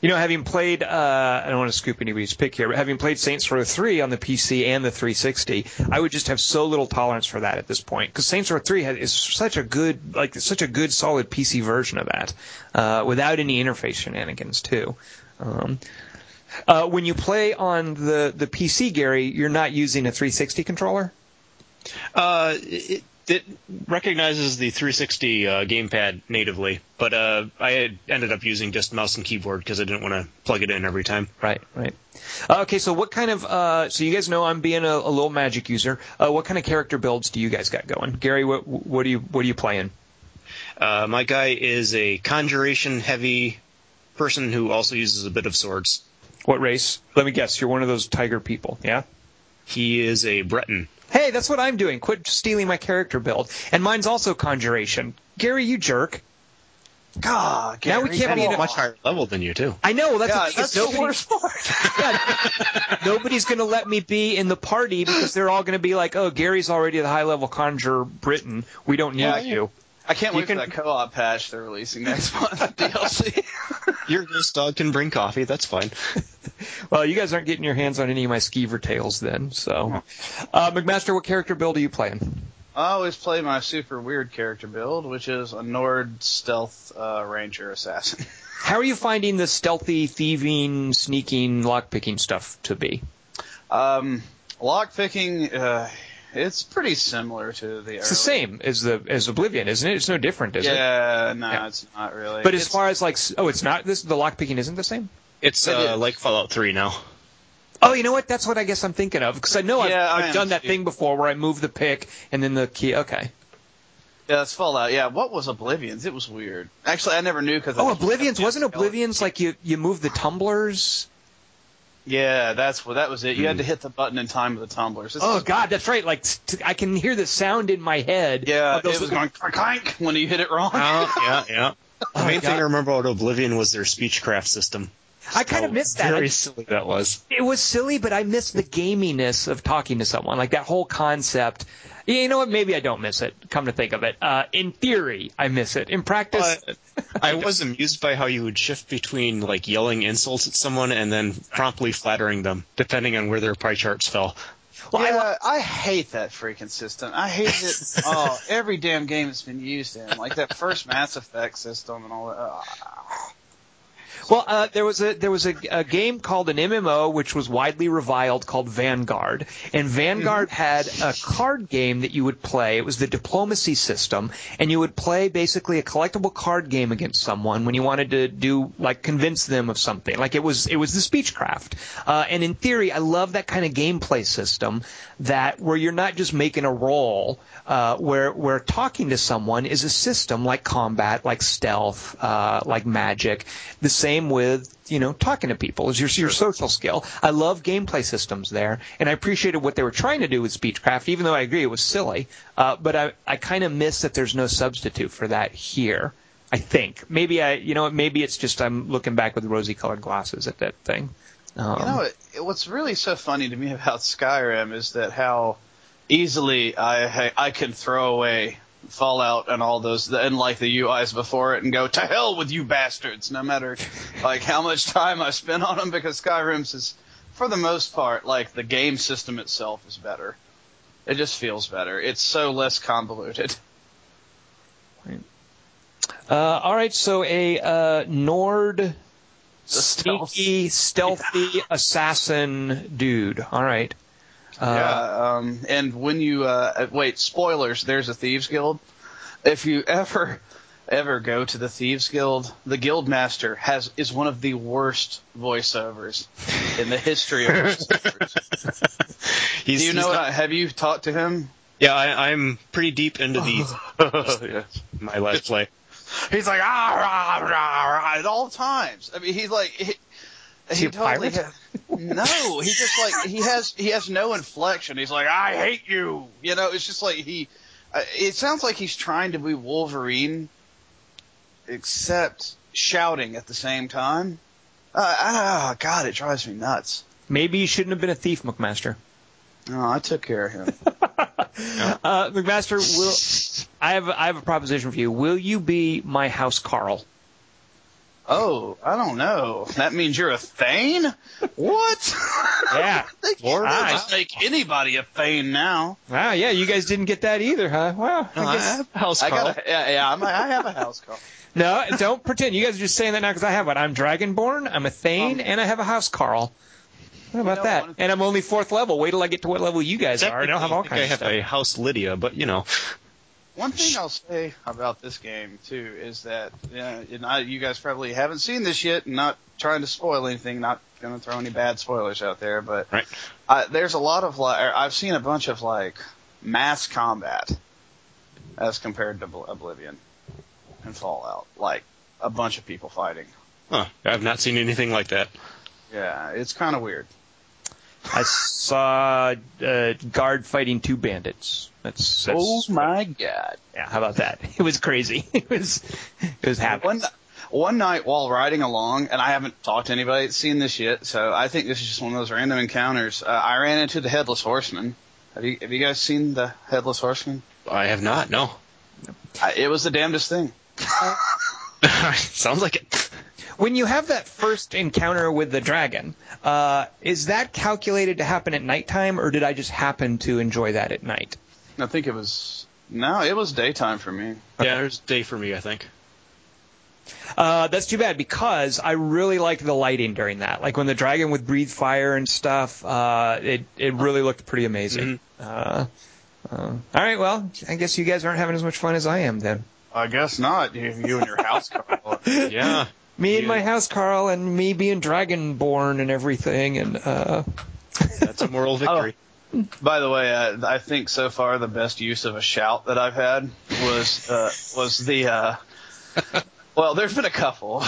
You know, having played, uh, I don't want to scoop anybody's pick here, but having played Saints Row three on the P C and the three sixty, I would just have so little tolerance for that at this point. Because Saints Row three has, is such a good, like, such a good, solid P C version of that, uh, without any interface shenanigans, too. Um, uh, when you play on the, the P C, Gary, you're not using a three sixty controller? Uh, it, it recognizes the three sixty uh, gamepad natively, but uh, I ended up using just mouse and keyboard because I didn't want to plug it in every time. Right, right. Uh, okay, so what kind of uh, – so you guys know I'm being a, a little magic user. Uh, what kind of character builds do you guys got going? Gary, what, what, do, you, what do you play in? Uh, my guy is a conjuration-heavy person who also uses a bit of swords. What race? Let me guess. You're one of those tiger people, yeah? He is a Breton. Hey, that's what I'm doing. Quit stealing my character build. And mine's also conjuration. Gary, you jerk. God, Gary, now we can't be at a much higher level than you, too. I know. That's, yeah, a, that's nobody, the worst part. Nobody's going to let me be in the party because they're all going to be like, oh, Gary's already the high-level conjurer Breton. We don't need yeah, you. I can't you wait can, for that co-op patch they're releasing next month on D L C. Your ghost dog can bring coffee. That's fine. Well, you guys aren't getting your hands on any of my skeever tails then. So, uh, McMaster, what character build are you playing? I always play my super weird character build, which is a Nord stealth uh, ranger assassin. How are you finding the stealthy, thieving, sneaking, lockpicking stuff to be? Um, lockpicking... Uh, It's pretty similar to the. It's early. The same as the as Oblivion, isn't it? It's no different, is yeah, it? No, yeah, no, it's not really. But it's, as far as like, oh, it's not. This the lockpicking isn't the same. It's it uh, like Fallout three now. Oh, you know what? That's what I guess I'm thinking of because I know yeah, I've, I've I done that too. Thing before where I move the pick and then the key. Okay. Yeah, it's Fallout. Yeah, what was Oblivion's? It was weird. Actually, I never knew because. Oh, Oblivion's wasn't Oblivion's like you you move the tumblers. Yeah, that's well, that was it. You had to hit the button in time with the tumblers. This oh, God, weird. That's right. Like t- I can hear the sound in my head. Yeah, it was going clank, clank when you hit it wrong. Oh, yeah, yeah. The main oh, thing I remember about Oblivion was their speechcraft system. I kind of missed that. Very I, silly that was. It was silly, but I missed the gaminess of talking to someone. Like that whole concept. You know what? Maybe I don't miss it, come to think of it. Uh, in theory, I miss it. In practice... Uh, I was amused by how you would shift between like yelling insults at someone and then promptly flattering them, depending on where their pie charts fell. Well, yeah, I, I hate that freaking system. I hate it. Oh, every damn game it's been used in. Like that first Mass Effect system and all that. Oh. Well, uh, there was a there was a, a game called an M M O, which was widely reviled, called Vanguard. And Vanguard had a card game that you would play. It was the diplomacy system, and you would play basically a collectible card game against someone when you wanted to do like convince them of something. Like it was it was the speechcraft. Uh, and in theory, I love that kind of gameplay system that where you're not just making a roll. Uh, where where talking to someone is a system like combat, like stealth, uh, like magic. The same with, you know, talking to people is your your social skill. I love gameplay systems there, and I appreciated what they were trying to do with speechcraft, even though I agree it was silly. Uh, but I, I kind of miss that there's no substitute for that here, I think. Maybe I, you know, maybe it's just I'm looking back with rosy-colored glasses at that thing. Um, you know, it, it, what's really so funny to me about Skyrim is that how... Easily, I I can throw away Fallout and all those, and like the U Is before it, and go to hell with you bastards. No matter like how much time I spend on them, because Skyrim's is, for the most part, like the game system itself is better. It just feels better. It's so less convoluted. Right. Uh, all right. So a uh, Nord sneaky, stealth. stealthy yeah. assassin dude. All right. Uh, yeah, um, and when you uh, – wait, spoilers, there's a Thieves Guild. If you ever, ever go to the Thieves Guild, the Guild Master has, is one of the worst voiceovers in the history of voiceovers. Do you know not, – have you talked to him? Yeah, I, I'm pretty deep into the – my last play. He's like, ah, rah, rah, rah, at all times. I mean, he's like he, – Is he, he totally has, no, he just like he has he has no inflection. He's like, I hate you. You know, it's just like he. Uh, it sounds like he's trying to be Wolverine, except shouting at the same time. Ah, uh, oh, God, it drives me nuts. Maybe you shouldn't have been a thief, McMaster. No, oh, I took care of him. uh, McMaster, will I have I have a proposition for you? Will you be my house, Carl? Oh, I don't know. That means you're a Thane? What? Yeah. They can't ah, just make anybody a Thane now. Wow, yeah, you guys didn't get that either, huh? Wow. Well, I, I have a house I call. Got a, yeah, yeah I'm a, I have a house call. No, don't pretend. You guys are just saying that now because I have one. I'm Dragonborn, I'm a Thane, um, and I have a house Carl. What about that? And I'm only fourth level. Wait till I get to what level you guys are, and I'll have all kinds of stuff. I have a house Lydia, but you know. One thing I'll say about this game, too, is that uh, and I, you guys probably haven't seen this yet, and not trying to spoil anything, not going to throw any bad spoilers out there, but right. uh, there's a lot of, like, I've seen a bunch of, like, mass combat as compared to Oblivion and Fallout, like a bunch of people fighting. Huh, I've not seen anything like that. Yeah, it's kind of weird. I saw a guard fighting two bandits. That's, that's oh my god! Yeah, how about that? It was crazy. It was it was happening. One, one night while riding along, and I haven't talked to anybody that's seen this yet, so I think this is just one of those random encounters. Uh, I ran into the Headless Horseman. Have you have you guys seen the Headless Horseman? I have not. No. I, it was the damnedest thing. Sounds like it. When you have that first encounter with the dragon, uh, is that calculated to happen at nighttime, or did I just happen to enjoy that at night? I think it was... No, it was daytime for me. Yeah, it was day for me, I think. Uh, that's too bad, because I really liked the lighting during that. Like, when the dragon would breathe fire and stuff, uh, it, it really looked pretty amazing. Mm-hmm. Uh, uh, all right, well, I guess you guys aren't having as much fun as I am, then. I guess not. You, you and your house couple. Yeah. Me and yeah. my house, Carl, and me being dragonborn and everything, and uh... that's a moral victory. Oh. By the way, uh, I think so far the best use of a shout that I've had was uh, was the. Uh... Well, there's been a couple.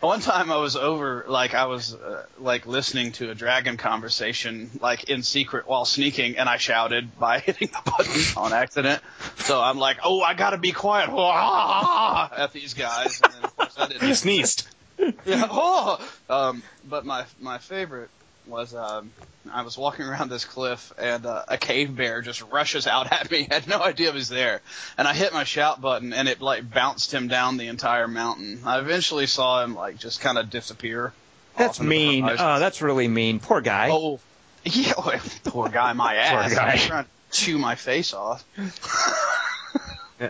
One time I was over, like I was uh, like listening to a dragon conversation, like in secret while sneaking, and I shouted by hitting the button on accident. So I'm like, "Oh, I gotta be quiet!" at these guys. And then, I didn't. You sneezed. Yeah. Oh. Um, but my my favorite was um, I was walking around this cliff and uh, a cave bear just rushes out at me. I had no idea he was there, and I hit my shout button and it like bounced him down the entire mountain. I eventually saw him like just kind of disappear. That's mean. Oh, that's really mean. Poor guy. Oh, yeah. Poor guy. My ass. Poor guy. I'm trying to chew my face off.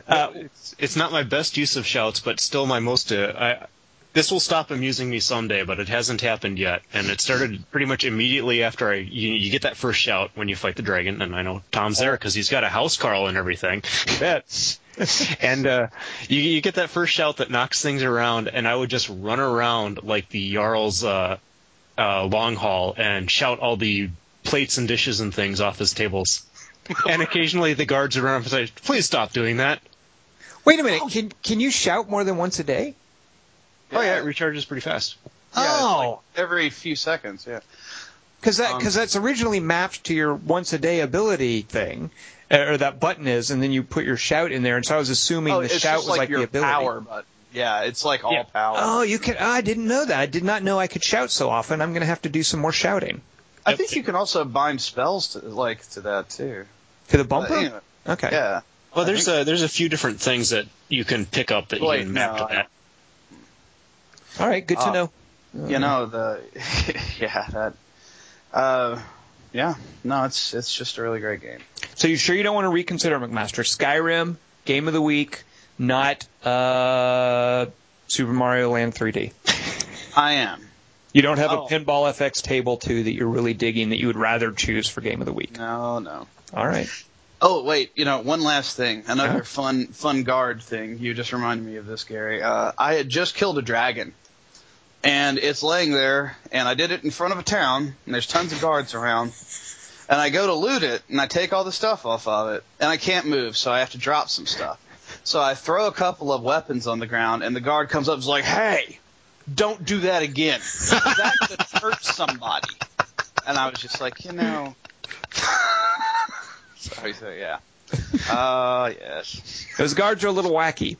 Uh, it's, it's not my best use of shouts, but still my most... Uh, I, this will stop amusing me someday, but it hasn't happened yet. And it started pretty much immediately after I you, you get that first shout when you fight the dragon. And I know Tom's there because he's got a house Carl and everything. and uh, you, you get that first shout that knocks things around, and I would just run around like the Jarl's uh, uh, long haul and shout all the plates and dishes and things off his tables. And occasionally the guards would run up and say, "Please stop doing that." Wait a minute. Can can you shout more than once a day? Yeah. Oh, yeah. It recharges pretty fast. Yeah, oh. It's like every few seconds, yeah. Because that, um, that's originally mapped to your once-a-day ability thing, or that button is, and then you put your shout in there. And so I was assuming oh, the shout was like, like your the ability. Power button. Yeah, it's like all yeah. power. Oh, you can. Oh, I didn't know that. I did not know I could shout so often. I'm going to have to do some more shouting. I think you can also bind spells to, like to that too. To the bumper? Uh, anyway. Okay. Yeah. Well, I there's a there's a few different things that you can pick up that Wait, you can map no, to that. All right, good to uh, know. You know the yeah that uh yeah no it's it's just a really great game. So you sure you don't want to reconsider McMaster? Skyrim game of the week, not uh, Super Mario Land three D. I am. You don't have oh. a Pinball F X table, too, that you're really digging that you would rather choose for Game of the Week? No, no. All right. Oh, wait. You know, one last thing. Another yeah. fun fun guard thing. You just reminded me of this, Gary. Uh, I had just killed a dragon, and it's laying there, and I did it in front of a town, and there's tons of guards around, and I go to loot it, and I take all the stuff off of it, and I can't move, so I have to drop some stuff. So I throw a couple of weapons on the ground, and the guard comes up and is like, "Hey! Don't do that again. That could hurt somebody." And I was just like, you know. Sorry, so yeah. Uh, yes. Those guards are a little wacky.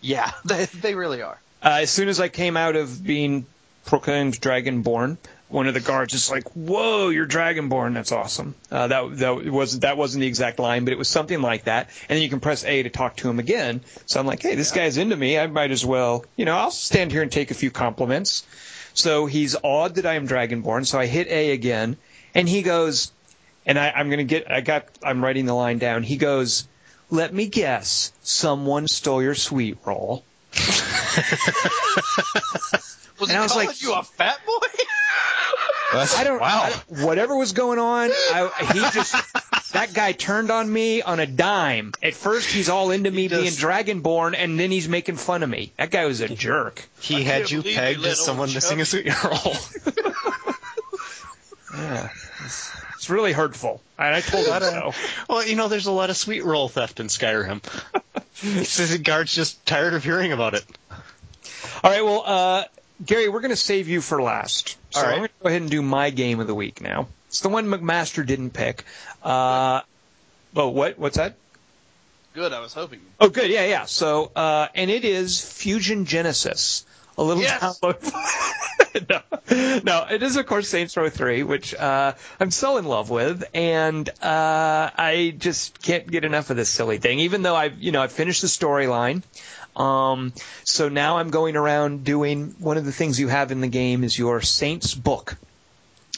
Yeah, they, they really are. Uh, as soon as I came out of being proclaimed Dragonborn, one of the guards is like, "Whoa, you're Dragonborn. That's awesome." Uh, that that wasn't that wasn't the exact line, but it was something like that. And then you can press A to talk to him again. So I'm like, "Hey, this yeah. guy's into me. I might as well, you know, I'll stand here and take a few compliments." So he's awed that I am Dragonborn. So I hit A again, and he goes, and I, I'm gonna get, I got, I'm writing the line down. He goes, "Let me guess, someone stole your sweet roll." Was and I was like, "You a fat boy?" I don't, wow. I don't. Whatever was going on, I, he just That guy turned on me on a dime. At first, he's all into me being Dragonborn, and then he's making fun of me. That guy was a jerk. He I had you pegged as someone chubby. Missing a sweet-year-old. Yeah. It's really hurtful. I told him so. Well, you know, there's a lot of sweet roll theft in Skyrim. The guard's just tired of hearing about it. All right, well, uh, Gary, we're going to save you for last. So All right. I'm going to go ahead and do my game of the week now. It's the one McMaster didn't pick. Uh, oh, what? What's that? Good, I was hoping. Oh, good, yeah, yeah. So, uh, and it is Fusion Genesis. A little yes. download. no, no, it is, of course, Saints Row three, which uh, I'm so in love with, and uh, I just can't get enough of this silly thing, even though I've, you know, I've finished the storyline. Um, so now I'm going around doing one of the things you have in the game is your Saints book.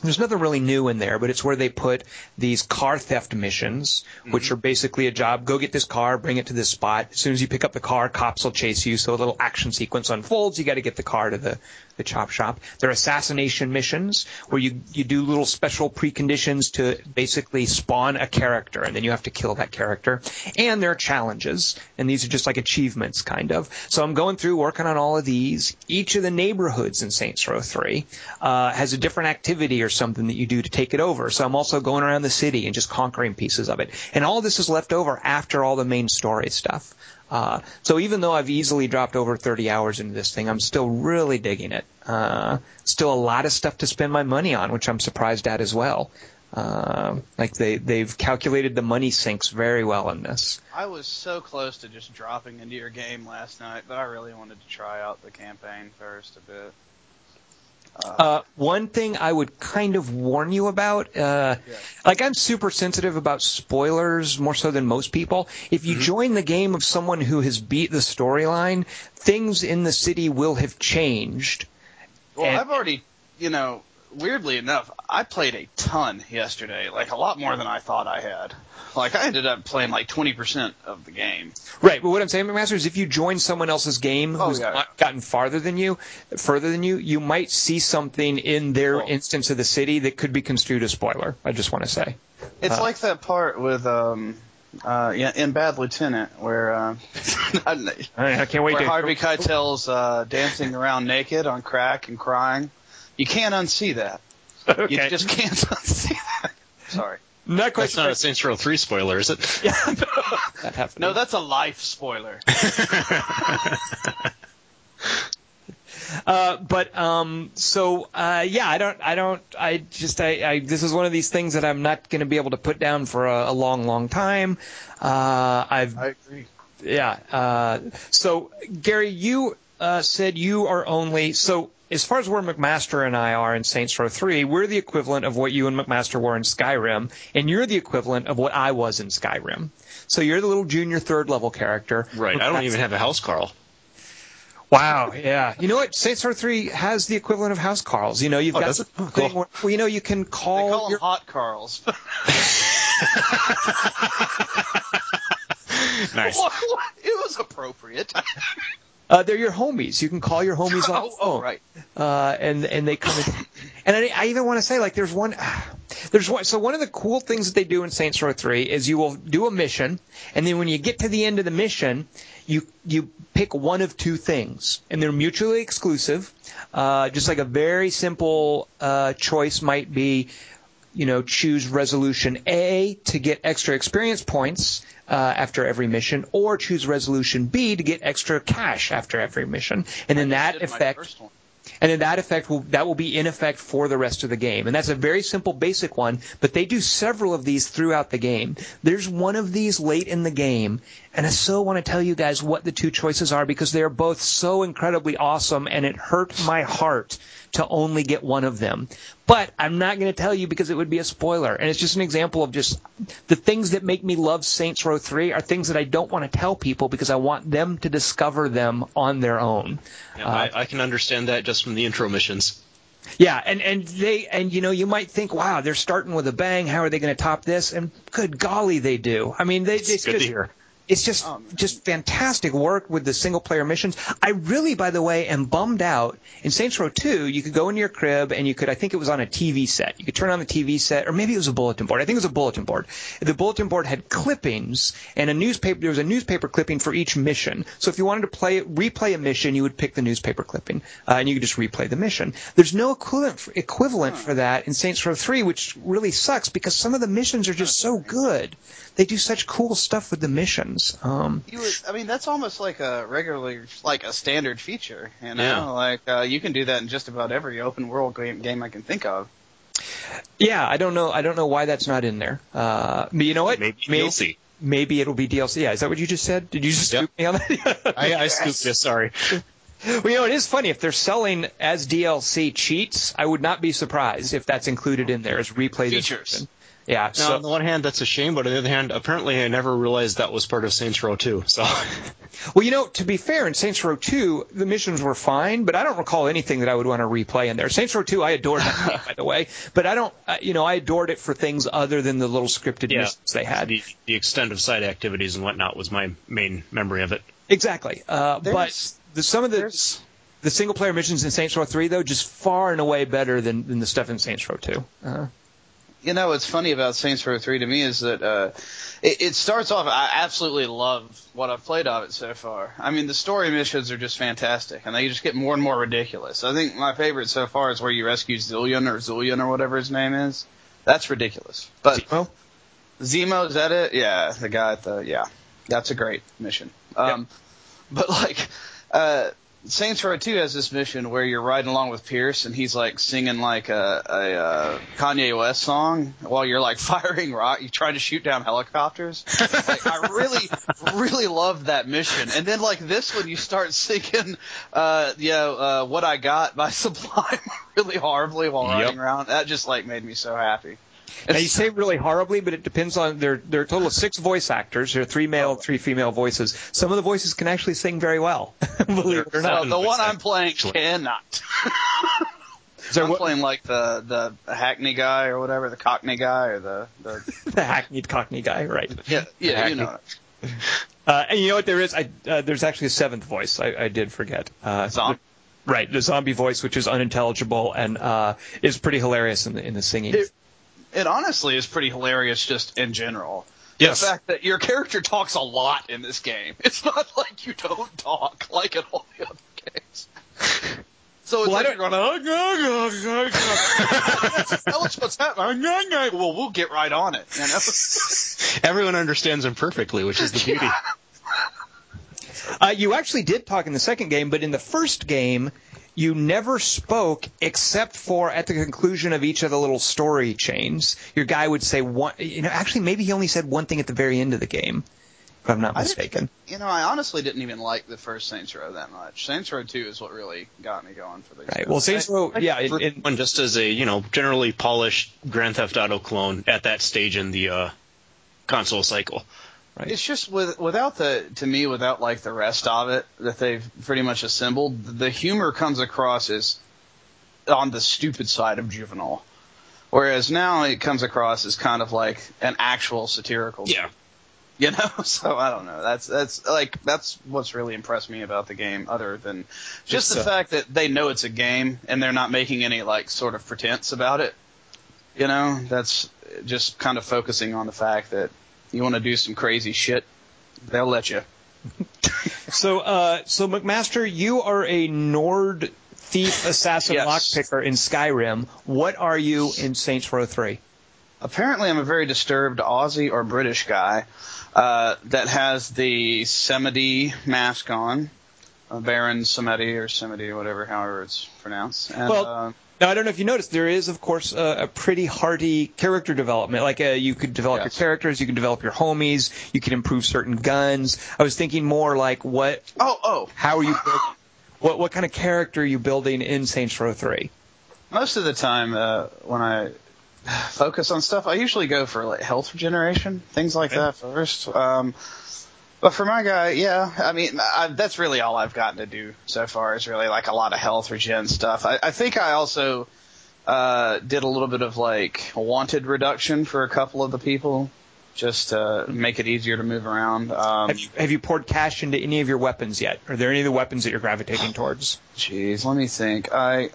There's nothing really new in there, but it's where they put these car theft missions, mm-hmm. which are basically a job. Go get this car, bring it to this spot. As soon as you pick up the car, cops will chase you. So a little action sequence unfolds. You got to get the car to the, the chop shop. There are assassination missions where you, you do little special preconditions to basically spawn a character, and then you have to kill that character. And there are challenges, and these are just like achievements, kind of. So I'm going through, working on all of these. Each of the neighborhoods in Saints Row three uh, has a different activity or something that you do to take it over. So I'm also going around the city and just conquering pieces of it. And all this is left over after all the main story stuff. Uh, so even though I've easily dropped over thirty hours into this thing, I'm still really digging it. Uh, still a lot of stuff to spend my money on, which I'm surprised at as well. Uh, like they, they've calculated the money sinks very well in this. I was so close to just dropping into your game last night, but I really wanted to try out the campaign first a bit. Uh, one thing I would kind of warn you about, uh, yeah. like I'm super sensitive about spoilers, more so than most people. If you mm-hmm. join the game of someone who has beat the storyline, things in the city will have changed. Well, and I've already, you know, weirdly enough, I played a ton yesterday, like a lot more than I thought I had. Like I ended up playing like twenty percent of the game. Right, but what I'm saying, McMaster, is if you join someone else's game who's oh, yeah. not gotten farther than you, further than you, you might see something in their oh. instance of the city that could be construed as spoiler. I just want to say. It's uh, like that part with um, uh, in Bad Lieutenant where uh, I, I can't wait where to Harvey Keitel's uh, dancing around naked on crack and crying. You can't unsee that. Okay. You just can't unsee that. Sorry. Not quite that's not a Saints Row three spoiler, is it? Yeah, no. That happened. No, that's a life spoiler. uh, but um, so uh, yeah, I don't, I don't, I just, I, I, this is one of these things that I'm not going to be able to put down for a, a long, long time. Uh, I've, I agree. Yeah. Uh, so Gary, you uh, said you are only so. As far as where McMaster and I are in Saints Row three, we're the equivalent of what you and McMaster were in Skyrim, and you're the equivalent of what I was in Skyrim. So you're the little junior third-level character. Right. I don't even have a housecarl. Wow, yeah. You know what? Saints Row three has the equivalent of housecarls. You know, you've oh, got this oh, cool. thing where, well, you know, you can call... They call them your... hot carls. Nice. Well, it was appropriate. Uh, they're your homies. You can call your homies on the phone. Oh, right. Uh, and, and they come in. And I, I even want to say, like, there's one, there's one, so one of the cool things that they do in Saints Row three is you will do a mission, and then when you get to the end of the mission, you, you pick one of two things. And they're mutually exclusive. Uh, just like a very simple, uh, choice might be, you know, choose resolution A to get extra experience points uh, after every mission, or choose resolution B to get extra cash after every mission, and then that effect, and then that effect will that will be in effect for the rest of the game. And that's a very simple, basic one, but they do several of these throughout the game. There's one of these late in the game, and I so want to tell you guys what the two choices are because they are both so incredibly awesome, and it hurt my heart to only get one of them. But I'm not going to tell you because it would be a spoiler. And it's just an example of just the things that make me love Saints Row three are things that I don't want to tell people because I want them to discover them on their own. Yeah, uh, I, I can understand that just from the intro missions. Yeah, and, and they and you know, you might think, wow, they're starting with a bang. How are they going to top this? And good golly, they do. I mean, they, it's they good just, to hear. It's just um, just fantastic work with the single-player missions. I really, by the way, am bummed out. In Saints Row two, you could go into your crib and you could, I think it was on a T V set. You could turn on the T V set, or maybe it was a bulletin board. I think it was a bulletin board. The bulletin board had clippings, and a newspaper. There was a newspaper clipping for each mission. So if you wanted to play replay a mission, you would pick the newspaper clipping, uh, and you could just replay the mission. There's no equivalent for, equivalent for that in Saints Row three, which really sucks because some of the missions are just so good. They do such cool stuff with the missions. Um, you would, I mean, that's almost like a regular, like a standard feature. You know, yeah. like uh, you can do that in just about every open world game, game I can think of. Yeah, I don't know. I don't know why that's not in there. Uh, but you know what? Maybe, maybe D L C. Maybe it'll be D L C. Yeah, is that what you just said? Did you just yep. scoop me on that? I, I scooped you. Sorry. Well, you know, it is funny. If they're selling as D L C cheats, I would not be surprised if that's included in there as replay features. Yeah. Now, so, on the one hand, that's a shame, but on the other hand, apparently I never realized that was part of Saints Row two. So, well, you know, to be fair, in Saints Row two, the missions were fine, but I don't recall anything that I would want to replay in there. Saints Row two, I adored that game, by the way, but I don't, uh, you know, I adored it for things other than the little scripted yeah, missions they had. The, the extent of side activities and whatnot was my main memory of it. Exactly. Uh, but the, some of the... The single-player missions in Saints Row three, though, just far and away better than, than the stuff in Saints Row two. Uh-huh. You know, what's funny about Saints Row three to me is that uh, it, it starts off – I absolutely love what I've played of it so far. I mean, the story missions are just fantastic, and they just get more and more ridiculous. I think my favorite so far is where you rescue Zillion or Zulian or whatever his name is. That's ridiculous. But Zemo? Zemo, is that it? Yeah, the guy at the – yeah. That's a great mission. Um, yep. But, like uh, – Saints Row two has this mission where you're riding along with Pierce and he's like singing like a, a, a Kanye West song while you're like firing rock. You're trying to shoot down helicopters. Like, I really, really loved that mission. And then like this one, you start singing, uh, you know, uh, What I Got by Sublime really horribly while yep. riding around. That just like made me so happy. Now, you say really horribly, but it depends on – there are a total of six voice actors. There are three male, three female voices. Some of the voices can actually sing very well, believe it or not. No, the one I'm playing cannot. I'm what? playing like the, the Hackney guy or whatever, the Cockney guy or the the, the hackneyed Cockney guy, right. Yeah, yeah you know it. Uh, and you know what there is? I, uh, there's actually a seventh voice I, I did forget. Uh, Zombie. Right, the zombie voice, which is unintelligible and uh, is pretty hilarious in the, in the singing. It, It honestly is pretty hilarious just in general. Yes. The fact that your character talks a lot in this game. It's not like you don't talk like in all the other games. So it's well, like you're going to... Just tell us what's happening. Well, we'll get right on it. You know? Everyone understands him perfectly, which is the beauty. Yeah. Uh, you actually did talk in the second game, but in the first game... You never spoke except for at the conclusion of each of the little story chains. Your guy would say one. You know, actually, maybe he only said one thing at the very end of the game, if I'm not mistaken. You know, I honestly didn't even like the first Saints Row that much. Saints Row two is what really got me going for these. Right. Games. Well, Saints Row, I, yeah, it, it, just as a you know generally polished Grand Theft Auto clone at that stage in the uh, console cycle. Right. It's just with, without the to me without like the rest of it that they've pretty much assembled, the humor comes across as on the stupid side of juvenile, whereas now it comes across as kind of like an actual satirical. Yeah, you know. So I don't know. That's that's like that's what's really impressed me about the game, other than just it's, the uh, fact that they know it's a game and they're not making any like sort of pretense about it. You know, that's just kind of focusing on the fact that. You want to do some crazy shit, they'll let you. so, uh, so McMaster, you are a Nord thief, assassin, yes. lockpicker in Skyrim. What are you in Saints Row three? Apparently I'm a very disturbed Aussie or British guy uh, that has the Semedi mask on, uh, Baron Semedi or Semedi, whatever, however it's pronounced. And, well, uh, now, I don't know if you noticed, there is, of course, a, a pretty hearty character development. Like, uh, you could develop yes. your characters, you can develop your homies, you can improve certain guns. I was thinking more like what – Oh, oh. How are you – what what kind of character are you building in Saints Row three? Most of the time uh, when I focus on stuff, I usually go for like health regeneration, things like okay. that first. Um, but for my guy, yeah, I mean, I, that's really all I've gotten to do so far is really like a lot of health regen stuff. I, I think I also uh, did a little bit of like wanted reduction for a couple of the people just to make it easier to move around. Um, have, you, have you poured cash into any of your weapons yet? Are there any of the weapons that you're gravitating towards? Jeez, let me think. I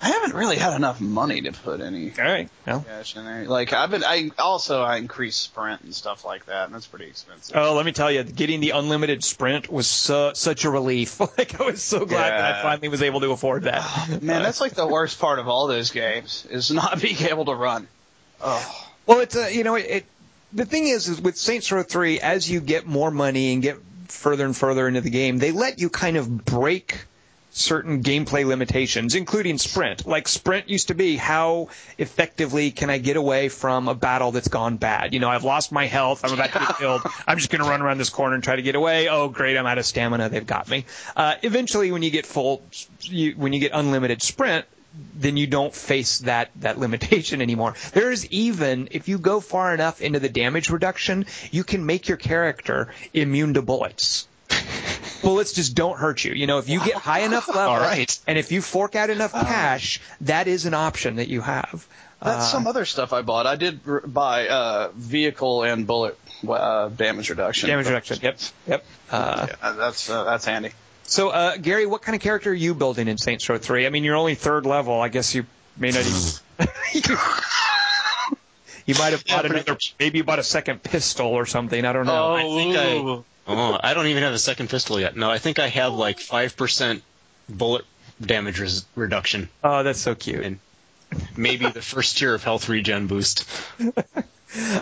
I haven't really had enough money to put any All right. no. cash in there. Like I've been, I also I increased sprint and stuff like that, and that's pretty expensive. Oh, let me tell you, getting the unlimited sprint was su- such a relief. Like I was so glad yeah. that I finally was able to afford that. Oh, man, that's like the worst part of all those games is not being able to run. Oh. Well, it's uh, you know it, it. The thing is, is with Saints Row three, as you get more money and get further and further into the game, they let you kind of break certain gameplay limitations, including sprint. Like sprint used to be, how effectively can I get away from a battle that's gone bad? You know, I've lost my health. I'm about to get killed. I'm just going to run around this corner and try to get away. Oh, great! I'm out of stamina. They've got me. Uh, eventually, when you get full, you, when you get unlimited sprint, then you don't face that, that limitation anymore. There is even, if you go far enough into the damage reduction, you can make your character immune to bullets. Bullets just don't hurt you. You know, if you get high enough level, All right. and if you fork out enough cash, that is an option that you have. That's uh, some other stuff I bought. I did buy uh, vehicle and bullet uh, damage reduction. Damage reduction, yep. yep. Uh, yeah, that's, uh, that's handy. So, uh, Gary, what kind of character are you building in Saints Row three? I mean, you're only third level. I guess you may not even... you might have bought yeah, another... Much. Maybe you bought a second pistol or something. I don't know. Oh, I, think I, oh, I don't even have a second pistol yet. No, I think I have like five percent bullet damage res- reduction. Oh, that's so cute. And maybe the first tier of health regen boost.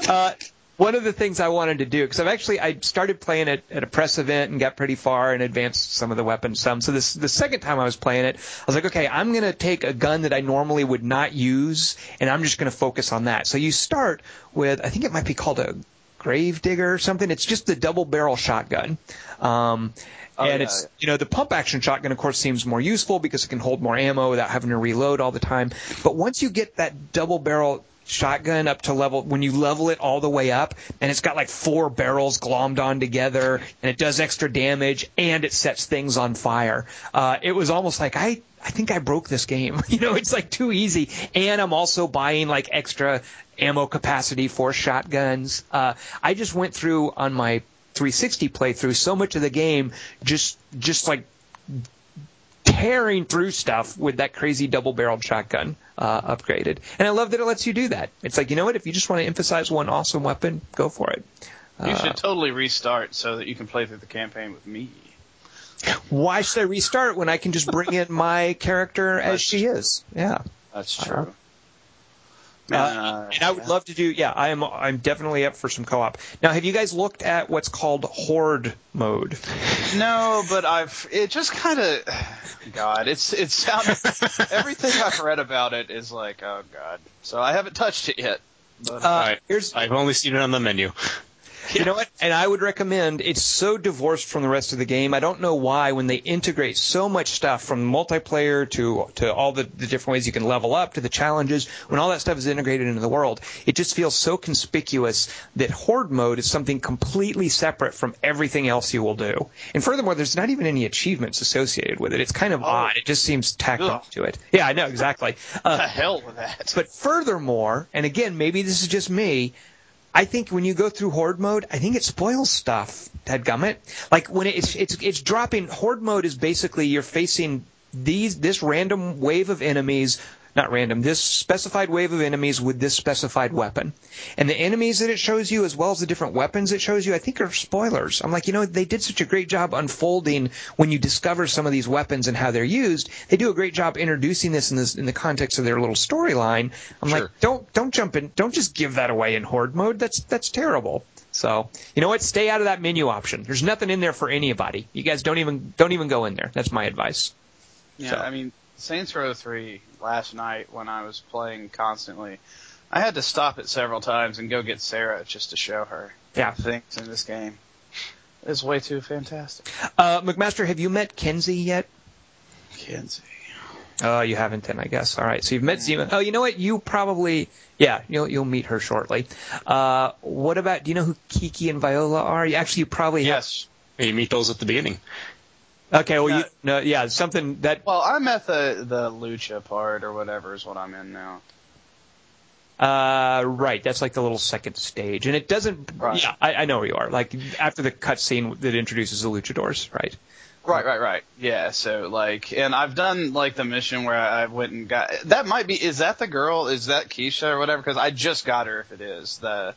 uh... One of the things I wanted to do, because I've actually I started playing it at a press event and got pretty far and advanced some of the weapons some. So this the second time I was playing it, I was like, okay, I'm going to take a gun that I normally would not use, and I'm just going to focus on that. So you start with, I think it might be called a Gravedigger or something. It's just the double-barrel shotgun. Um Oh, and yeah, it's, yeah. you know, the pump action shotgun, of course, seems more useful because it can hold more ammo without having to reload all the time. But once you get that double barrel shotgun up to level, when you level it all the way up, and it's got like four barrels glommed on together, and it does extra damage, and it sets things on fire. Uh, it was almost like, I, I think I broke this game. You know, it's like too easy. And I'm also buying like extra ammo capacity for shotguns. Uh, I just went through on my three sixty playthrough, so much of the game just just like tearing through stuff with that crazy double-barreled shotgun uh, upgraded. And I love that it lets you do that. It's like, you know what, if you just want to emphasize one awesome weapon, go for it. Uh, you should totally restart so that you can play through the campaign with me. Why should I restart when I can just bring in my character as that's, she is? Yeah. That's true. Uh-huh. Uh, and I would love to do, yeah, I'm I'm definitely up for some co-op. Now, have you guys looked at what's called Horde mode? No, but I've, it just kind of, God, it's, it sounds, everything I've read about it is like, oh, God. So I haven't touched it yet. But, uh, I, here's, I've only seen it on the menu. You know what? And I would recommend, it's so divorced from the rest of the game. I don't know why when they integrate so much stuff from multiplayer to to all the, the different ways you can level up to the challenges, when all that stuff is integrated into the world, it just feels so conspicuous that Horde mode is something completely separate from everything else you will do. And furthermore, there's not even any achievements associated with it. It's kind of oh. odd. It just seems tacked on to it. Yeah, I know, exactly. Uh, the hell with that. But furthermore, and again, maybe this is just me, I think when you go through Horde mode, I think it spoils stuff, dadgummit. Like when it's it's it's dropping. Horde mode is basically you're facing these this random wave of enemies, not random, this specified wave of enemies with this specified weapon, and the enemies that it shows you as well as the different weapons it shows you, I think are spoilers. I'm like, you know, they did such a great job unfolding when you discover some of these weapons and how they're used. They do a great job introducing this in, this, in the context of their little storyline. I'm sure. like, don't don't jump in, don't just give that away in Horde mode. That's that's terrible. So you know what? Stay out of that menu option. There's nothing in there for anybody. You guys don't even don't even go in there. That's my advice. Yeah, so. I mean. Saints Row three, last night when I was playing constantly, I had to stop it several times and go get Sarah just to show her yeah. things in this game. It's way too fantastic. Uh, McMaster, have you met Kenzie yet? Kenzie. Oh, you haven't then, I guess. All right, so you've met Zima. Oh, you know what? You probably, yeah, you'll you'll meet her shortly. Uh, what about, do you know who Kiki and Viola are? Actually, you probably yes. have. Yes. You meet those at the beginning. Okay, well, you, no, yeah, something that... Well, I'm at the, the Lucha part or whatever is what I'm in now. Uh, right, that's like the little second stage, and it doesn't. Right. Yeah, I, I know where you are. Like after the cutscene that introduces the luchadors, right? Right, right, right. Yeah. So like, and I've done like the mission where I went and got. That might be. Is that the girl? Is that Keisha or whatever? Because I just got her. If it is the.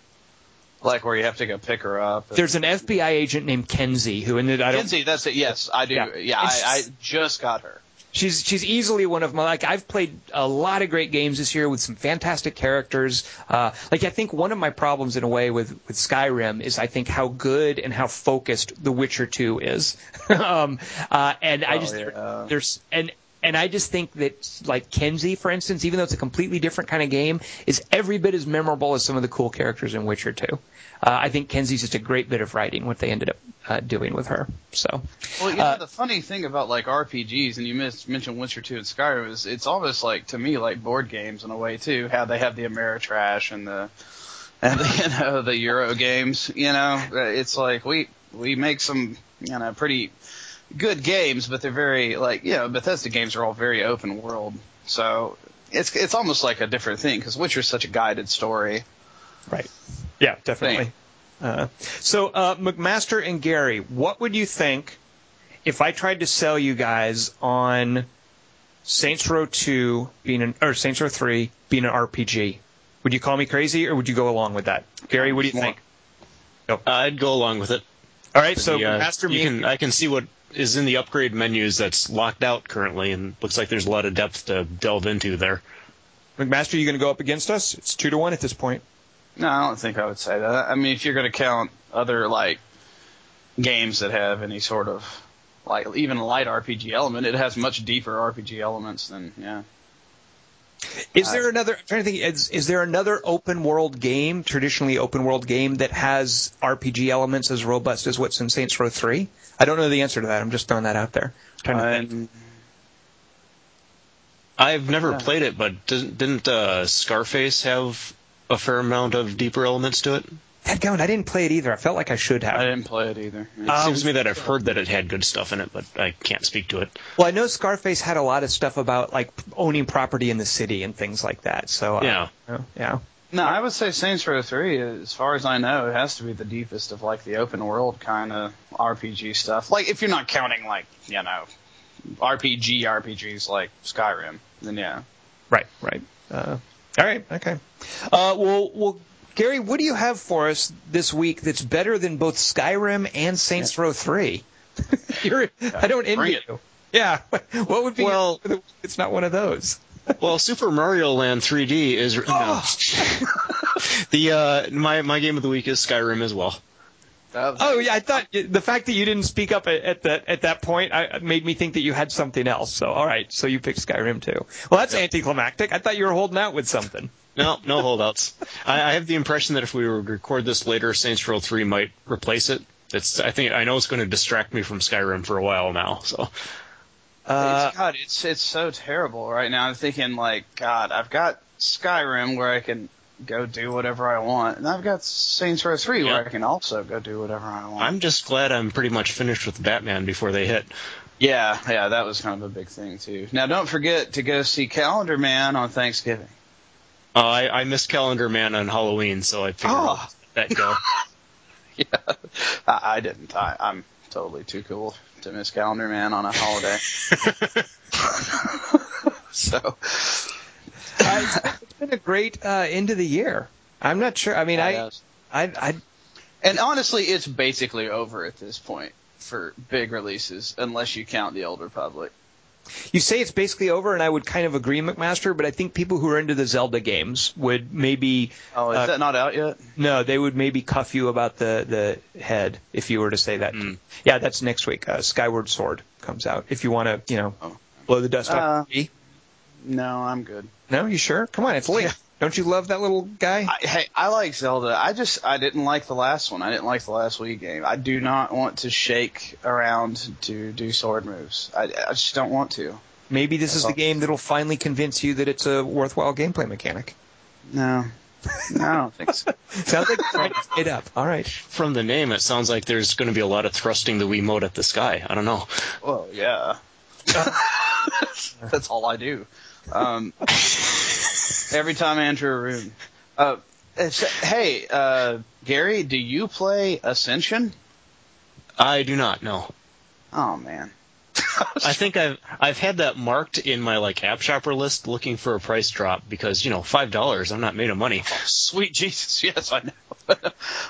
Like where you have to go pick her up. And, there's an F B I agent named Kenzie who ended. I don't, Kenzie, that's it. Yes, I do. Yeah, yeah I, I just got her. She's she's easily one of my like. I've played a lot of great games this year with some fantastic characters. Uh, like I think one of my problems in a way with, with Skyrim is I think how good and how focused The Witcher two is. um, uh, and oh, I just yeah. there's and. And I just think that, like, Kenzie, for instance, even though it's a completely different kind of game, is every bit as memorable as some of the cool characters in Witcher two. Uh, I think Kenzie's just a great bit of writing, what they ended up uh, doing with her. So, Well, you uh, know, the funny thing about, like, R P Gs, and you mis- mentioned Witcher two and Skyrim, is it's almost, like, to me, like board games in a way, too, how they have the Ameritrash and the, and the you know, the Euro games. You know, it's like we we make some, you know, pretty... good games, but they're very like you know Bethesda games are all very open world, so it's it's almost like a different thing because Witcher's such a guided story, right? Yeah, definitely. Uh, so uh, McMaster and Gary, what would you think if I tried to sell you guys on Saints Row two being an or Saints Row three being an R P G? Would you call me crazy or would you go along with that, Gary? What do you More. think? No. Uh, I'd go along with it. All right, so the, uh, McMaster, me, can, I can see what. Is in the upgrade menus that's locked out currently, and looks like there's a lot of depth to delve into there. McMaster, are you going to go up against us? It's two to one at this point. No, I don't think I would say that. I mean, if you're going to count other like games that have any sort of like even light R P G element, it has much deeper R P G elements than yeah. Is there another? I'm trying to think. Is, is there another open world game, traditionally open world game, that has R P G elements as robust as what's in Saints Row three? I don't know the answer to that. I'm just throwing that out there. I'm trying to think. I've never yeah. played it, but didn't, didn't uh, Scarface have a fair amount of deeper elements to it? Dadgummit, I didn't play it either. I felt like I should have. I didn't play it either. It um, seems to me that I've heard that it had good stuff in it, but I can't speak to it. Well, I know Scarface had a lot of stuff about like owning property in the city and things like that. So uh, yeah, uh, yeah. No, I would say Saints Row three, as far as I know, it has to be the deepest of like the open world kind of R P G stuff. Like if you're not counting like you know R P G R P Gs like Skyrim, then yeah. Right. Right. Uh, all right. Okay. Uh, we'll we'll. Gary, what do you have for us this week that's better than both Skyrim and Saints yeah. Row three? You're, yeah, I don't envy you. Yeah. What would be well, your, it's not one of those. Well, Super Mario Land three D is... Oh. No. the uh, my, my game of the week is Skyrim as well. Uh, oh, yeah, I thought the fact that you didn't speak up at, at that at that point I, made me think that you had something else. So, all right, so you picked Skyrim too. Well, that's yeah. anticlimactic. I thought you were holding out with something. No, no holdouts. I, I have the impression that if we were to record this later, Saints Row three might replace it. It's, I think, I know it's going to distract me from Skyrim for a while now. So, uh, it's, God, it's it's so terrible right now. I'm thinking like, God, I've got Skyrim where I can go do whatever I want, and I've got Saints Row three yeah. where I can also go do whatever I want. I'm just glad I'm pretty much finished with Batman before they hit. Yeah, yeah, that was kind of a big thing too. Now, don't forget to go see Calendar Man on Thanksgiving. Uh, I, I missed Calendar Man on Halloween, so I figured oh. I'll let that go. yeah, I, I didn't. I, I'm totally too cool to miss Calendar Man on a holiday. so uh, it's been a great uh, end of the year. I'm not sure. I mean, I, I, I, and honestly, it's basically over at this point for big releases, unless you count the Old Republic. You say it's basically over, and I would kind of agree, McMaster, but I think people who are into the Zelda games would maybe... Oh, is uh, that not out yet? No, they would maybe cuff you about the, the head if you were to say that. Mm. Yeah, that's next week. Uh, Skyward Sword comes out. If you want to, you know, oh. blow the dust uh, off. No, I'm good. No, you sure? Come on, it's late. Yeah. Don't you love that little guy? I, hey, I like Zelda. I just I didn't like the last one. I didn't like the last Wii game. I do not want to shake around to do sword moves. I, I just don't want to. Maybe this That's is the awesome. game that'll finally convince you that it's a worthwhile gameplay mechanic. No. No, I don't think so. Sounds like you're trying to get up. All right. From the name, it sounds like there's going to be a lot of thrusting the Wiimote at the sky. I don't know. Well, yeah. That's all I do. Um... Every time I enter a room. Uh, hey, uh, Gary, do you play Ascension? I do not, no. Oh, man. I think I've I've had that marked in my like app shopper list, looking for a price drop because you know five dollars. I'm not made of money. Oh, sweet Jesus, yes, I know.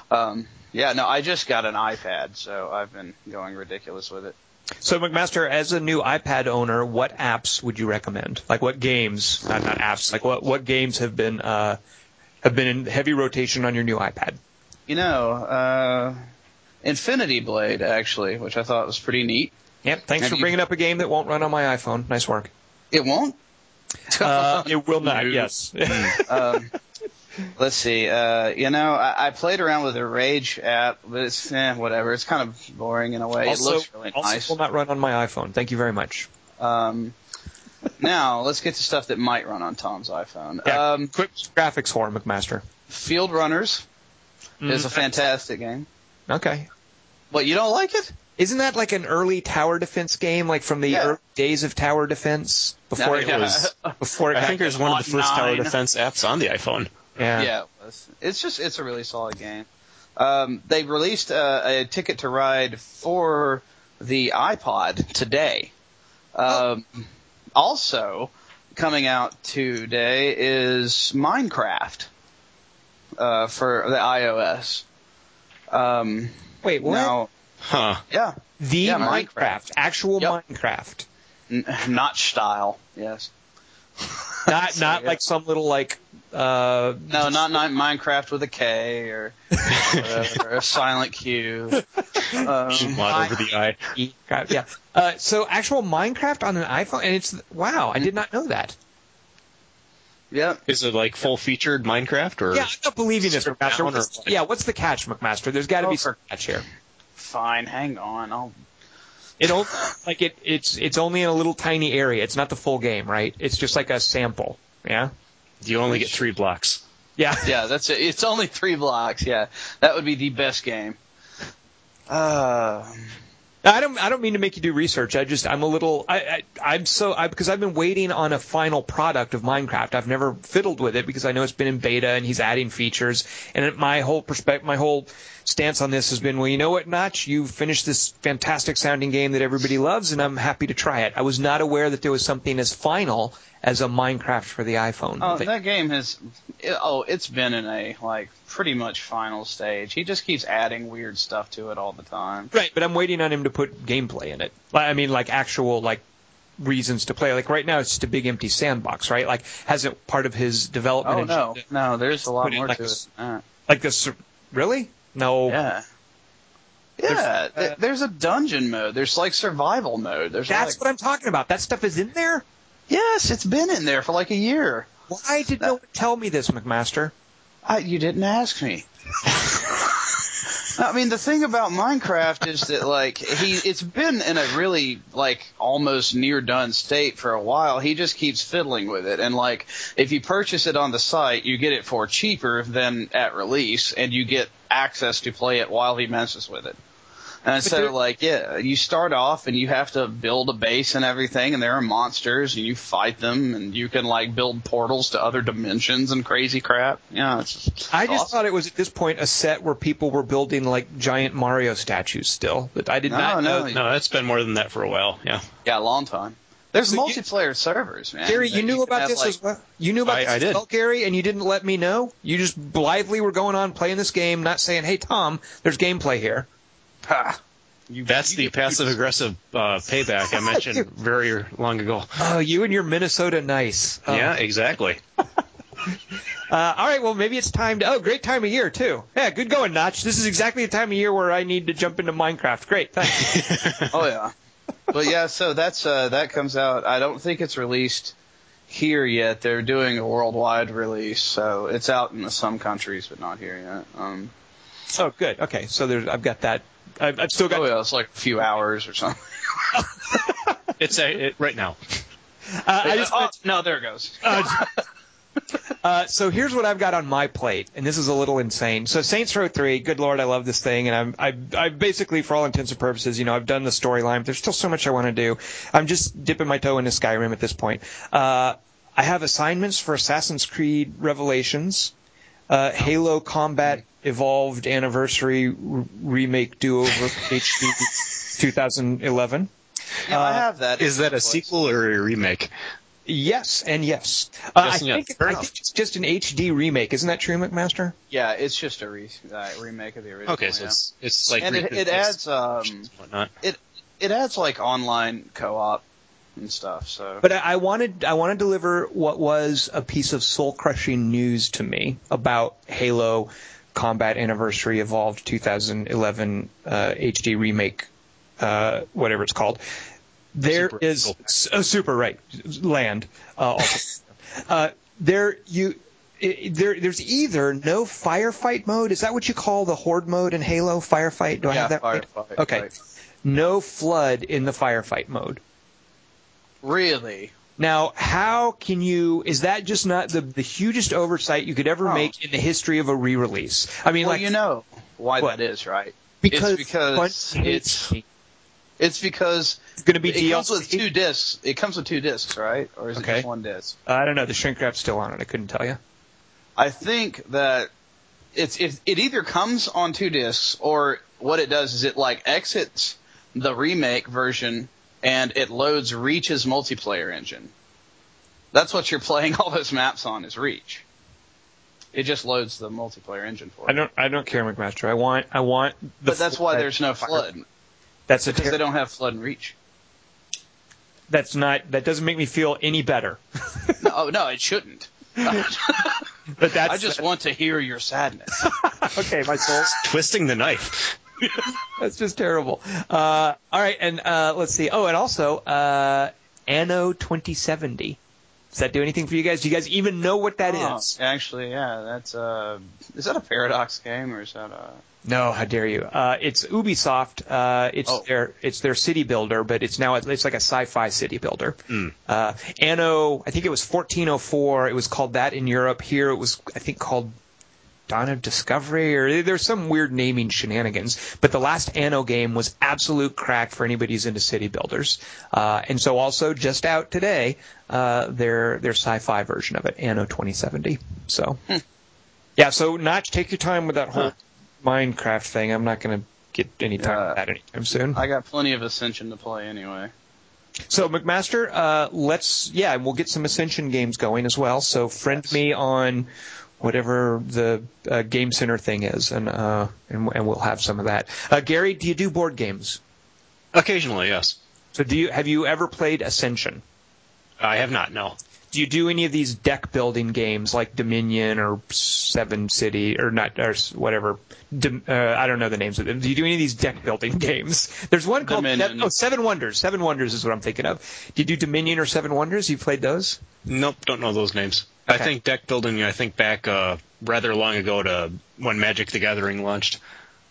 um, yeah, no, I just got an iPad, so I've been going ridiculous with it. So, McMaster, as a new iPad owner, what apps would you recommend? Like what games? Not not apps. Like what what games have been uh have been in heavy rotation on your new iPad? You know, uh, Infinity Blade actually, which I thought was pretty neat. Yep, thanks for bringing up a game that won't run on my iPhone. Nice work. It won't? Uh, it will not, yes. um, let's see. Uh, you know, I, I played around with the Rage app, but it's eh, whatever. It's kind of boring in a way. Also, it looks really also nice. It will not run on my iPhone. Thank you very much. Um, now, let's get to stuff that might run on Tom's iPhone. Yeah, um, quick graphics horror, McMaster. Field Runners mm-hmm. is a fantastic game. Okay. What, you don't like it? Isn't that like an early tower defense game, like from the yeah. early days of tower defense? Before no, it yeah. was, before it I got think it was one of the first nine. tower defense apps on the iPhone. Yeah, yeah it was. It's just it's a really solid game. Um, they released uh, a Ticket to Ride for the iPod today. Um, oh. Also coming out today is Minecraft uh, for the iOS. Um, Wait, what? Now, Huh. Yeah. The yeah, Minecraft. Minecraft. Actual yep. Minecraft. N- not style. Yes. Not so, not yeah. like some little like... Uh, no, not, not Minecraft with a K or whatever. Or a silent Q. Um, Mod over the I. Yeah. Uh, so actual Minecraft on an iPhone. And it's... Wow, I did not know that. Yep. Is it like full-featured Minecraft? Or yeah, I'm not believing this, McMaster. What's, yeah, what's the catch, McMaster? There's got to oh, be some catch here. Fine, hang on. I'll... It only, like it it's it's only in a little tiny area. It's not the full game, right? It's just like a sample. Yeah. You only get three blocks. Yeah. Yeah, that's it. It's only three blocks. Yeah, that would be the best game. Uh, I don't I don't mean to make you do research. I just I'm a little I, I I'm so I because I've been waiting on a final product of Minecraft. I've never fiddled with it because I know it's been in beta and he's adding features. And it, my whole perspective, my whole stance on this has been, well, you know what, Notch, you've finished this fantastic sounding game that everybody loves, and I'm happy to try it. I was not aware that there was something as final as a Minecraft for the iPhone. Oh, that game has, oh, it's been in a like pretty much final stage. He just keeps adding weird stuff to it all the time. Right, but I'm waiting on him to put gameplay in it. I mean, like actual like reasons to play. Like right now, it's just a big empty sandbox, right? Like hasn't part of his development. Oh no, no, there's a lot more to it. Like this, really? No. Yeah. Yeah. There's, uh, there's a dungeon mode. There's like survival mode. There's That's like, what I'm talking about. That stuff is in there? Yes, it's been in there for like a year. Why did that, no one tell me this, McMaster? I, you didn't ask me. I mean, the thing about Minecraft is that like he it's been in a really like almost near done state for a while. He just keeps fiddling with it, and like if you purchase it on the site, you get it for cheaper than at release, and you get access to play it while he messes with it. And but so like yeah, you start off and you have to build a base and everything, and there are monsters and you fight them, and you can like build portals to other dimensions and crazy crap. Yeah, it's just I awesome. just thought it was at this point a set where people were building like giant Mario statues still. But I did no, not know. No, no, that's been more than that for a while. Yeah. Yeah, a long time. There's so multiplayer you, servers, man. Gary, you knew, you, about have, like, well. you knew about I, this I as well? You knew about this as well, Gary, and you didn't let me know? You just blithely were going on playing this game, not saying, hey, Tom, there's gameplay here. Ha. You, That's you, the passive-aggressive uh, payback I mentioned very long ago. Oh, you and your Minnesota Nice. Oh. Yeah, exactly. uh, all right, well, maybe it's time to – oh, great time of year, too. Yeah, good going, Notch. This is exactly the time of year where I need to jump into Minecraft. Great, thanks. Oh, yeah. But, yeah, so that's uh, that comes out. I don't think it's released here yet. They're doing a worldwide release, so it's out in some countries but not here yet. Um, oh, good. Okay, so there's, I've got that. I've, I've still got. Oh, yeah, it's like a few hours or something. it's a, it, right now. Uh, I just, oh, no, there it goes. uh, uh, so here's what I've got on my plate, and this is a little insane. So Saints Row three, good Lord, I love this thing, and I'm, I, I basically, for all intents and purposes, you know, I've done the storyline. But there's still so much I want to do. I'm just dipping my toe into Skyrim at this point. Uh, I have assignments for Assassin's Creed Revelations. Uh, Halo Combat Evolved Anniversary re- Remake Do-Over H D twenty eleven. Yeah, uh, I have that. Is that a sequel or a remake? Yes and yes. Uh, I, think, I think it's just an H D remake. Isn't that true, McMaster? Yeah, it's just a re- uh, remake of the original. Okay, so yeah. it's, it's like... And it, it adds... Um, it it adds, like, online co-op and stuff, so... But I, I wanted I want to deliver what was a piece of soul-crushing news to me about Halo Combat Anniversary Evolved twenty eleven uh, H D remake, uh, whatever it's called. There super is a uh, super right land. Uh, uh, there you it, there. There's either no firefight mode. Is that what you call the horde mode in Halo? Firefight. Do I yeah, have that firefight, right? Okay. Right. No flood in the firefight mode. Really? Now, how can you? Is that just not the the hugest oversight you could ever oh. make in the history of a re-release? I mean, well, like you know why what? that is, right? Because it's because it's. It's because it's going to be it comes with two discs. It comes with two discs, right? Or is okay. it just one disc? I don't know. The shrink wrap's still on it. I couldn't tell you. I think that it's it, it either comes on two discs, or what it does is it like exits the remake version and it loads Reach's multiplayer engine. That's what you're playing all those maps on is Reach. It just loads the multiplayer engine for it. I don't. I don't care, McMaster. I want. I want. The but that's why there's no flood. That's because ter- they don't have flood and reach. That's not. That doesn't make me feel any better. no, no, it shouldn't. But that's, I just that. want to hear your sadness. Okay, my soul's twisting the knife. That's just terrible. Uh, all right, and uh, let's see. Oh, and also, uh, Anno twenty seventy. Does that do anything for you guys? Do you guys even know what that oh, is? Actually, yeah. That's uh, is that a Paradox game or is that a? No, how dare you? Uh, it's Ubisoft. Uh, it's oh. their it's their city builder, but it's now it's like a sci-fi city builder. Mm. Uh, Anno, I think it was fourteen oh four. It was called that in Europe. Here it was, I think, called Dawn of Discovery, or there's some weird naming shenanigans. But the last Anno game was absolute crack for anybody who's into city builders. Uh, and so also just out today, uh, their their sci-fi version of it, Anno twenty seventy. So, hmm. yeah. So Notch, take your time with that whole. Huh. Minecraft thing. I'm not going to get any time yeah, with that anytime soon. I got plenty of Ascension to play anyway. So, McMaster, uh, let's, yeah, we'll get some Ascension games going as well. So, friend yes. me on whatever the uh, Game Center thing is, and, uh, and and we'll have some of that. Uh, Gary, do you do board games? Occasionally, yes. So, do you have you ever played Ascension? I have not, no. Do you do any of these deck building games like Dominion or Seven City or not or whatever? Dim, uh, I don't know the names of them. Do you do any of these deck building games? There's one called Seven, oh, Seven Wonders. Seven Wonders is what I'm thinking of. Do you do Dominion or Seven Wonders? You played those? Nope, don't know those names. Okay. I think deck building. I think back uh, rather long ago to when Magic the Gathering launched.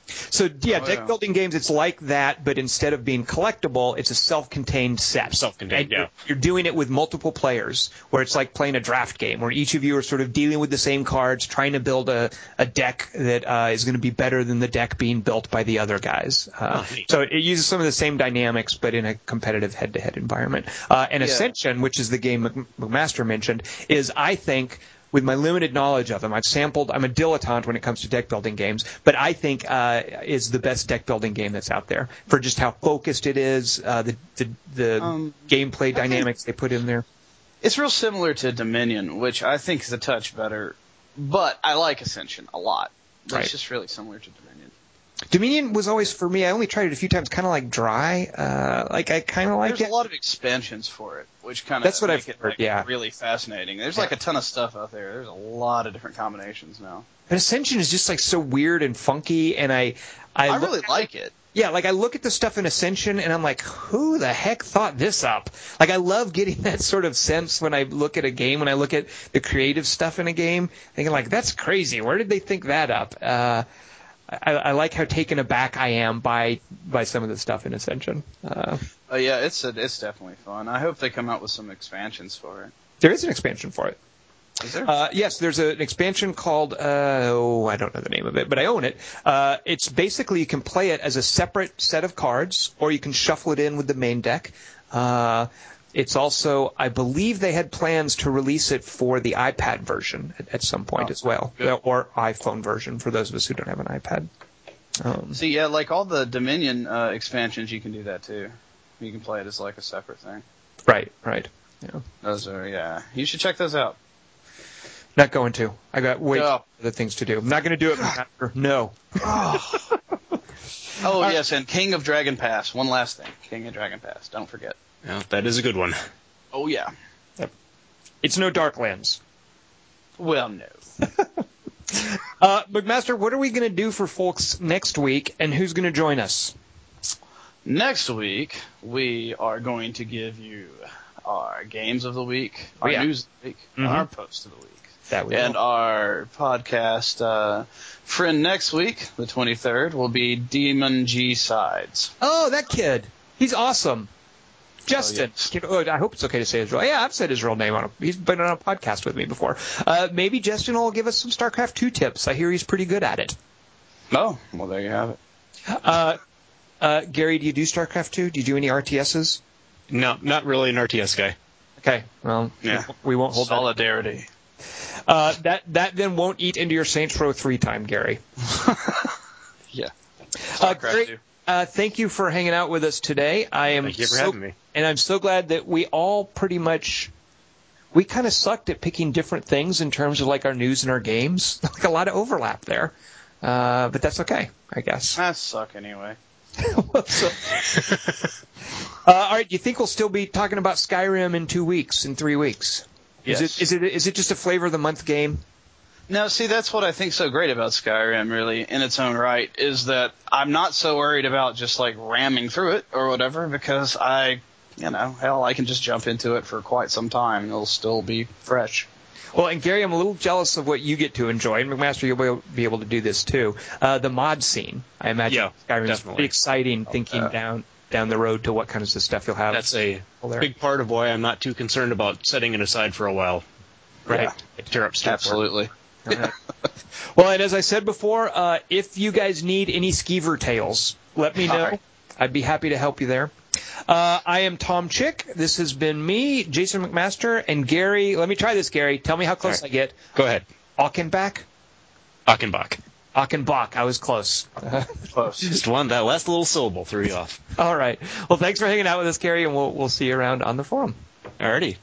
So, yeah, oh, deck yeah. building games, it's like that, but instead of being collectible, it's a self-contained set. Self-contained, and yeah. You're, you're doing it with multiple players, where it's like playing a draft game, where each of you are sort of dealing with the same cards, trying to build a, a deck that uh, is going to be better than the deck being built by the other guys. Uh, oh, so it uses some of the same dynamics, but in a competitive head-to-head environment. Uh, and yeah. Ascension, which is the game McMaster mentioned, is, I think... With my limited knowledge of them, I've sampled. I'm a dilettante when it comes to deck building games, but I think uh, is the best deck building game that's out there for just how focused it is, uh, the the, the um, gameplay dynamics they put in there. It's real similar to Dominion, which I think is a touch better, but I like Ascension a lot. It's right. just really similar to Dominion. Dominion was always for me. I only tried it a few times, kind of like dry. Uh, like I kind of like There's it. There's a lot of expansions for it, which kind of that's what make I've it heard, like, yeah. really fascinating. There's yeah. like a ton of stuff out there. There's a lot of different combinations now. But Ascension is just like so weird and funky, and I I, I really like it. Yeah, like I look at the stuff in Ascension, and I'm like, who the heck thought this up? Like I love getting that sort of sense when I look at a game, when I look at the creative stuff in a game, thinking like, that's crazy. Where did they think that up? Uh, I, I like how taken aback I am by by some of the stuff in Ascension. Uh, oh yeah, it's a, it's definitely fun. I hope they come out with some expansions for it. There is an expansion for it. Is there? Uh, yes, there's a, an expansion called, uh, oh, I don't know the name of it, but I own it. Uh, it's basically you can play it as a separate set of cards, or you can shuffle it in with the main deck. Uh, It's also, I believe they had plans to release it for the iPad version at, at some point oh, as well, good. Or iPhone version for those of us who don't have an iPad. Um, See, yeah, like all the Dominion uh, expansions, you can do that too. You can play it as like a separate thing. Right, right. Yeah. Those are, yeah. You should check those out. Not going to. I got way no. other things to do. I'm not going to do it. After. No. oh, oh yes, and King of Dragon Pass. One last thing. King of Dragon Pass. Don't forget. Yeah, that is a good one. Oh, yeah. Yep. It's no Darklands. Well, no. uh, McMaster, what are we going to do for folks next week, and who's going to join us? Next week, we are going to give you our games of the week, oh, our yeah. news of the week, mm-hmm. our post of the week. That we and will. Our podcast uh, friend next week, the twenty-third, will be Demon G Sides. Oh, that kid. He's awesome. Justin, oh, yes. I hope it's okay to say his real name. Yeah, I've said his real name. On a, he's been on a podcast with me before. Uh, maybe Justin will give us some StarCraft two tips. I hear he's pretty good at it. Oh, well, there you have it. Uh, uh, Gary, do you do StarCraft two? Do you do any R T Ses? No, not really an R T S guy. Okay, well, yeah. we won't hold Solidarity. That. Uh, that, that then won't eat into your Saints Row three time, Gary. yeah. StarCraft uh, two. Uh, thank you for hanging out with us today. I am Thank you for so, having me. And I'm so glad that we all pretty much, we kind of sucked at picking different things in terms of like our news and our games. Like a lot of overlap there. Uh, but that's okay, I guess. I suck anyway. so, uh, all right, do you think we'll still be talking about Skyrim in two weeks, in three weeks? Yes. Is it, is it, is it just a flavor of the month game? No, see, that's what I think's so great about Skyrim, really, in its own right, is that I'm not so worried about just, like, ramming through it or whatever, because I, you know, hell, I can just jump into it for quite some time, and it'll still be fresh. Well, and Gary, I'm a little jealous of what you get to enjoy, and McMaster, you'll be able to do this, too. Uh, the mod scene, I imagine yeah, Skyrim's definitely. pretty exciting, thinking uh, down... down the road to what kinds of stuff you'll have. That's a big part of why I'm not too concerned about setting it aside for a while. Right. Yeah, tear up stuff. Absolutely. All right. Well, and as I said before, uh, if you guys need any skeever tales, let me know. Right. I'd be happy to help you there. Uh, I am Tom Chick. This has been me, Jason McMaster, and Gary. Let me try this, Gary. Tell me how close right. I get. Go ahead. Achenbach? Achenbach. Achenbach. I was close. close. Just one. That last little syllable threw you off. All right. Well, thanks for hanging out with us, Gary, and we'll we'll see you around on the forum. Alrighty.